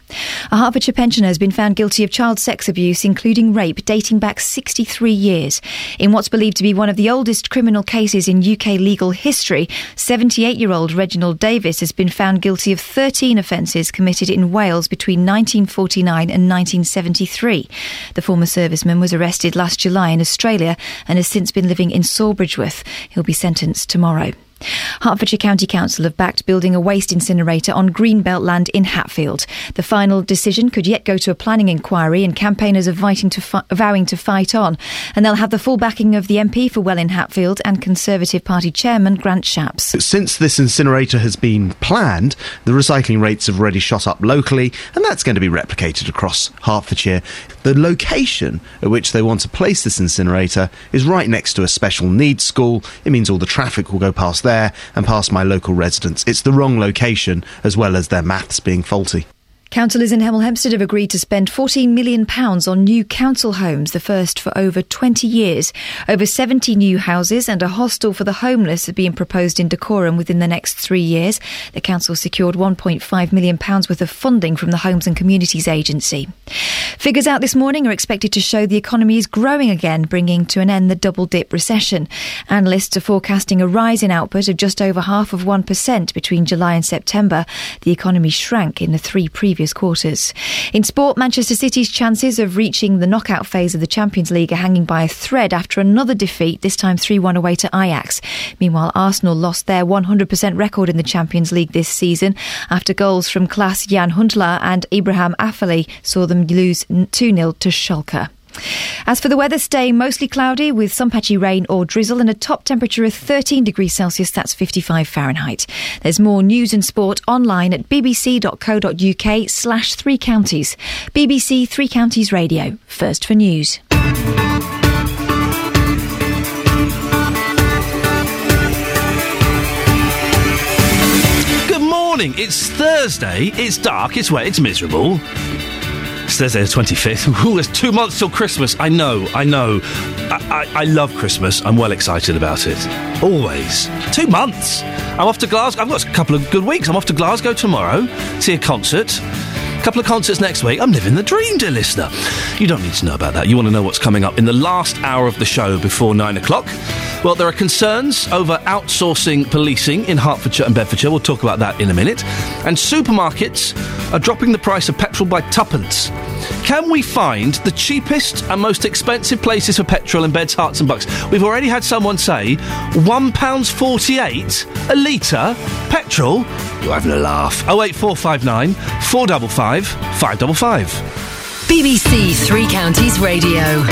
A Hertfordshire pensioner has been found guilty of child sex abuse, including rape, dating back sixty-three years. In what's believed to be one of the oldest criminal cases in U K legal history, seventy-eight-year-old Reginald Davis has been found guilty of thirteen offences committed in Wales between nineteen forty-nine and nineteen seventy-three. The former serviceman was arrested last July in Australia and has since been living in Sawbridgeworth. He'll be sentenced tomorrow. Hertfordshire County Council have backed building a waste incinerator on Greenbelt land in Hatfield. The final decision could yet go to a planning inquiry, and campaigners are fighting to fi- vowing to fight on. And they'll have the full backing of the M P for Welwyn Hatfield and Conservative Party Chairman Grant Shapps. Since this incinerator has been planned, the recycling rates have already shot up locally, and that's going to be replicated across Hertfordshire. The location at which they want to place this incinerator is right next to a special needs school. It means all the traffic will go past there and past my local residents. It's the wrong location, as well as their maths being faulty. Councillors in Hemel Hempstead have agreed to spend fourteen million pounds on new council homes, the first for over twenty years. Over seventy new houses and a hostel for the homeless are being proposed in Dacorum within the next three years. The council secured one point five million pounds worth of funding from the Homes and Communities Agency. Figures out this morning are expected to show the economy is growing again, bringing to an end the double-dip recession. Analysts are forecasting a rise in output of just over half of one percent between July and September. The economy shrank in the three previous quarters. In sport, Manchester City's chances of reaching the knockout phase of the Champions League are hanging by a thread after another defeat, this time three one away to Ajax. Meanwhile, Arsenal lost their one hundred percent record in the Champions League this season after goals from Klaas Jan Huntelaar and Ibrahim Afellay saw them lose two nil to Schalke. As for the weather, staying mostly cloudy with some patchy rain or drizzle, and a top temperature of thirteen degrees Celsius, that's fifty-five Fahrenheit. There's more news and sport online at bbc.co.uk slash three counties. B B C Three Counties Radio, first for news. Good morning, it's Thursday, it's dark, it's wet, it's miserable. It's Thursday the twenty-fifth. Ooh, there's two months till Christmas. I know, I know. I, I, I love Christmas. I'm well excited about it. Always. Two months. I'm off to Glasgow. I've got a couple of good weeks. I'm off to Glasgow tomorrow. See a concert. Couple of concerts next week. I'm living the dream, dear listener. You don't need to know about that. You want to know what's coming up in the last hour of the show before nine o'clock. Well, there are concerns over outsourcing policing in Hertfordshire and Bedfordshire. We'll talk about that in a minute. And supermarkets are dropping the price of petrol by twopence. Can we find the cheapest and most expensive places for petrol in Beds, Hearts and Bucks? We've already had someone say one pound forty-eight a litre petrol. You're having a laugh. oh eight four five nine four five five five five five. B B C Three Counties Radio.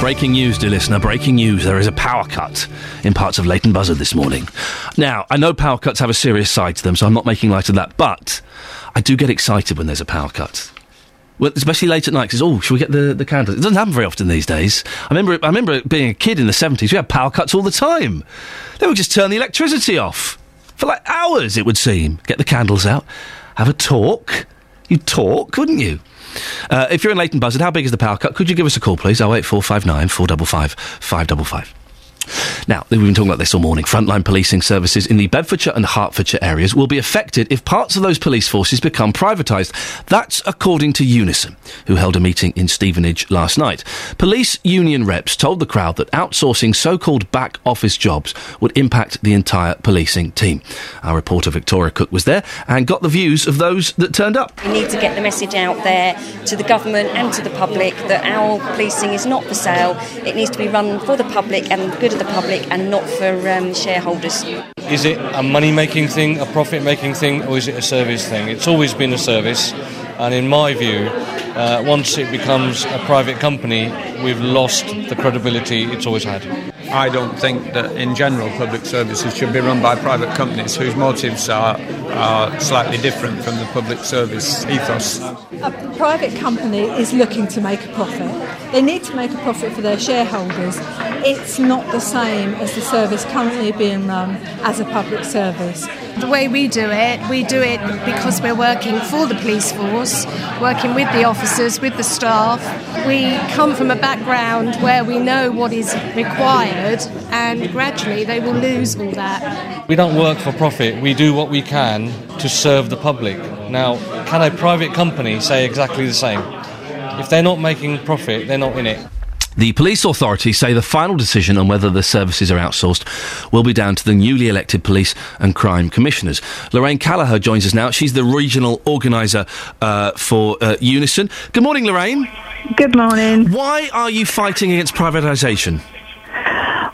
Breaking news, dear listener, breaking news. There is a power cut in parts of Leighton Buzzard this morning. Now, I know power cuts have a serious side to them, so I'm not making light of that, but I do get excited when there's a power cut. Well, especially late at night, because, oh, should we get the, the candles? It doesn't happen very often these days. I remember it, I remember it being a kid in the seventies, we had power cuts all the time. They would just turn the electricity off for, like, hours, it would seem. Get the candles out, have a talk. You'd talk, wouldn't you? Uh, if you're in Leighton Buzzard, how big is the power cut? Could you give us a call, please? oh eight four five nine four five five five five five. Now, we've been talking about this all morning. Frontline policing services in the Bedfordshire and Hertfordshire areas will be affected if parts of those police forces become privatised. That's according to Unison, who held a meeting in Stevenage last night. Police union reps told the crowd that outsourcing so-called back office jobs would impact the entire policing team. Our reporter Victoria Cook was there and got the views of those that turned up. We need to get the message out there to the government and to the public that our policing is not for sale. It needs to be run for the public and good of the public and not for um, shareholders. Is it a money-making thing, a profit-making thing, or is it a service thing? It's always been a service, and in my view, uh, once it becomes a private company, we've lost the credibility it's always had. I don't think that, in general, public services should be run by private companies whose motives are, are slightly different from the public service ethos. A private company is looking to make a profit. They need to make a profit for their shareholders. It's not the same as the service currently being run as a public service. The way we do it, we do it because we're working for the police force, working with the officers, with the staff. We come from a background where we know what is required, and gradually they will lose all that. We don't work for profit, we do what we can to serve the public. Now, can a private company say exactly the same? If they're not making profit, they're not in it. The police authorities say the final decision on whether the services are outsourced will be down to the newly elected police and crime commissioners. Lorraine Callagher joins us now. She's the regional organiser uh, for uh, Unison. Good morning, Lorraine. Good morning. Why are you fighting against privatisation?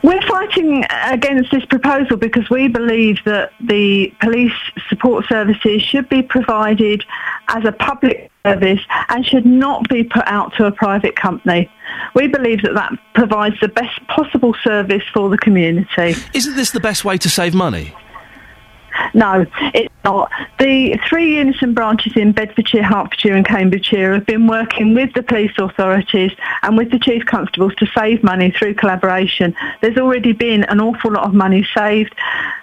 We're fighting against this proposal because we believe that the police support services should be provided as a public service and should not be put out to a private company. We believe that that provides the best possible service for the community. Isn't this the best way to save money? No, it's not. The three Unison branches in Bedfordshire, Hertfordshire and Cambridgeshire have been working with the police authorities and with the chief constables to save money through collaboration. There's already been an awful lot of money saved,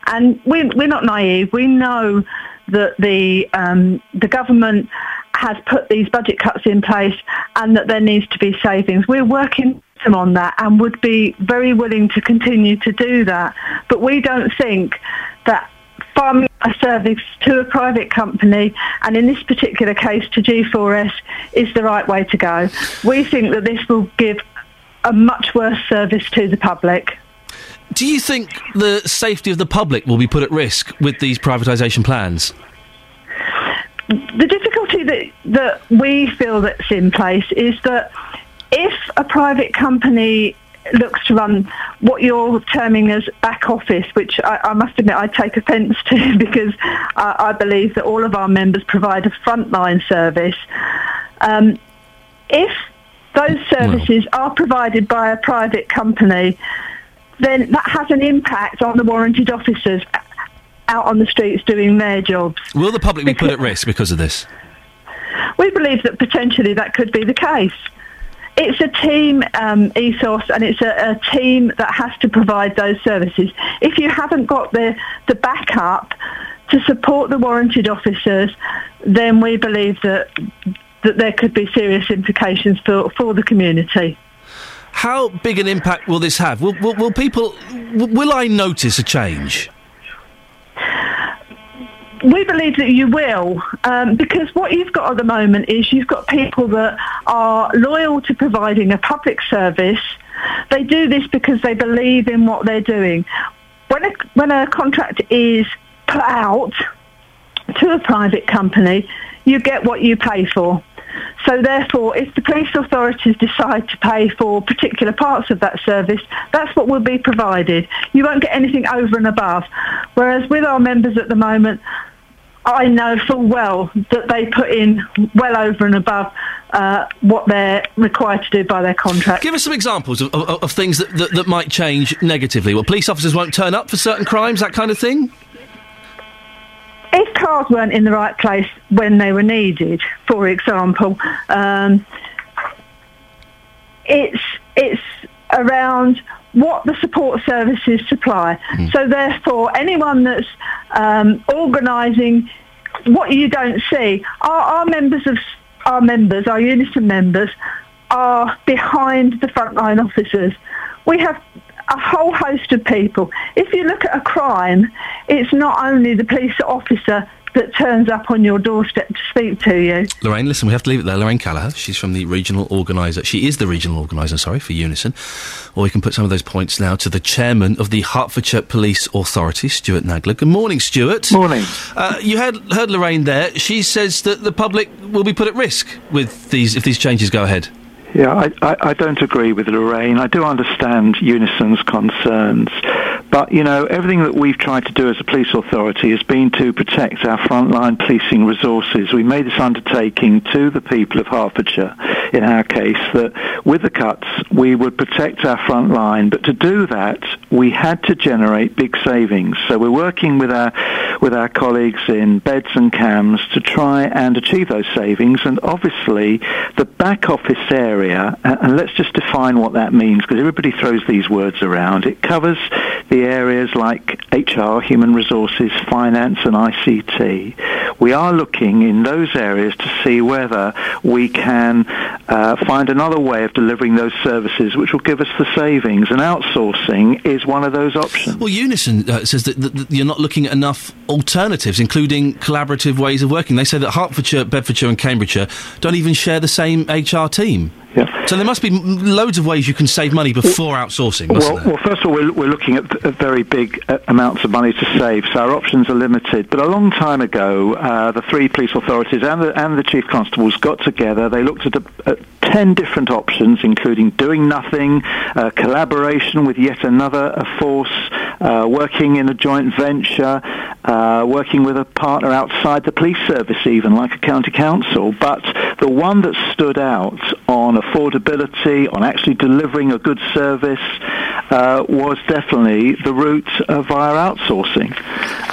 and we're, we're not naive. We know that the um, the government has put these budget cuts in place and that there needs to be savings. We're working them on that and would be very willing to continue to do that, but we don't think that farming a service to a private company, and in this particular case to G four S, is the right way to go. We think that this will give a much worse service to the public. Do you think the safety of the public will be put at risk with these privatisation plans? The difficulty that, that we feel that's in place is that if a private company looks to run what you're terming as back office, which I, I must admit I take offence to, because I, I believe that all of our members provide a frontline service. Um, if those services well. are provided by a private company, then that has an impact on the warranted officers out on the streets doing their jobs. Will the public be put at risk because of this? We believe that potentially that could be the case. It's a team um, ethos, and it's a, a team that has to provide those services. If you haven't got the, the backup to support the warranted officers, then we believe that that there could be serious implications for, for the community. How big an impact will this have? Will, will, will people... Will I notice a change? We believe that you will, um, because what you've got at the moment is you've got people that are loyal to providing a public service. They do this because they believe in what they're doing. When a, when a contract is put out to a private company, you get what you pay for. So therefore, if the police authorities decide to pay for particular parts of that service, that's what will be provided. You won't get anything over and above. Whereas with our members at the moment, I know full well that they put in well over and above uh, what they're required to do by their contract. Give us some examples of, of, of things that, that, that might change negatively. Well, police officers won't turn up for certain crimes, that kind of thing? If cars weren't in the right place when they were needed, for example, um, it's it's around what the support services supply. Mm. So therefore, anyone that's um, organising what you don't see, our, our members of our members, our Unison members, are behind the frontline officers. We have a whole host of people. If you look at a crime, it's not only the police officer that turns up on your doorstep to speak to you. Lorraine, listen, we have to leave it there. Lorraine Callagher, she's from the regional organiser. She is the regional organiser, sorry, for Unison. Or we can put some of those points now to the chairman of the Hertfordshire Police Authority, Stuart Nagler. Good morning, Stuart. Morning. Uh, you heard, heard Lorraine there. She says that the public will be put at risk with these if these changes go ahead. Yeah, I, I, I don't agree with Lorraine. I do understand Unison's concerns. But, you know, everything that we've tried to do as a police authority has been to protect our frontline policing resources. We made this undertaking to the people of Hertfordshire, in our case, that with the cuts, we would protect our frontline. But to do that, we had to generate big savings. So we're working with our with our colleagues in beds and cams to try and achieve those savings. And obviously, the back office area, and let's just define what that means, because everybody throws these words around. It covers the areas like H R, human resources, finance and I C T. We are looking in those areas to see whether we can uh, find another way of delivering those services which will give us the savings, and outsourcing is one of those options. Well, Unison uh, says that, that, that you're not looking at enough alternatives, including collaborative ways of working. They say that Hertfordshire, Bedfordshire and Cambridgeshire don't even share the same H R team. Yeah. So there must be loads of ways you can save money before outsourcing, mustn't there? Well, first of all, we're, we're looking at, at very big uh, amounts of money to save, so our options are limited. But a long time ago, uh, the three police authorities and the, and the chief constables got together. They looked at, a, at ten different options, including doing nothing, uh, collaboration with yet another a force, uh, working in a joint venture, uh, working with a partner outside the police service even, like a county council. But the one that stood out on affordability, on actually delivering a good service, uh, was definitely the route uh, via outsourcing.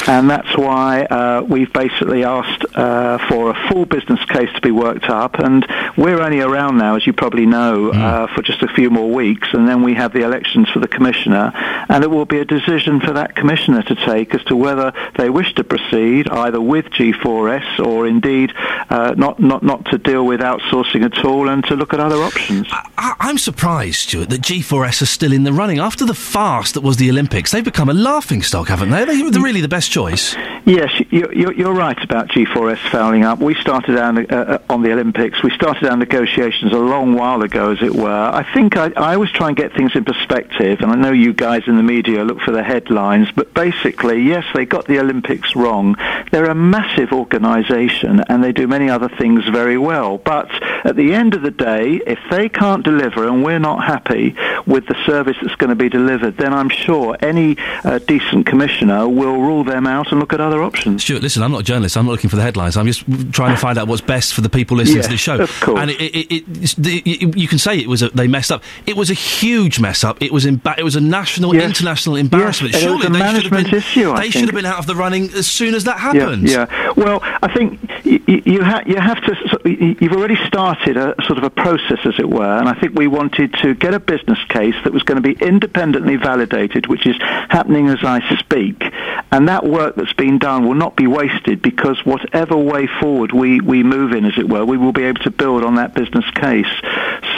And that's why uh, we've basically asked uh, for a full business case to be worked up, and we're only around now, as you probably know, mm. uh, for just a few more weeks, and then we have the elections for the commissioner, and it will be a decision for that commissioner to take as to whether they wish to proceed either with G four S or indeed uh, not, not, not to deal with outsourcing at all and to look at other options. I, I'm surprised, Stuart, that G four S are still in the running. After the farce that was the Olympics, they've become a laughingstock, haven't they? They're really the best choice. Yes, you're right about G four S fouling up. We started down uh, on the Olympics. We started our negotiations a long while ago, as it were. I think I, I always try and get things in perspective, and I know you guys in the media look for the headlines, but basically, yes, they got the Olympics wrong. They're a massive organisation, and they do many other things very well. But at the end of the day, if they can't deliver and we're not happy with the service that's going to be delivered, then I'm sure any uh, decent commissioner will rule them out and look at other options. Stuart, listen, I'm not a journalist. I'm not looking for the headlines. I'm just trying to find out what's best for the people listening yes, to this show. Of course. And it, it, it, it, it, you can say it was a, they messed up. It was a huge mess up. It was imba- It was a national, yes. international embarrassment. Yes, surely they should have been. Issue, I they think. should have been out of the running as soon as that happened. Yeah. yeah. Well, I think y- y- you, ha- you have to. So, y- you've already started a sort of a process, as it were, and I think we wanted to get a business case that was going to be independently validated, which is happening as I speak. And that work that's been done will not be wasted, because whatever way forward we, we move in, as it were, we will be able to build on that business case.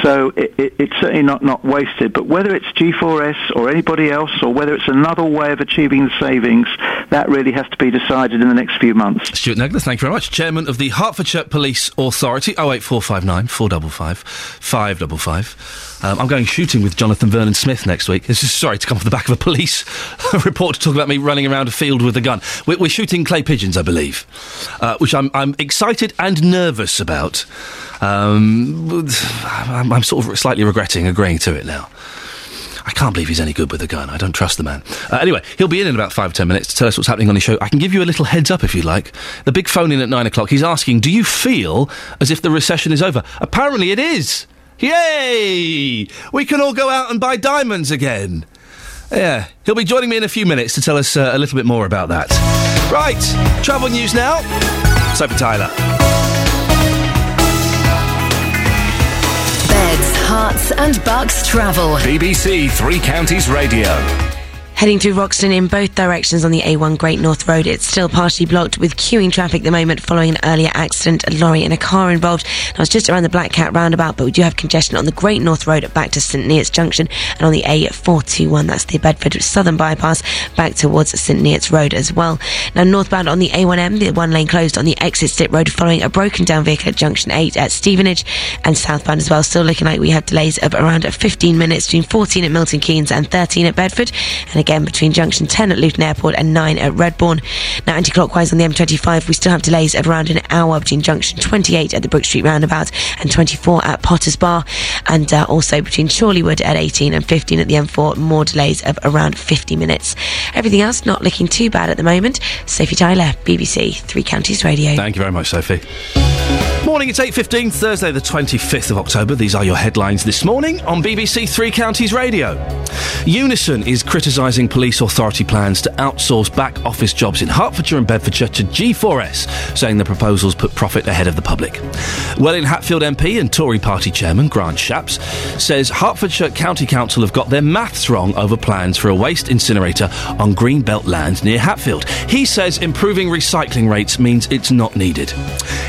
So it, it, it's certainly not, not wasted. But whether it's G four S or anybody else, or whether it's another way of achieving the savings, that really has to be decided in the next few months. Stuart Neglis, thank you very much. Chairman of the Hertfordshire Police Authority, oh eight four five nine, four five five, five five five. Um, I'm going shooting with Jonathan Vernon-Smith next week. This is sorry to come from the back of a police report to talk about me running around a field with a gun. We're, we're shooting clay pigeons, I believe, uh, which I'm, I'm excited and nervous about. Um, I'm, I'm sort of slightly regretting agreeing to it now. I can't believe he's any good with a gun. I don't trust the man. Uh, anyway, he'll be in in about five, ten minutes to tell us what's happening on his show. I can give you a little heads up if you like. The big phone in at nine o'clock. He's asking, do you feel as if the recession is over? Apparently it is. Yay! We can all go out and buy diamonds again. Yeah, he'll be joining me in a few minutes to tell us uh, a little bit more about that. Right, travel news now. Sophie Tyler. Hearts and Bucks Travel. B B C Three Counties Radio. Heading to Roxton in both directions on the A one Great North Road. It's still partially blocked with queuing traffic at the moment following an earlier accident. A lorry and a car involved. Now, it's just around the Black Cat roundabout, but we do have congestion on the Great North Road back to St Neots Junction, and on the A four two one, that's the Bedford Southern Bypass, back towards St Neots Road as well. Now, northbound on the A one M, the one lane closed on the Exit Slip Road following a broken down vehicle at Junction eight at Stevenage, and southbound as well, still looking like we have delays of around fifteen minutes between fourteen at Milton Keynes and thirteen at Bedford, and again between junction ten at Luton Airport and nine at Redbourne. Now, anti-clockwise on the M twenty-five, we still have delays of around an hour between junction twenty-eight at the Brook Street roundabout and twenty-four at Potters Bar, and uh, also between Chorleywood at eighteen and fifteen at the M four, more delays of around fifty minutes. Everything else not looking too bad at the moment. Sophie Tyler, B B C Three Counties Radio. Thank you very much, Sophie. Morning, it's eight fifteen, Thursday the twenty-fifth of October. These are your headlines this morning on B B C Three Counties Radio. Unison is criticising police authority plans to outsource back office jobs in Hertfordshire and Bedfordshire to G four S, saying the proposals put profit ahead of the public. Welwyn Hatfield M P and Tory party chairman Grant Shapps says Hertfordshire County Council have got their maths wrong over plans for a waste incinerator on Greenbelt land near Hatfield. He says improving recycling rates means it's not needed.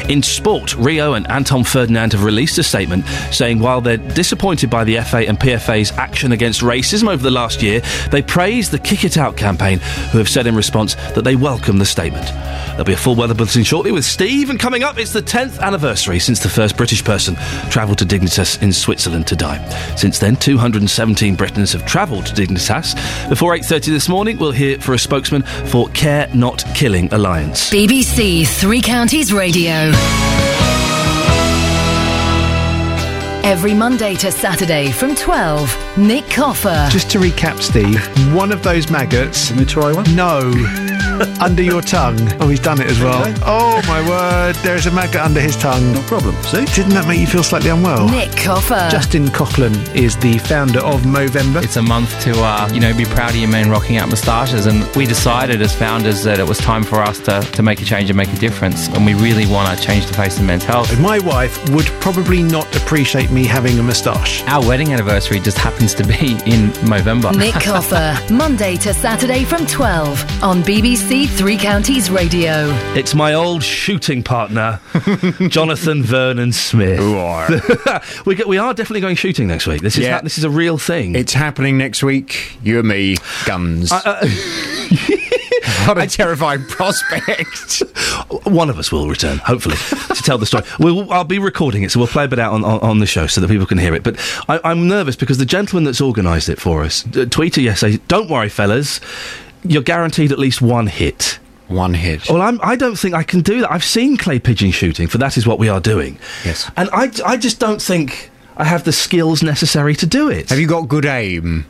In sport, Rio and Anton Ferdinand have released a statement saying while they're disappointed by the F A and P F A's action against racism over the last year, they praise the Kick It Out campaign, who have said in response that they welcome the statement. There'll be a full weather bulletin shortly with Steve, and coming up, it's the tenth anniversary since the first British person travelled to Dignitas in Switzerland to die. Since then, two hundred seventeen Britons have travelled to Dignitas. Before eight thirty this morning, we'll hear for a spokesman for Care Not Killing Alliance. B B C Three Counties Radio. Every Monday to Saturday from twelve, Nick Coffer. Just to recap, Steve, one of those maggots... Can we try one? No. Under your tongue. Oh, he's done it as well. Okay. Oh, my word. There is a maggot under his tongue. No problem. See? Didn't that make you feel slightly unwell? Nick Coffer. Justin Coughlin is the founder of Movember. It's a month to, uh, you know, be proud of your men rocking out moustaches, and we decided as founders that it was time for us to, to make a change and make a difference, and we really want to change the face of men's health. My wife would probably not appreciate me having a moustache. Our wedding anniversary just happens to be in Movember. Nick Coffer, Monday to Saturday from twelve on B B C Three Counties Radio. It's my old shooting partner, Jonathan Vernon-Smith. Who are? we, we are definitely going shooting next week. This is yeah. ha- this is a real thing. It's happening next week. You and me, guns. I, uh, What a I, terrifying prospect. One of us will return, hopefully, to tell the story. We'll, I'll be recording it, so we'll play a bit out on, on, on the show so that people can hear it. But I, I'm nervous because the gentleman that's organised it for us uh, tweeted yesterday, "Don't worry, fellas, you're guaranteed at least one hit." One hit. Well, I'm, I don't think I can do that. I've seen clay pigeon shooting, for that is what we are doing. Yes. And I, I just don't think I have the skills necessary to do it. Have you got good aim?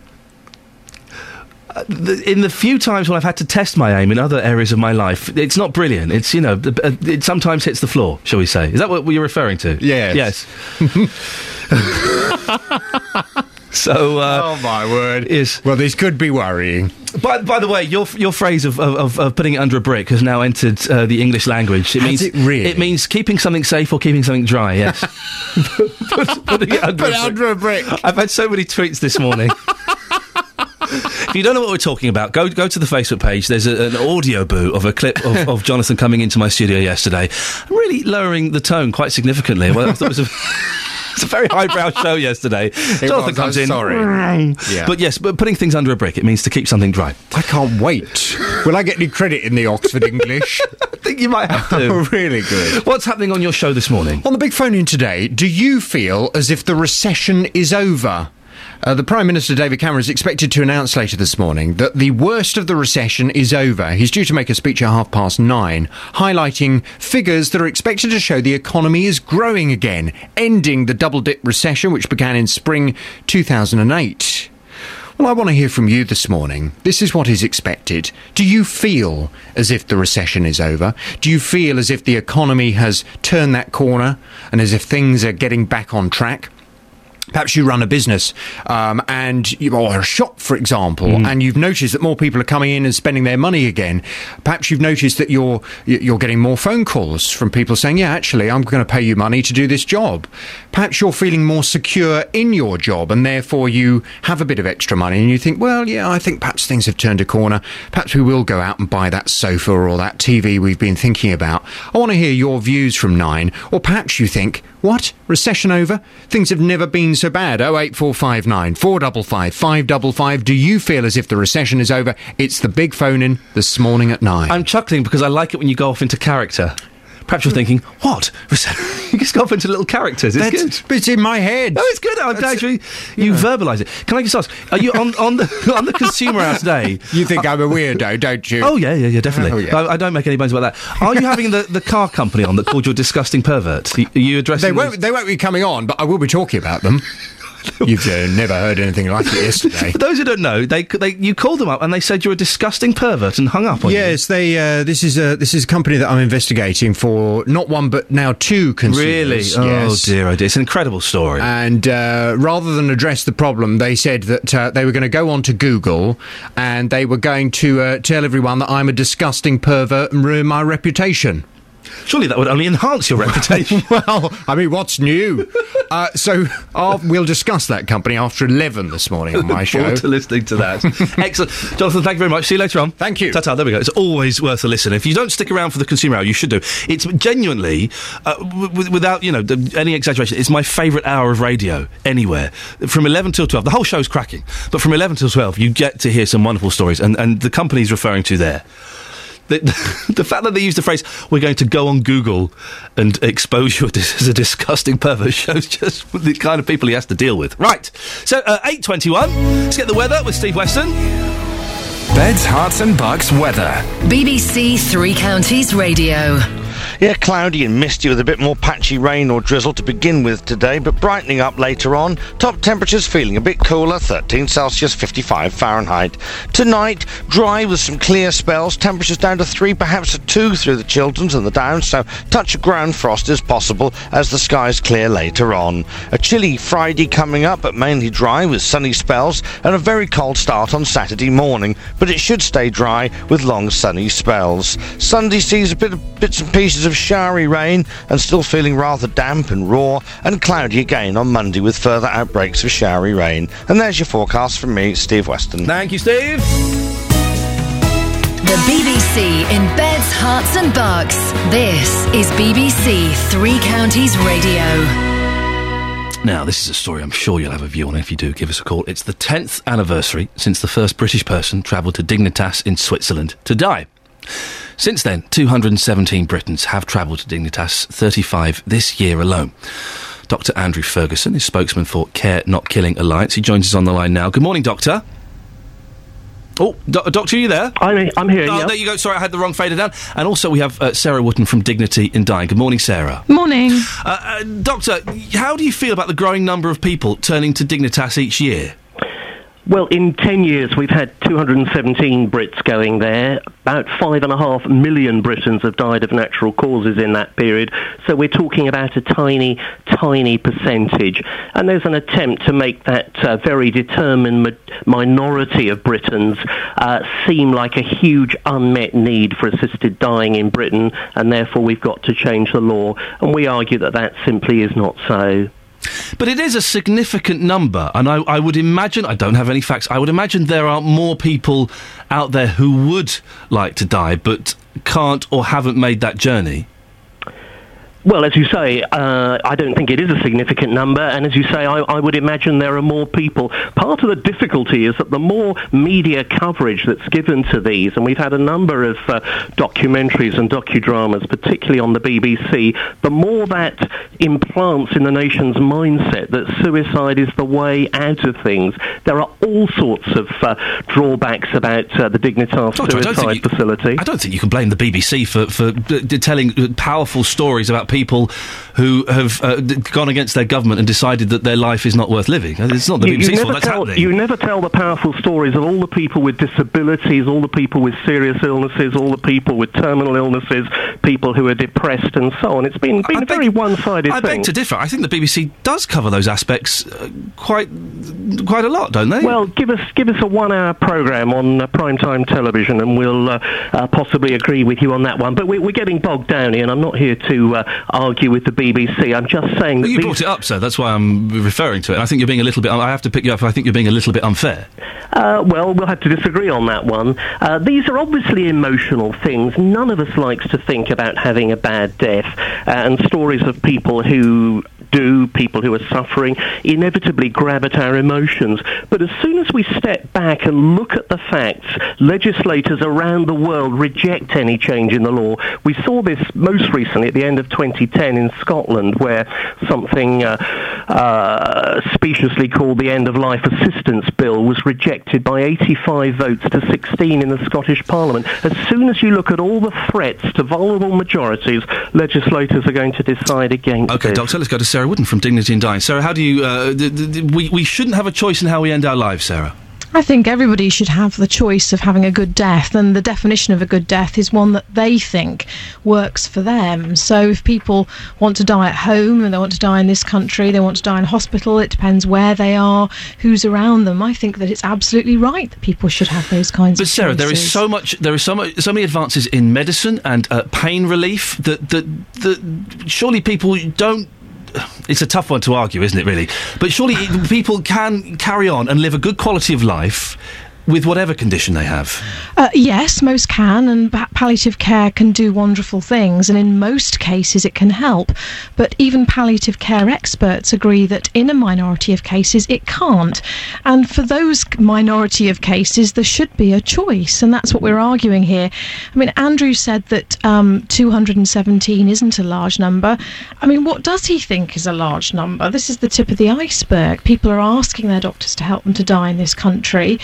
In the few times when I've had to test my aim in other areas of my life, it's not brilliant. It's, you know, it sometimes hits the floor, shall we say. Is that what you're referring to? Yes. Yes. So, uh, oh my word! Is well, this could be worrying. By, by the way, your your phrase of, of, of putting it under a brick has now entered uh, the English language. It has means it really? It means keeping something safe or keeping something dry. Yes, putting it under, Put a, under brick. a brick. I've had so many tweets this morning. If you don't know what we're talking about, go go to the Facebook page. There's a, an audio boo of a clip of, of Jonathan coming into my studio yesterday. I'm really lowering the tone quite significantly. Well, I thought it was a... It's a very highbrow show yesterday. It Jonathan was, comes I'm in. Sorry. Yeah. But yes, but putting things under a brick, it means to keep something dry. I can't wait. Will I get any credit in the Oxford English? I think you might have to. Really good. What's happening on your show this morning? On the big phone in today, do you feel as if the recession is over? Uh, the Prime Minister, David Cameron, is expected to announce later this morning that the worst of the recession is over. He's due to make a speech at half past nine, highlighting figures that are expected to show the economy is growing again, ending the double-dip recession which began in spring two thousand eight. Well, I want to hear from you this morning. This is what is expected. Do you feel as if the recession is over? Do you feel as if the economy has turned that corner and as if things are getting back on track? Perhaps you run a business um, and you, or a shop, for example, mm. and you've noticed that more people are coming in and spending their money again. Perhaps you've noticed that you're you're getting more phone calls from people saying, yeah, actually, I'm going to pay you money to do this job. Perhaps you're feeling more secure in your job and therefore you have a bit of extra money and you think, well, yeah, I think perhaps things have turned a corner. Perhaps we will go out and buy that sofa or that T V we've been thinking about. I want to hear your views from nine. Or perhaps you think, what? Recession over? Things have never been so bad. oh eight four five nine, four five five, five five five. Do you feel as if the recession is over? It's the big phone in this morning at nine. I'm chuckling because I like it when you go off into character. Perhaps you're thinking, what? You just go off into little characters. It's That's, good. But it's in my head. No, it's good. I'm glad you, you know. verbalise it. Can I just ask, are you on, on the on the Consumer House day? You think uh, I'm a weirdo, don't you? Oh, yeah, yeah, yeah, definitely. Oh, yeah. I, I don't make any bones about that. Are you having the, the car company on that called your disgusting pervert? Are you addressing... They won't, they won't be coming on, but I will be talking about them. You've uh, never heard anything like it yesterday. For those who don't know, they, they you called them up and they said you're a disgusting pervert and hung up on yes, you. Yes, they. Uh, this is a this is a company that I'm investigating for not one but now two consumers. Really? Yes. Oh dear, oh dear, it's an incredible story. And uh, rather than address the problem, they said that uh, they were going to go on to Google and they were going to uh, tell everyone that I'm a disgusting pervert and ruin my reputation. Surely that would only enhance your reputation. Well, I mean, what's new? uh, so uh, we'll discuss that company after eleven this morning on my show. Look forward to listening to that. Excellent. Jonathan, thank you very much. See you later on. Thank you. Ta-ta, there we go. It's always worth a listen. If you don't stick around for the Consumer Hour, you should do. It's genuinely, uh, w- w- without, you know, d- any exaggeration, it's my favourite hour of radio anywhere. From eleven till twelve, the whole show's cracking, but from eleven till twelve, you get to hear some wonderful stories, and, and the company's referring to there. The, the fact that they used the phrase, we're going to go on Google and expose you as a disgusting pervert, shows just the kind of people he has to deal with. Right, so uh, eight twenty-one, let's get the weather with Steve Weston. Beds, hearts and bucks weather. B B C Three Counties Radio. Yeah, cloudy and misty with a bit more patchy rain or drizzle to begin with today, but brightening up later on. Top temperatures feeling a bit cooler, thirteen Celsius, fifty-five Fahrenheit. Tonight, dry with some clear spells, temperatures down to three, perhaps a two through the Chilterns and the Downs, so touch of ground frost is possible as the skies clear later on. A chilly Friday coming up, but mainly dry with sunny spells and a very cold start on Saturday morning, but it should stay dry with long sunny spells. Sunday sees a bit of bits and pieces of showery rain and still feeling rather damp and raw, and cloudy again on Monday with further outbreaks of showery rain. And there's your forecast from me, Steve Weston. Thank you, Steve. The B B C in beds, hearts and bucks. This is B B C Three Counties Radio. Now, this is a story I'm sure you'll have a view on. If you do, give us a call. It's the tenth anniversary since the first British person travelled to Dignitas in Switzerland to die. Since then, two hundred seventeen Britons have travelled to Dignitas, thirty-five this year alone. Doctor Andrew Ferguson is spokesman for Care Not Killing Alliance. He joins us on the line now. Good morning, Doctor. Oh, do- Doctor, are you there? I'm, I'm here, oh, yeah. There you go. Sorry, I had the wrong fader down. And also we have uh, Sarah Wootton from Dignity in Dying. Good morning, Sarah. Morning. Uh, uh, doctor, how do you feel about the growing number of people turning to Dignitas each year? Well, in ten years, we've had two hundred seventeen Brits going there. About five and a half million Britons have died of natural causes in that period. So we're talking about a tiny, tiny percentage. And there's an attempt to make that uh, very determined ma- minority of Britons uh, seem like a huge unmet need for assisted dying in Britain. And therefore, we've got to change the law. And we argue that that simply is not so. But it is a significant number, and I, I would imagine, I don't have any facts, I would imagine there are more people out there who would like to die but can't or haven't made that journey. Well, as you say, uh, I don't think it is a significant number, and as you say, I, I would imagine there are more people. Part of the difficulty is that the more media coverage that's given to these, and we've had a number of uh, documentaries and docudramas, particularly on the B B C, the more that implants in the nation's mindset that suicide is the way out of things. There are all sorts of uh, drawbacks about uh, the Dignitas Doctor, suicide I don't think you, facility. I don't think you can blame the B B C for, for uh, telling powerful stories about people people who have uh, gone against their government and decided that their life is not worth living. It's not the B B C's fault, that's happening. You never tell the powerful stories of all the people with disabilities, all the people with serious illnesses, all the people with terminal illnesses, people who are depressed and so on. It's been, been a very one-sided thing. I beg to differ. I think the B B C does cover those aspects uh, quite quite a lot, don't they? Well, give us give us a one-hour programme on uh, primetime television and we'll uh, uh, possibly agree with you on that one. But we, we're getting bogged down here, and I'm not here to... Uh, argue with the B B C. I'm just saying that... Well, you brought it up, sir. That's why I'm referring to it. I think you're being a little bit... Un- I have to pick you up. I think you're being a little bit unfair. Uh, well, we'll have to disagree on that one. Uh, these are obviously emotional things. None of us likes to think about having a bad death. Uh, and stories of people who... do, people who are suffering, inevitably grab at our emotions. But as soon as we step back and look at the facts, legislators around the world reject any change in the law. We saw this most recently at the end of twenty ten in Scotland, where something uh, uh, speciously called the End-of-Life Assistance Bill was rejected by eighty-five votes to sixteen in the Scottish Parliament. As soon as you look at all the threats to vulnerable majorities, legislators are going to decide against it. OK, Doctor, let's go to Sarah Wooden from Dignity in Dying. Sarah, how do you... Uh, th- th- th- we, we shouldn't have a choice in how we end our lives, Sarah. I think everybody should have the choice of having a good death, and the definition of a good death is one that they think works for them. So if people want to die at home and they want to die in this country, they want to die in hospital, it depends where they are, who's around them. I think that it's absolutely right that people should have those kinds but of choices. But Sarah, there is so much, there is so much, so many advances in medicine and uh, pain relief that, that, that surely people don't... It's a tough one to argue, isn't it, really? But surely people can carry on and live a good quality of life with whatever condition they have. Uh, yes, most can, and palliative care can do wonderful things, and in most cases it can help. But even palliative care experts agree that in a minority of cases it can't. And for those minority of cases, there should be a choice, and that's what we're arguing here. I mean, Andrew said that um, two hundred seventeen isn't a large number. I mean, what does he think is a large number? This is the tip of the iceberg. People are asking their doctors to help them to die in this country.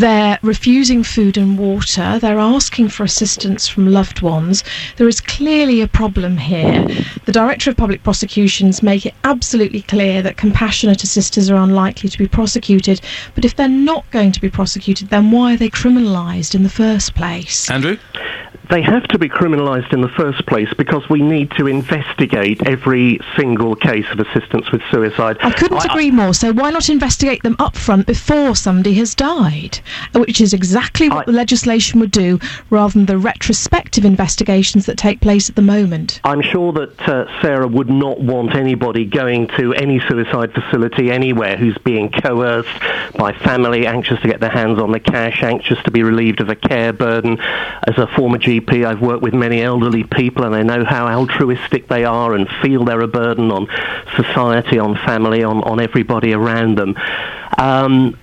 They're refusing food and water. They're asking for assistance from loved ones. There is clearly a problem here. The Director of Public Prosecutions make it absolutely clear that compassionate assisters are unlikely to be prosecuted. But if they're not going to be prosecuted, then why are they criminalised in the first place? Andrew? They have to be criminalised in the first place because we need to investigate every single case of assistance with suicide. I couldn't I, agree I, more. So why not investigate them up front before somebody has died? Which is exactly what I, the legislation would do, rather than the retrospective investigations that take place at the moment. I'm sure that uh, Sarah would not want anybody going to any suicide facility anywhere who's being coerced by family, anxious to get their hands on the cash, anxious to be relieved of a care burden. As a former G P, I've worked with many elderly people, and I know how altruistic they are and feel they're a burden on society, on family, on, on everybody around them. Um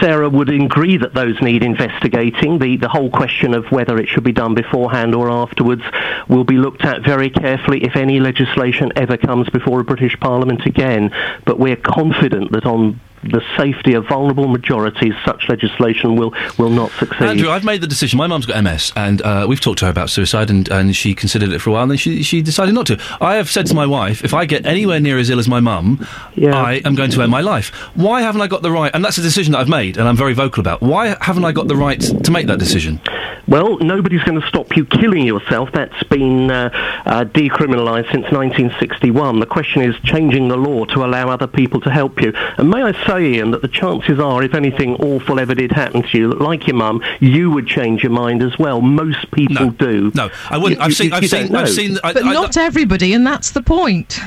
Sarah would agree that those need investigating. The, the whole question of whether it should be done beforehand or afterwards will be looked at very carefully if any legislation ever comes before a British Parliament again. But we're confident that on the safety of vulnerable majorities, such legislation will, will not succeed. Andrew, I've made the decision. My mum's got M S, and uh, we've talked to her about suicide, and, and she considered it for a while, and then she, she decided not to. I have said to my wife, if I get anywhere near as ill as my mum, yeah. I am going to end my life. Why haven't I got the right... And that's a decision that I've made, and I'm very vocal about. Why haven't I got the right to make that decision? Well, nobody's going to stop you killing yourself. That's been uh, uh, decriminalised since nineteen sixty-one. The question is changing the law to allow other people to help you. And may I say, Ian, that the chances are, if anything awful ever did happen to you, like your mum, you would change your mind as well. Most people no, do. No, I wouldn't. You, I've, you, seen, you, I've, you seen, I've seen... I've seen... But I, not I, everybody, and that's the point.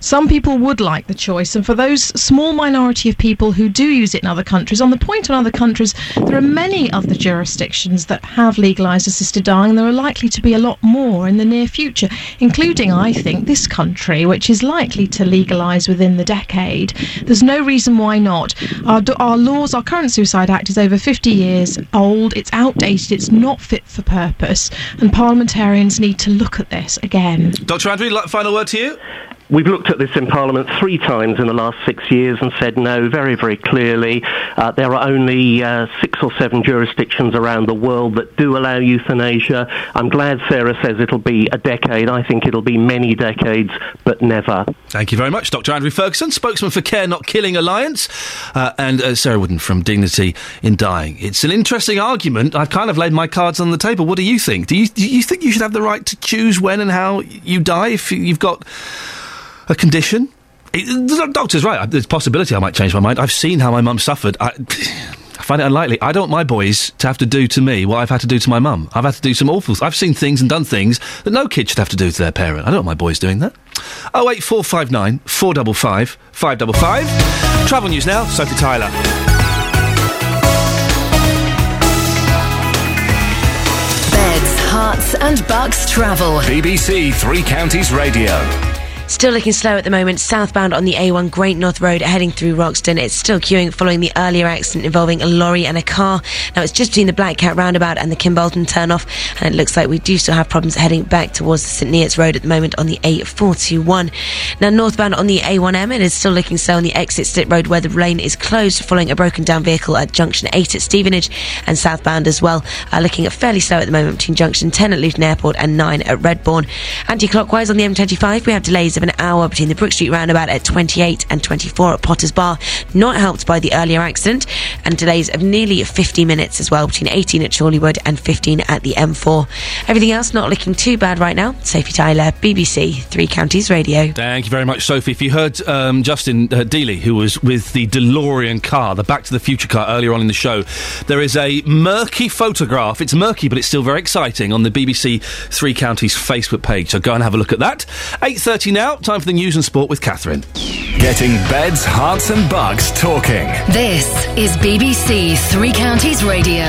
Some people would like the choice, and for those small minority of people who do use it in other countries, on the point on other countries, there are many other jurisdictions that have legalised assisted dying, and there are likely to be a lot more in the near future, including, I think, this country, which is likely to legalise within the decade. There's no reason why not. Our, our laws, our current Suicide Act is over fifty years old, it's outdated, it's not fit for purpose, and parliamentarians need to look at this again. Doctor Andrew, final word to you? We've looked at this in Parliament three times in the last six years and said no very, very clearly. Uh, there are only uh, six or seven jurisdictions around the world that do allow euthanasia. I'm glad Sarah says it'll be a decade. I think it'll be many decades, but never. Thank you very much, Doctor Andrew Ferguson, spokesman for Care Not Killing Alliance, uh, and uh, Sarah Wooden from Dignity in Dying. It's an interesting argument. I've kind of laid my cards on the table. What do you think? Do you, do you think you should have the right to choose when and how you die if you've got a condition? It, the doctor's right. There's a possibility I might change my mind. I've seen how my mum suffered. I, I find it unlikely. I don't want my boys to have to do to me what I've had to do to my mum. I've had to do some awful things. I've seen things and done things that no kid should have to do to their parent. I don't want my boys doing that. oh eight four five nine four five five five five five. Travel news now, Sophie Tyler. Beds, hearts and bucks travel. B B C Three Counties Radio. Still looking slow at the moment, southbound on the A one Great North Road heading through Roxton. It's still queuing following the earlier accident involving a lorry and a car. Now it's just between the Black Cat roundabout and the Kimbolton turnoff, and it looks like we do still have problems heading back towards the St Neots Road at the moment on the A four two one. Now northbound on the A one M, it is still looking slow on the exit Slit Road where the lane is closed following a broken down vehicle at Junction eight at Stevenage, and southbound as well, uh, looking at fairly slow at the moment between Junction ten at Luton Airport and nine at Redbourne. Anti-clockwise on the M twenty-five, we have delays of an hour between the Brook Street roundabout at twenty-eight and twenty-four at Potters Bar, not helped by the earlier accident, and delays of nearly fifty minutes as well between eighteen at Chorley Wood and fifteen at the M four. Everything else not looking too bad right now. Sophie Tyler, B B C Three Counties Radio. Thank you very much, Sophie. If you heard um, Justin uh, Dealey, who was with the DeLorean car, the Back to the Future car earlier on in the show, there is a murky photograph. It's murky, but it's still very exciting on the B B C Three Counties Facebook page, so go and have a look at that. eight thirty now. Now, time for the news and sport with Catherine. Getting beds, hearts and bugs talking. This is B B C Three Counties Radio.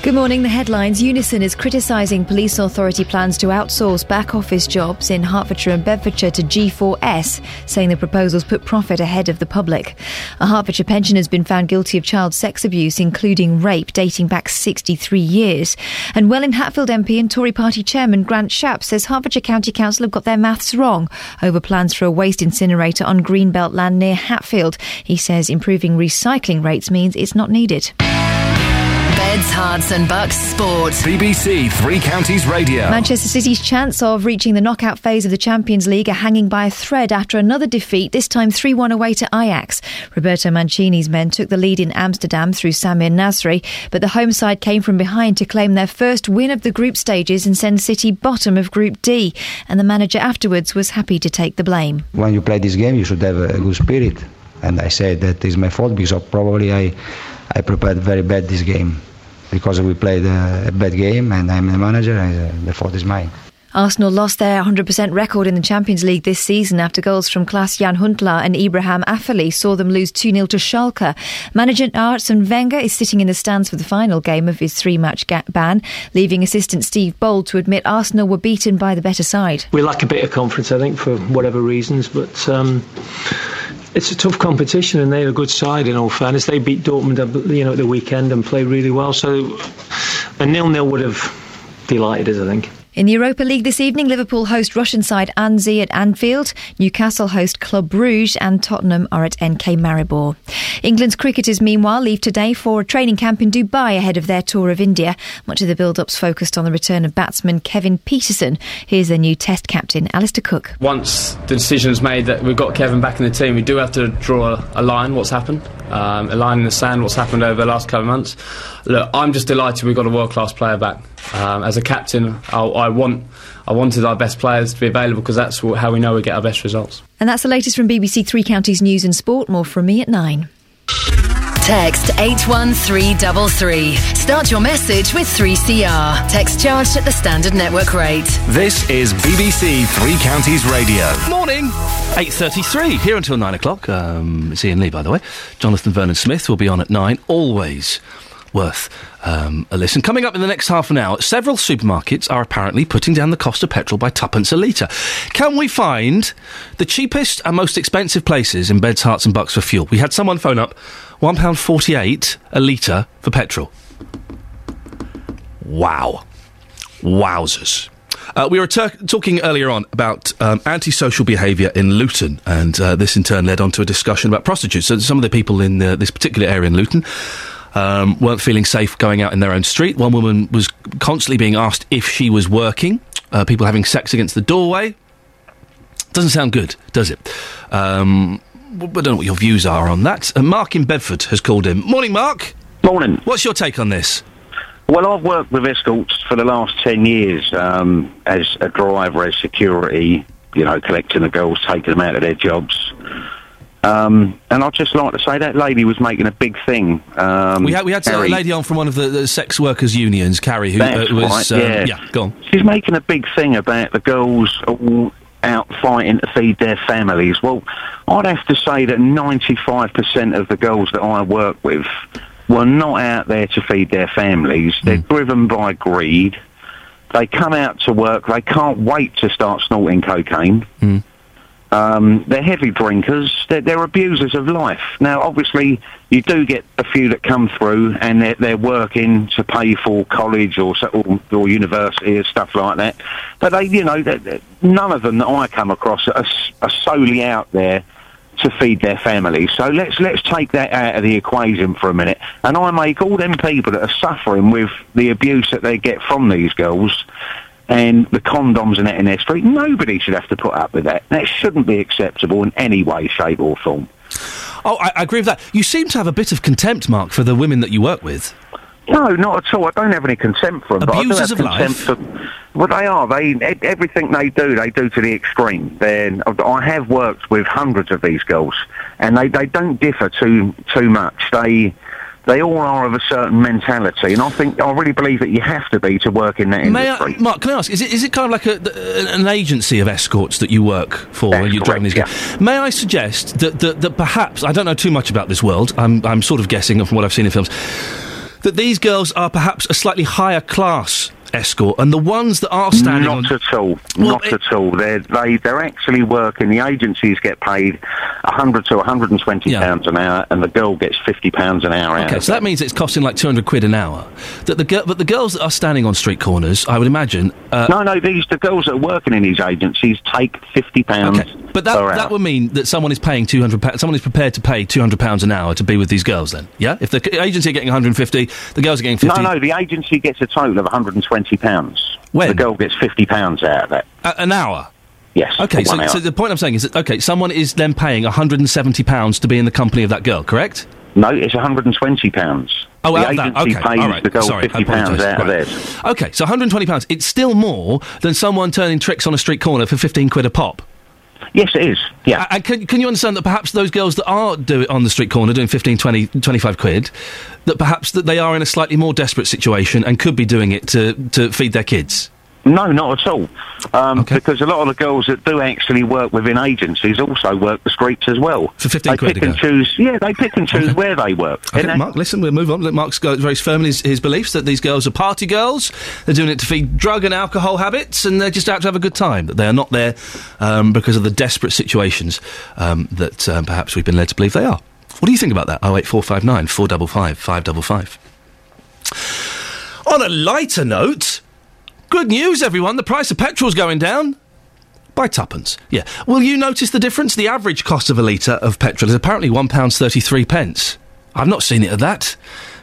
Good morning. The headlines. Unison is criticising police authority plans to outsource back office jobs in Hertfordshire and Bedfordshire to G four S, saying the proposals put profit ahead of the public. A Hertfordshire pensioner has been found guilty of child sex abuse, including rape, dating back sixty-three years. And Welwyn Hatfield M P and Tory party chairman Grant Shapps says Hertfordshire County Council have got their maths wrong over plans for a waste incinerator on Greenbelt land near Hatfield. He says improving recycling rates means it's not needed. Beds, hearts and bucks sport. B B C Three Counties Radio. Manchester City's chance of reaching the knockout phase of the Champions League are hanging by a thread after another defeat, this time three one away to Ajax. Roberto Mancini's men took the lead in Amsterdam through Samir Nasri, but the home side came from behind to claim their first win of the group stages and send City bottom of Group D. And the manager afterwards was happy to take the blame. When you play this game, you should have a good spirit. And I said that is my fault because probably I, I prepared very bad this game. Because we played a bad game and I'm the manager, and the fault is mine. Arsenal lost their one hundred percent record in the Champions League this season after goals from Klaas-Jan Huntelaar and Ibrahim Afellay saw them lose two nil to Schalke. Manager Arsene Wenger is sitting in the stands for the final game of his three-match ga- ban, leaving assistant Steve Bold to admit Arsenal were beaten by the better side. We lack a bit of confidence, I think, for whatever reasons, but Um... it's a tough competition and they're a good side in all fairness. They beat Dortmund, you know, at the weekend and played really well. So a nil-nil would have delighted us, I think. In the Europa League this evening, Liverpool host Russian side Anzi at Anfield, Newcastle host Club Brugge and Tottenham are at N K Maribor. England's cricketers, meanwhile, leave today for a training camp in Dubai ahead of their tour of India. Much of the build-up's focused on the return of batsman Kevin Peterson. Here's their new Test captain, Alistair Cook. Once the decision is made that we've got Kevin back in the team, we do have to draw a line, what's happened, um, a line in the sand, what's happened over the last couple of months. Look, I'm just delighted we've got a world-class player back. Um, as a captain, I'll, I want, I wanted our best players to be available because that's how we know we get our best results. And that's the latest from B B C Three Counties News and Sport. More from me at nine. text eight one three three three. Start your message with three C R. Text charged at the standard network rate. This is B B C Three Counties Radio. Morning. eight thirty-three. Here until nine o'clock. Um, it's Iain Lee, by the way. Jonathan Vernon-Smith will be on at nine. Always worth um, a listen. Coming up in the next half an hour, several supermarkets are apparently putting down the cost of petrol by twopence a litre. Can we find the cheapest and most expensive places in Beds, Herts and Bucks for fuel? We had someone phone up, one pound forty-eight a litre for petrol. Wow. Wowzers. Uh, we were ter- talking earlier on about um, antisocial behaviour in Luton, and uh, this in turn led on to a discussion about prostitutes. So some of the people in the, this particular area in Luton Um, weren't feeling safe going out in their own street. One woman was constantly being asked if she was working. Uh, people having sex against the doorway. Doesn't sound good, does it? Um, I don't know what your views are on that. Uh, Mark in Bedford has called in. Morning, Mark. Morning. What's your take on this? Well, I've worked with escorts for the last ten years um, as a driver, as security, you know, collecting the girls, taking them out of their jobs. Um, and I'd just like to say that lady was making a big thing. Um, we had, we had a lady on from one of the, the sex workers' unions, Carrie, who uh, was... Right, um, yeah. yeah, go on. She's making a big thing about the girls all out fighting to feed their families. Well, I'd have to say that ninety-five percent of the girls that I work with were not out there to feed their families. Mm. They're driven by greed. They come out to work. They can't wait to start snorting cocaine. Mm. Um, they're heavy drinkers, they're, they're abusers of life. Now, obviously, you do get a few that come through and they're, they're working to pay for college or, or or university and stuff like that. But, they, you know, they're, they're, none of them that I come across are, are solely out there to feed their families. So let's let's take that out of the equation for a minute. And I make all them people that are suffering with the abuse that they get from these girls and the condoms and that in their street, nobody should have to put up with that. That shouldn't be acceptable in any way, shape or form. Oh, I, I agree with that. You seem to have a bit of contempt, Mark, for the women that you work with. No, not at all. I don't have any contempt for them. Abusers of life? For, well, they are. They Everything they do, they do to the extreme. They're, I have worked with hundreds of these girls, and they, they don't differ too too much. They... They all are of a certain mentality, and I think I really believe that you have to be to work in that industry. May I, Mark, can I ask? Is it is it kind of like a, the, an agency of escorts that you work for That's when you're driving these yeah. guys? May I suggest that, that that perhaps I don't know too much about this world. I'm I'm sort of guessing from what I've seen in films that these girls are perhaps a slightly higher class escort, and the ones that are standing not on... at all, well, not it... at all. They're they, they're actually working. The agencies get paid a hundred to one hundred and twenty yeah. pounds an hour, and the girl gets fifty pounds an hour. Okay, out so that means it's costing like two hundred quid an hour. That the girl, but the girls that are standing on street corners, I would imagine. Uh... No, no, these the girls that are working in these agencies take fifty pounds. Okay, but that per that hour. Would mean that someone is paying two hundred. Someone is prepared to pay two hundred pounds an hour to be with these girls. Then, yeah, if the agency are getting one hundred and fifty, the girls are getting fifty. No, no, the agency gets a total of one hundred and twenty. twenty pounds. When? The girl gets fifty pounds out of that. Uh, an hour? Yes. Okay, so, so the point I'm saying is that, okay, someone is then paying one hundred seventy pounds to be in the company of that girl, correct? No, it's one hundred twenty pounds. Oh, the out agency that. Okay, pays all right. the girl Sorry, fifty pounds out right. of theirs. Okay, so one hundred twenty pounds. It's still more than someone turning tricks on a street corner for fifteen quid a pop. Yes, it is, yeah. And can, can you understand that perhaps those girls that are do it on the street corner doing fifteen, twenty, twenty-five quid, that perhaps that they are in a slightly more desperate situation and could be doing it to, to feed their kids? No, not at all. Um, okay. Because a lot of the girls that do actually work within agencies also work the streets as well. For fifteen they quid pick and choose. Yeah, they pick and choose okay. where they work. Okay, and Mark, they... listen, we'll move on. Mark's got very firm in his, his beliefs that these girls are party girls. They're doing it to feed drug and alcohol habits, and they're just out to have a good time. That they are not there um, because of the desperate situations um, that um, perhaps we've been led to believe they are. What do you think about that? oh eight four five nine four five five five five five. On a lighter note... Good news, everyone. The price of petrol's going down by twopence. Yeah. Will you notice the difference? The average cost of a litre of petrol is apparently one pound thirty-three. I've not seen it at that.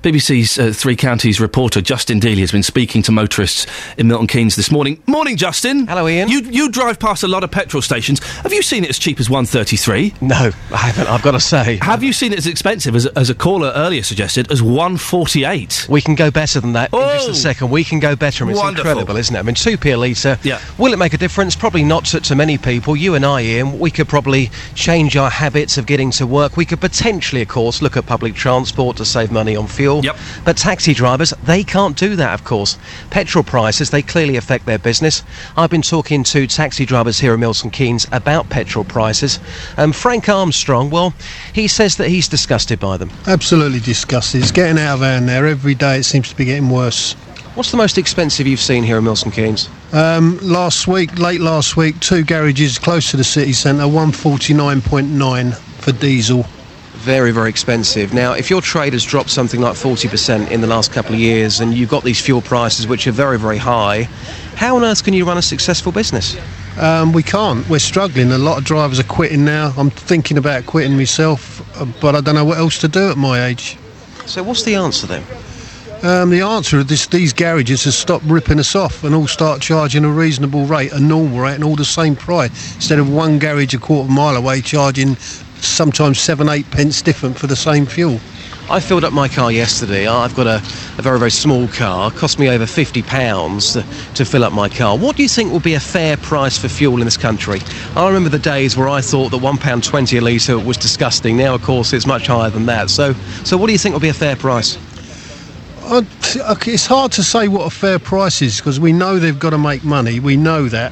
B B C's uh, Three Counties reporter Justin Dealey has been speaking to motorists in Milton Keynes this morning. Morning, Justin. Hello, Ian. You you drive past a lot of petrol stations. Have you seen it as cheap as one pound thirty-three? No, I haven't, I've got to say. Have you seen it as expensive, as, as a caller earlier suggested, as one pound forty-eight? We can go better than that oh, in just a second. We can go better. I mean, it's wonderful. Incredible, isn't it? I mean, two pee a litre. Yeah. Will it make a difference? Probably not to, to many people. You and I, Ian, we could probably change our habits of getting to work. We could potentially, of course, look at public transport. transport to save money on fuel. Yep. But taxi drivers, they can't do that, of course. Petrol prices, they clearly affect their business. I've been talking to taxi drivers here at Milton Keynes about petrol prices. Um, Frank Armstrong, well, he says that he's disgusted by them. Absolutely disgusted. It's getting out of hand there. Every day it seems to be getting worse. What's the most expensive you've seen here in Milton Keynes? Um, last week, late last week, two garages close to the city centre, one forty-nine point nine for diesel. Very, very expensive. Now, if your trade has dropped something like forty percent in the last couple of years and you've got these fuel prices which are very, very high, how on earth can you run a successful business? Um, we can't. We're struggling. A lot of drivers are quitting now. I'm thinking about quitting myself, but I don't know what else to do at my age. So what's the answer then? Um, the answer is this, these garages have stopped ripping us off and all start charging a reasonable rate, a normal rate, and all the same price. Instead of one garage a quarter mile away charging sometimes seven, eight pence different for the same fuel. I filled up my car yesterday. I've got a, a very, very small car. It cost me over fifty pounds to, to fill up my car. What do you think will be a fair price for fuel in this country? I remember the days where I thought that one pound twenty a litre was disgusting. Now, of course, it's much higher than that. So, so what do you think will be a fair price? It's hard to say what a fair price is because we know they've got to make money, we know that,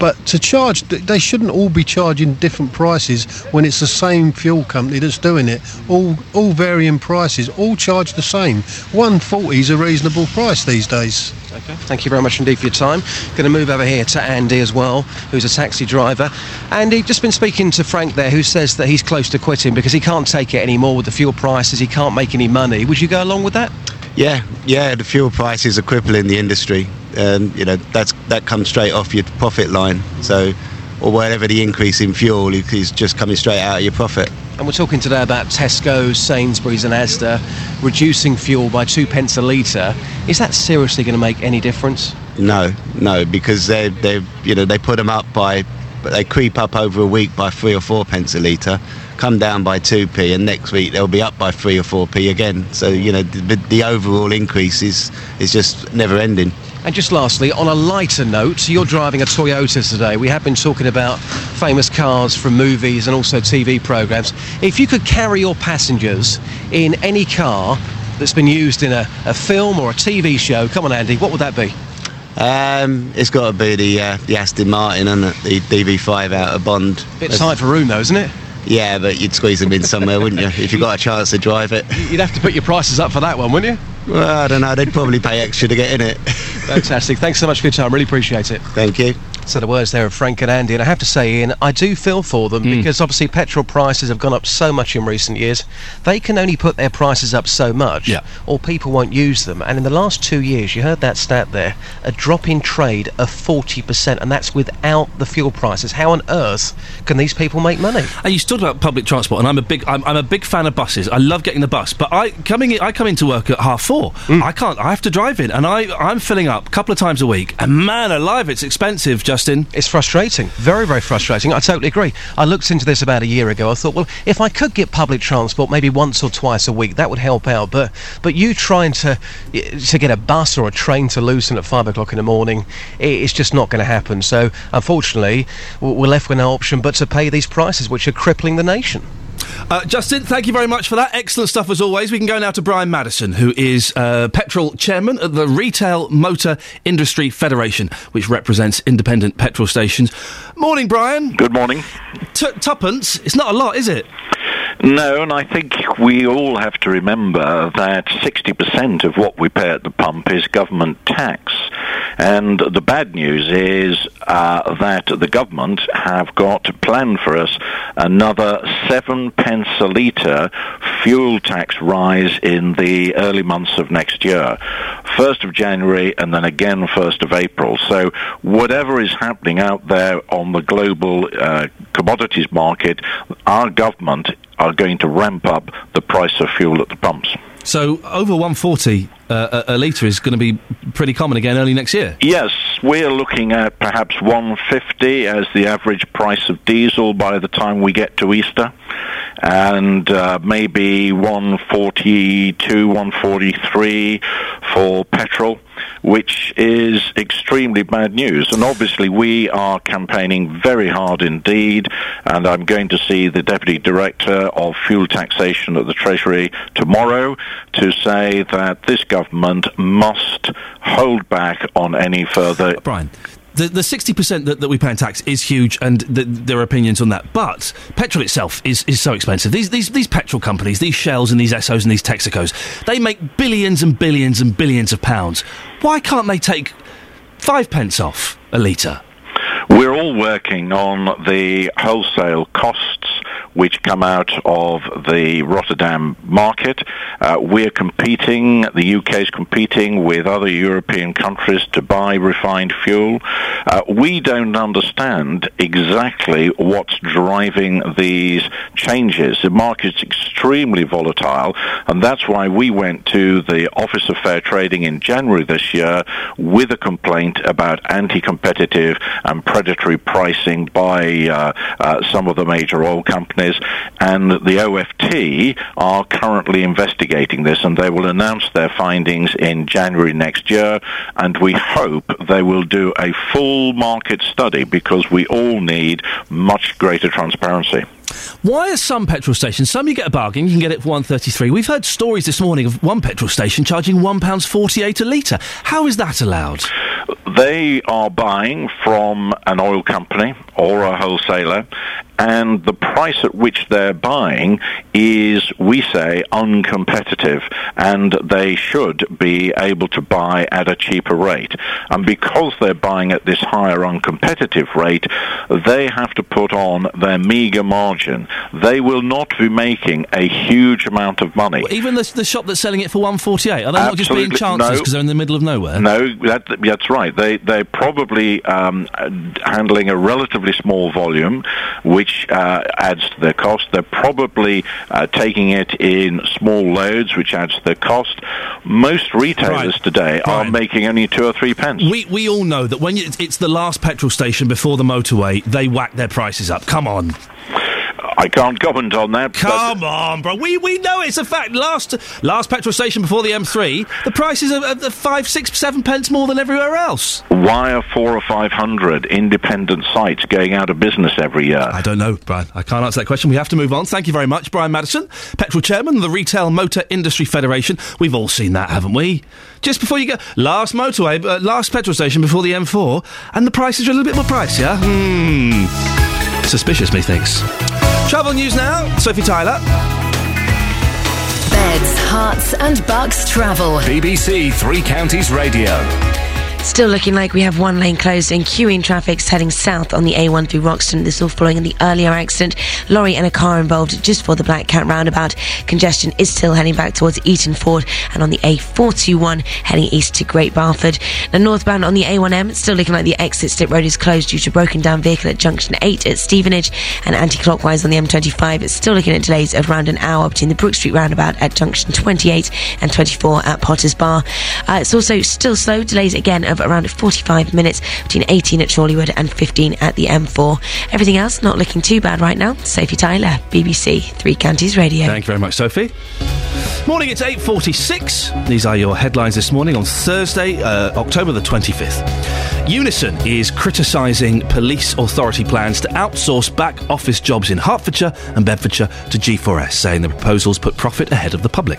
but to charge, they shouldn't all be charging different prices when it's the same fuel company that's doing it. All all varying prices, all charge the same. one forty is a reasonable price these days. Okay, thank you very much indeed for your time. Going to move over here to Andy as well, who's a taxi driver. Andy, just been speaking to Frank there, who says that he's close to quitting because he can't take it anymore with the fuel prices, he can't make any money. Would you go along with that? Yeah, yeah, the fuel prices are crippling the industry. Um, you know, that's that comes straight off your profit line. So, or whatever the increase in fuel is just coming straight out of your profit. And we're talking today about Tesco, Sainsbury's and Asda reducing fuel by two pence a litre. Is that seriously going to make any difference? No, no, because they they you know they put them up by, but they creep up over a week by three or four pence a litre, come down by two p, and next week they'll be up by three or four p again. So, you know, the, the overall increase is, is just never ending. And just lastly, on a lighter note, you're driving a Toyota today. We have been talking about famous cars from movies and also T V programmes. If you could carry your passengers in any car that's been used in a, a film or a T V show, come on, Andy, what would that be? Um, it's got to be the uh, the Aston Martin, and the D B five out of Bond. Bit tight for room, though, isn't it? Yeah, but you'd squeeze them in somewhere, wouldn't you? If you got a chance to drive it, you'd have to put your prices up for that one, wouldn't you? Well, I don't know. They'd probably pay extra to get in it. Fantastic. Thanks so much for your time. Really appreciate it. Thank you. So the words there of Frank and Andy, and I have to say, Ian, I do feel for them mm. because obviously petrol prices have gone up so much in recent years. They can only put their prices up so much, yeah. or people won't use them. And in the last two years, you heard that stat there, a drop in trade of forty percent, and that's without the fuel prices. How on earth can these people make money? And you still talk about public transport, and I'm a big, I'm, I'm a big fan of buses. I love getting the bus, but I coming, in, I come into work at half four. Mm. I can't. I have to drive in, and I, I'm filling up a couple of times a week. And man alive, it's expensive. Justin? It's frustrating. Very, very frustrating. I totally agree. I looked into this about a year ago. I thought, well, if I could get public transport maybe once or twice a week, that would help out. But but you trying to to get a bus or a train to Luton at five o'clock in the morning, it's just not going to happen. So, unfortunately, we're left with no option but to pay these prices, which are crippling the nation. Uh, Justin, thank you very much for that. Excellent stuff as always. We can go now to Brian Madison, who is uh, petrol chairman at the Retail Motor Industry Federation, which represents independent petrol stations. Morning, Brian. Good morning. T- tuppence. It's not a lot, is it? No, and I think we all have to remember that sixty percent of what we pay at the pump is government tax. And the bad news is uh, that the government have got to plan for us another seven pence a litre fuel tax rise in the early months of next year, first of January and then again first of April. So whatever is happening out there on the global uh, commodities market, our government are going to ramp up the price of fuel at the pumps. So over one forty uh, a, a litre is going to be pretty common again early next year? Yes, we're looking at perhaps one fifty as the average price of diesel by the time we get to Easter, and uh, maybe one forty-two, one forty-three for petrol. which is extremely bad news. And obviously we are campaigning very hard indeed, and I'm going to see the Deputy Director of Fuel Taxation at the Treasury tomorrow to say that this government must hold back on any further... Brian, the, the sixty percent that, that we pay in tax is huge, and the, there are opinions on that, but petrol itself is, is so expensive. These, these these petrol companies, these Shells and these Essos and these Texacos, they make billions and billions and billions of pounds. Why can't they take five pence off a litre? We're all working on the wholesale costs which come out of the Rotterdam market. Uh, we're competing, the U K's competing with other European countries to buy refined fuel. Uh, we don't understand exactly what's driving these changes. The market's extremely volatile, and that's why we went to the Office of Fair Trading in January this year with a complaint about anti-competitive and predatory pricing by uh, uh, some of the major oil companies, and the O F T are currently investigating this, and they will announce their findings in January next year, and we hope they will do a full market study, because we all need much greater transparency. Why are some petrol stations, some you get a bargain, you can get it for one pound thirty-three. We've heard stories this morning of one petrol station charging one pound forty-eight a litre. How is that allowed? They are buying from an oil company or a wholesaler, and the price at which they're buying is, we say, uncompetitive, and they should be able to buy at a cheaper rate. And because they're buying at this higher uncompetitive rate, they have to put on their meagre margin. They will not be making a huge amount of money. Well, even the, the shop that's selling it for one pound forty-eight, are they not just being chances because no, they're in the middle of nowhere? No, that, that's right. They, they're probably um, handling a relatively small volume, which Which, uh, adds to their cost. They're probably uh, taking it in small loads, which adds to their cost. Most retailers right. today Brian. are making only two or three pence. We we all know that when you, it's the last petrol station before the motorway, they whack their prices up. Come on. I can't comment on that. Come on, bro. We we know it's a fact. Last last petrol station before the M three, the prices are, are five, six, seven pence more than everywhere else. Why are four or five hundred independent sites going out of business every year? I don't know, Brian. I can't answer that question. We have to move on. Thank you very much, Brian Madison, petrol chairman of the Retail Motor Industry Federation. We've all seen that, haven't we? Just before you go, last motorway, uh, last petrol station before the M four, and the prices are a little bit more pricier. Hmm. Suspicious, methinks. Travel news now, Sophie Tyler. Beds, hearts and bucks travel. B B C Three Counties Radio. Still looking like we have one lane closed and queuing traffic's heading south on the A one through Roxton. This all following the earlier accident. Lorry and a car involved just for the Black Cat roundabout. Congestion is still heading back towards Eaton Ford, and on the A four twenty-one heading east to Great Barford. Now northbound on the A one M, still looking like the exit slip road is closed due to broken down vehicle at junction eight at Stevenage, and anti-clockwise on the M twenty-five. It's still looking at delays of around an hour between the Brook Street roundabout at junction twenty-eight and twenty-four at Potters Bar. Uh, it's also still slow, delays again of around forty-five minutes between eighteen at Chorleywood and fifteen at the M four. Everything else not looking too bad right now. Sophie Tyler, B B C Three Counties Radio. Thank you very much, Sophie. Morning, it's eight forty-six. These are your headlines this morning on Thursday, uh, October the twenty-fifth. Unison is criticising police authority plans to outsource back office jobs in Hertfordshire and Bedfordshire to G four S, saying the proposals put profit ahead of the public.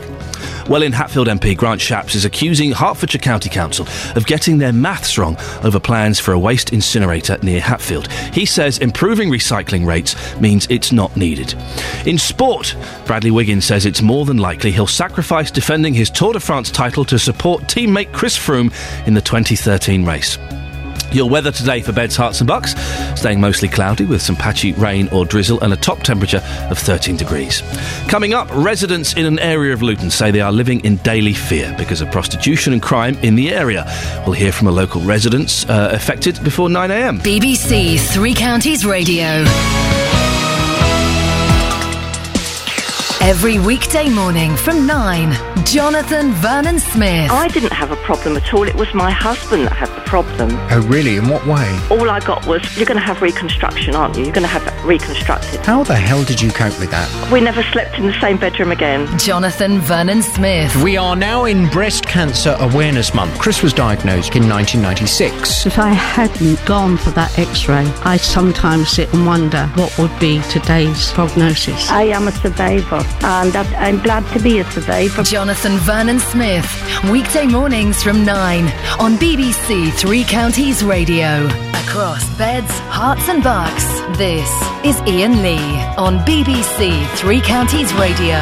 Welwyn Hatfield M P Grant Shapps is accusing Hertfordshire County Council of getting their maths wrong over plans for a waste incinerator near Hatfield. He says improving recycling rates means it's not needed. In sport, Bradley Wiggins says it's more than likely he'll sacrifice defending his Tour de France title to support teammate Chris Froome in the twenty thirteen race. Your weather today for Beds, Hearts and Bucks, staying mostly cloudy with some patchy rain or drizzle and a top temperature of thirteen degrees. Coming up, residents in an area of Luton say they are living in daily fear because of prostitution and crime in the area. We'll hear from a local resident uh, affected before nine a m. B B C Three Counties Radio. Every weekday morning from nine, Jonathan Vernon Smith. I didn't have a problem at all. It was my husband that had the problem. Oh, really? In what way? All I got was, you're going to have reconstruction, aren't you? You're going to have that reconstructed. How the hell did you cope with that? We never slept in the same bedroom again. Jonathan Vernon Smith. We are now in Breast Cancer Awareness Month. Chris was diagnosed in nineteen ninety-six. If I hadn't gone for that x-ray, I sometimes sit and wonder what would be today's prognosis. I am a survivor. And I'm glad to be a survivor. Jonathan Vernon Smith, weekday mornings from nine on B B C Three Counties Radio. Across beds, hearts and bucks, this is Iain Lee on B B C Three Counties Radio.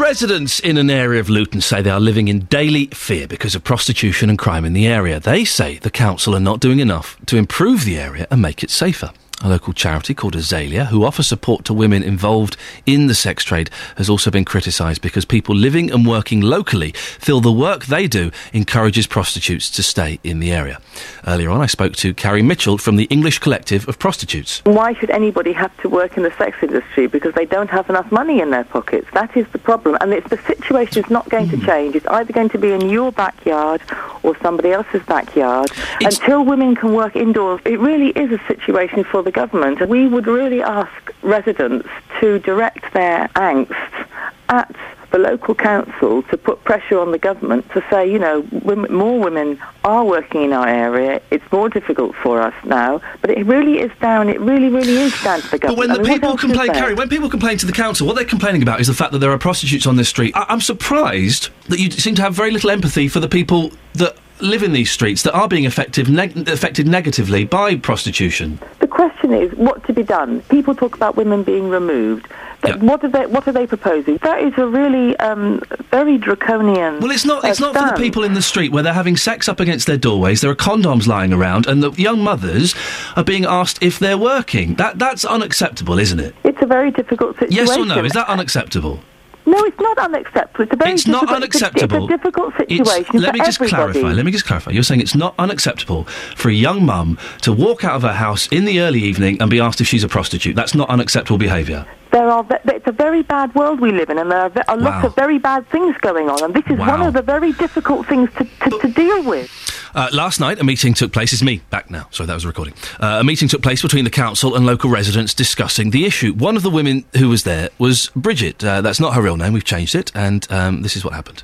Residents in an area of Luton say they are living in daily fear because of prostitution and crime in the area. They say the council are not doing enough to improve the area and make it safer. A local charity called Azalea, who offer support to women involved in the sex trade, has also been criticised because people living and working locally feel the work they do encourages prostitutes to stay in the area. Earlier on, I spoke to Carrie Mitchell from the English Collective of Prostitutes. Why should anybody have to work in the sex industry? Because they don't have enough money in their pockets. That is the problem. And it's the situation is not going mm. to change. It's either going to be in your backyard or somebody else's backyard. It's... Until women can work indoors, it really is a situation for the government. We would really ask residents to direct their angst at the local council to put pressure on the government to say, you know, women, more women are working in our area. It's more difficult for us now, but it really is down, it really, really is down to the government. But when the I mean, people complain, Kerry, when people complain to the council, what they're complaining about is the fact that there are prostitutes on this street. I- I'm surprised that you seem to have very little empathy for the people that live in these streets that are being effective, neg- affected negatively by prostitution. The question is what to be done. People talk about women being removed. Yeah. What are they? What are they proposing? That is a really um, very draconian. Well, it's not. It's uh, not for the people in the street where they're having sex up against their doorways. There are condoms lying around, and the young mothers are being asked if they're working. That that's unacceptable, isn't it? It's a very difficult situation. Yes or no? Is that unacceptable? No, it's not unacceptable. It's, a very it's not unacceptable. It's a difficult situation for Let me for just everybody. clarify. Let me just clarify. You're saying it's not unacceptable for a young mum to walk out of her house in the early evening and be asked if she's a prostitute. That's not unacceptable behaviour. There are. It's a very bad world we live in, and there are a lot wow. of very bad things going on, and this is wow. one of the very difficult things to, to, to deal with. Uh, last night, a meeting took place. It's me, back now. Sorry, that was a recording. Uh, a meeting took place between the council and local residents discussing the issue. One of the women who was there was Bridget. Uh, that's not her real name. We've changed it, and um, this is what happened.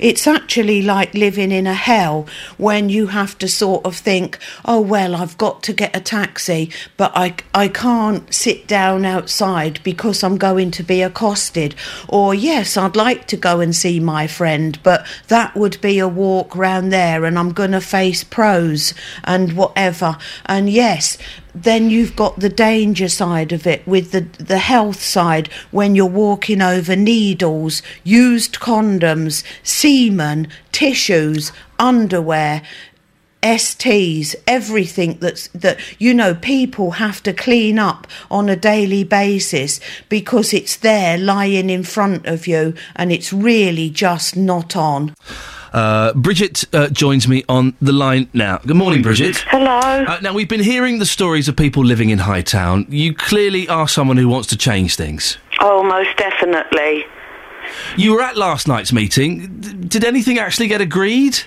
It's actually like living in a hell when you have to sort of think, oh, well, I've got to get a taxi, but I, I can't sit down outside because I'm going to be accosted. Or, yes, I'd like to go and see my friend, but that would be a walk round there and I'm going to face pros and whatever. And, yes... Then you've got the danger side of it with the the health side when you're walking over needles, used condoms, semen, tissues, underwear, S Ts, everything that's that, you know, people have to clean up on a daily basis because it's there lying in front of you and it's really just not on. Uh, Bridget uh, joins me on the line now. Good morning, Bridget. Hello. Uh, now, we've been hearing the stories of people living in Hightown. You clearly are someone who wants to change things. Oh, most definitely. You were at last night's meeting. D- did anything actually get agreed?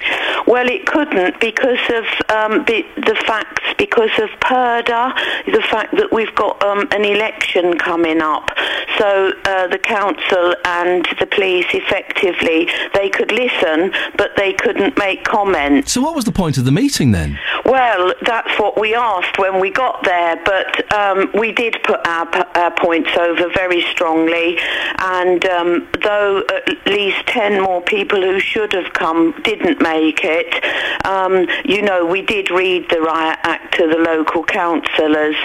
Well, it couldn't because of um, the, the facts, because of P E R D A, the fact that we've got um, an election coming up. So uh, the council and the police, effectively, they could listen, but they couldn't make comments. So what was the point of the meeting then? Well, that's what we asked when we got there, but um, we did put our, our points over very strongly, and um, though at least ten more people who should have come didn't make it, It. Um, you know, we did read the Riot Act to the local councillors,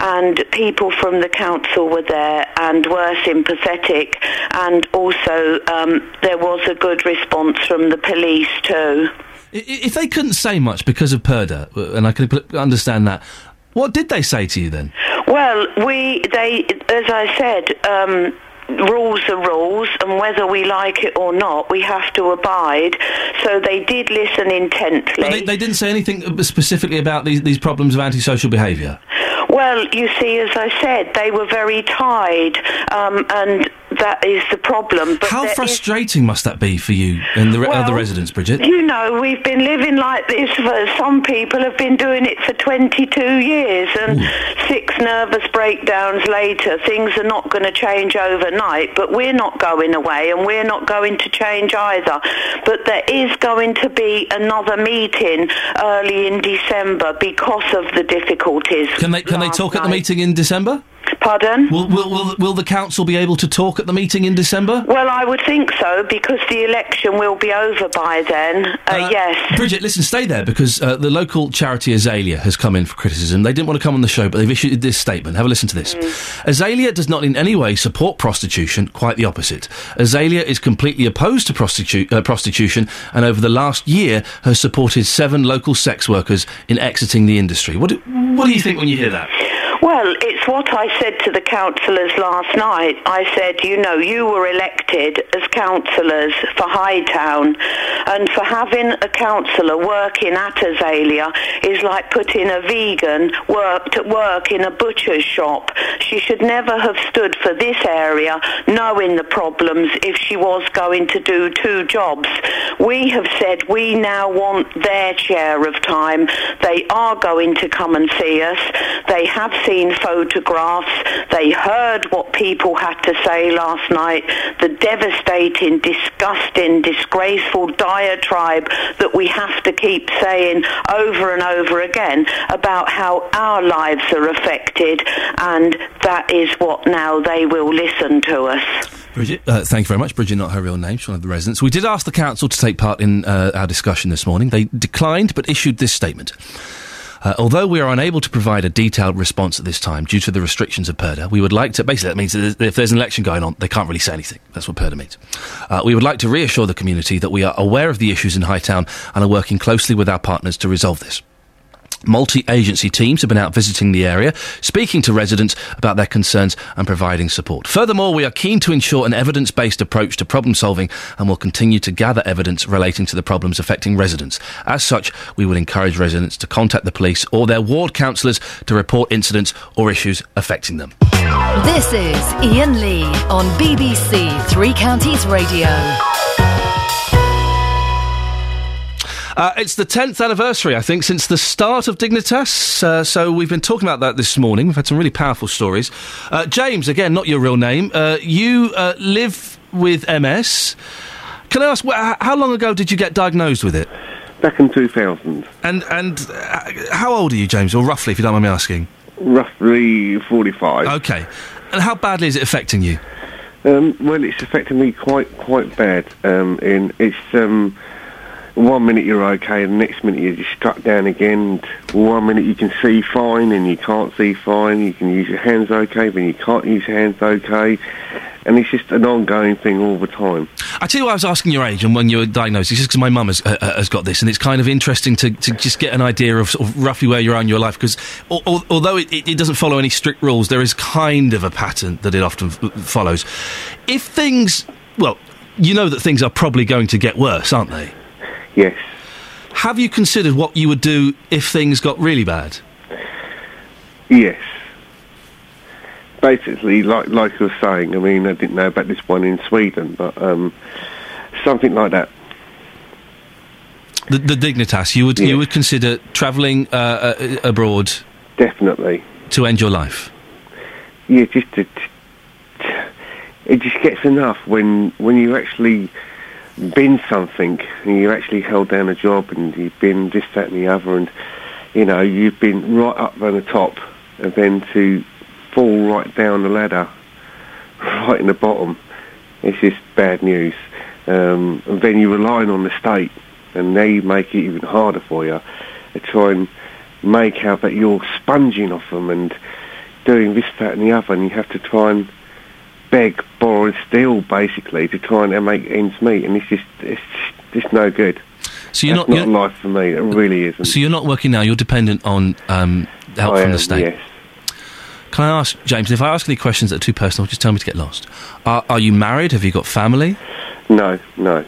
and people from the council were there and were sympathetic, and also um, there was a good response from the police too. If they couldn't say much because of P E R D A, and I can understand that, what did they say to you then? Well, we, they, as I said, um, rules are rules, and whether we like it or not, we have to abide. So they did listen intently. Well, they, they didn't say anything specifically about these, these problems of antisocial behaviour? Well, you see, as I said, they were very tied, um, and that is the problem. But how frustrating is... must that be for you and the re- well, other residents, Bridget? You know, we've been living like this for... Some people have been doing it for twenty-two years, and Ooh. six nervous breakdowns later, things are not going to change overnight, but we're not going away, and we're not going to change either. But there is going to be another meeting early in December because of the difficulties. Can they, can they talk night. at the meeting in December? Pardon? Will, will, will, will the council be able to talk at the meeting in December? Well, I would think so, because the election will be over by then, uh, uh, yes. Bridget, listen, stay there, because uh, the local charity Azalea has come in for criticism. They didn't want to come on the show, but they've issued this statement. Have a listen to this. Mm. Azalea does not in any way support prostitution, quite the opposite. Azalea is completely opposed to prostitu- uh, prostitution, and over the last year has supported seven local sex workers in exiting the industry. What do, what do you think when you hear that? Well, it's what I said to the councillors last night. I said, you know, you were elected as councillors for Hightown, and for having a councillor working at Azalea is like putting a vegan work to work in a butcher's shop. She should never have stood for this area, knowing the problems, if she was going to do two jobs. We have said we now want their share of time. They are going to come and see us. They have seen photographs. They heard what people had to say last night, the devastating, disgusting, disgraceful diatribe that we have to keep saying over and over again about how our lives are affected, and that is what now they will listen to us. Bridget, uh, thank you very much. Bridget, not her real name, she's one of the residents. We did ask the council to take part in uh, our discussion this morning. They declined, but issued this statement. Uh, although we are unable to provide a detailed response at this time due to the restrictions of PERDA, we would like to... Basically, that means that if there's an election going on, they can't really say anything. That's what PERDA means. Uh, we would like to reassure the community that we are aware of the issues in Hightown and are working closely with our partners to resolve this. Multi-agency teams have been out visiting the area, speaking to residents about their concerns and providing support. Furthermore, we are keen to ensure an evidence-based approach to problem-solving and will continue to gather evidence relating to the problems affecting residents. As such, we would encourage residents to contact the police or their ward councillors to report incidents or issues affecting them. This is Iain Lee on B B C Three Counties Radio. Uh, it's the tenth anniversary, I think, since the start of Dignitas, uh, so we've been talking about that this morning. We've had some really powerful stories. Uh, James, again, not your real name, uh, you uh, live with M S. Can I ask, wh- how long ago did you get diagnosed with it? Back in two thousand. And, and uh, how old are you, James, or roughly, if you don't mind me asking? Roughly forty-five. OK. And how badly is it affecting you? Um, well, it's affecting me quite, quite bad. Um, in it's... Um, One minute you're okay, and the next minute you're just struck down again. One minute you can see fine, and you can't see fine. You can use your hands okay, but you can't use your hands okay. And it's just an ongoing thing all the time. I tell you why I was asking your age and when you were diagnosed. It's just because my mum has, uh, has got this, and it's kind of interesting to, to just get an idea of, sort of roughly where you are in your life, because al- al- although it, it doesn't follow any strict rules, there is kind of a pattern that it often f- follows. If things... Well, you know that things are probably going to get worse, aren't they? Yes. Have you considered what you would do if things got really bad? Yes. Basically, like like you were saying, I mean, I didn't know about this one in Sweden, but um, something like that. The, the Dignitas, you would yes. you would consider travelling uh, uh, abroad? Definitely. To end your life? Yeah, just to... T- t- it just gets enough when when you actually... been something, and you actually held down a job, and you've been this, that and the other, and you know, you've been right up on the top, and then to fall right down the ladder, right in the bottom, it's just bad news. Um, and then you're relying on the state, and they make it even harder for you. They try and make out that you're sponging off them, and doing this, that and the other, and you have to try and beg, borrow and steal, basically, to try and make ends meet, and it's just it's just no good. So you're That's not, not you're, life for me, it really isn't. So you're not working now, you're dependent on um, help I from am, the state? Yes. Can I ask, James, if I ask any questions that are too personal, just tell me to get lost. Are, are you married? Have you got family? No, no.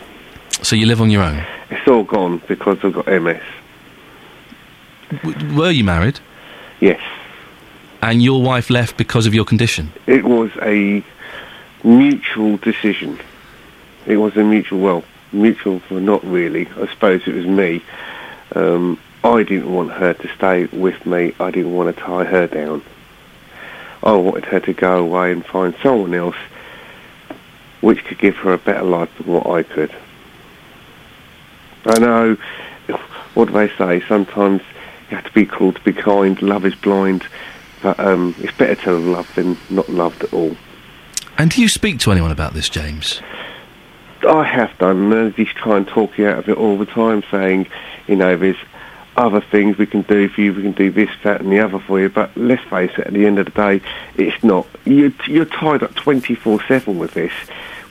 So you live on your own? It's all gone, because I've got M S. W- were you married? Yes. and your wife left because of your condition? It was a mutual decision. It was a mutual, well, mutual for not really. I suppose it was me. Um, I didn't want her to stay with me. I didn't want to tie her down. I wanted her to go away and find someone else which could give her a better life than what I could. I know, what do they say, sometimes you have to be cruel to be kind, love is blind, but um, it's better to love than not loved at all. And do you speak to anyone about this, James? I have done, and they just try and talk you out of it all the time, saying, you know, there's other things we can do for you, we can do this, that and the other for you, but let's face it, at the end of the day, it's not. You're, you're tied up twenty-four seven with this,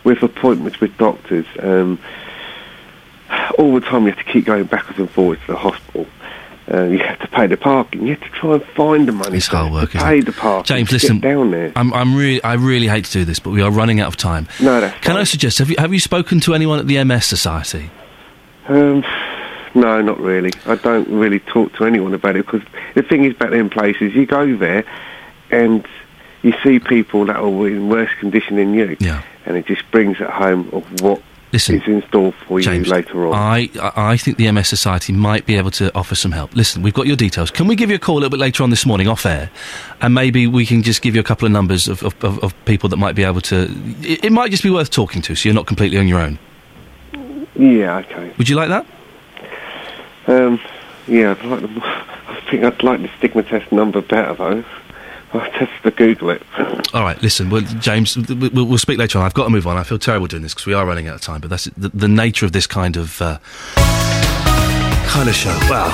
with appointments with doctors, um... all the time you have to keep going backwards and forwards to the hospital. Uh, you have to pay the parking. You have to try and find the money. It's hard work. Pay the parking. James, listen. Get down there. I'm, I'm really, I really hate to do this, but we are running out of time. No, that's Can fine. I suggest? Have you, have you spoken to anyone at the M S Society? Um, no, not really. I don't really talk to anyone about it because the thing is, back in places, you go there and you see people that are in worse condition than you, yeah, and it just brings it home of what. Listen, it's in store for you, James, later on. I, I think the M S Society might be able to offer some help. Listen, we've got your details. Can we give you a call a little bit later on this morning, off air? And maybe we can just give you a couple of numbers of, of, of, of people that might be able to... It, it might just be worth talking to, so you're not completely on your own. Yeah, OK. Would you like that? Um, yeah, I'd like the, I think I'd like the stigma test number better, though. I'll just have to Google it. All right, listen, well, James, we'll, we'll speak later on. I've got to move on. I feel terrible doing this because we are running out of time, but that's the, the nature of this kind of uh, kind of show. Wow.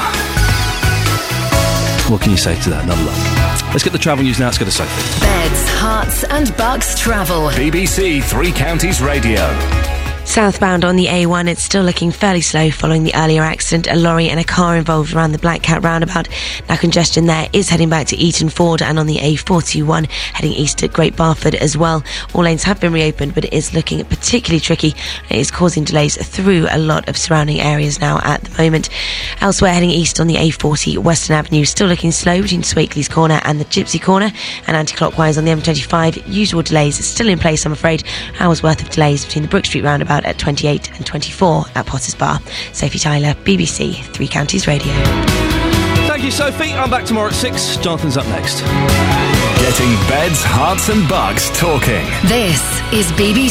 What can you say to that? Not a lot. Let's get the travel news now. Let's go to Sophie. Beds, hearts and bucks travel. B B C Three Counties Radio. Southbound on the A one, it's still looking fairly slow following the earlier accident. A lorry and a car involved around the Black Cat roundabout. Now congestion there is heading back to Eaton Ford, and on the A forty-one heading east to Great Barford as well. All lanes have been reopened, but it is looking particularly tricky. It is causing delays through a lot of surrounding areas now at the moment. Elsewhere heading east on the A forty, Western Avenue still looking slow between Swakely's Corner and the Gypsy Corner, and anti-clockwise on the M twenty-five. Usual delays still in place, I'm afraid. Hours worth of delays between the Brook Street roundabout at twenty-eight and twenty-four at Potters Bar. Sophie Tyler, B B C Three Counties Radio. Thank you, Sophie. I'm back tomorrow at six. Jonathan's up next. Getting beds, hearts and bugs talking. This is B B C.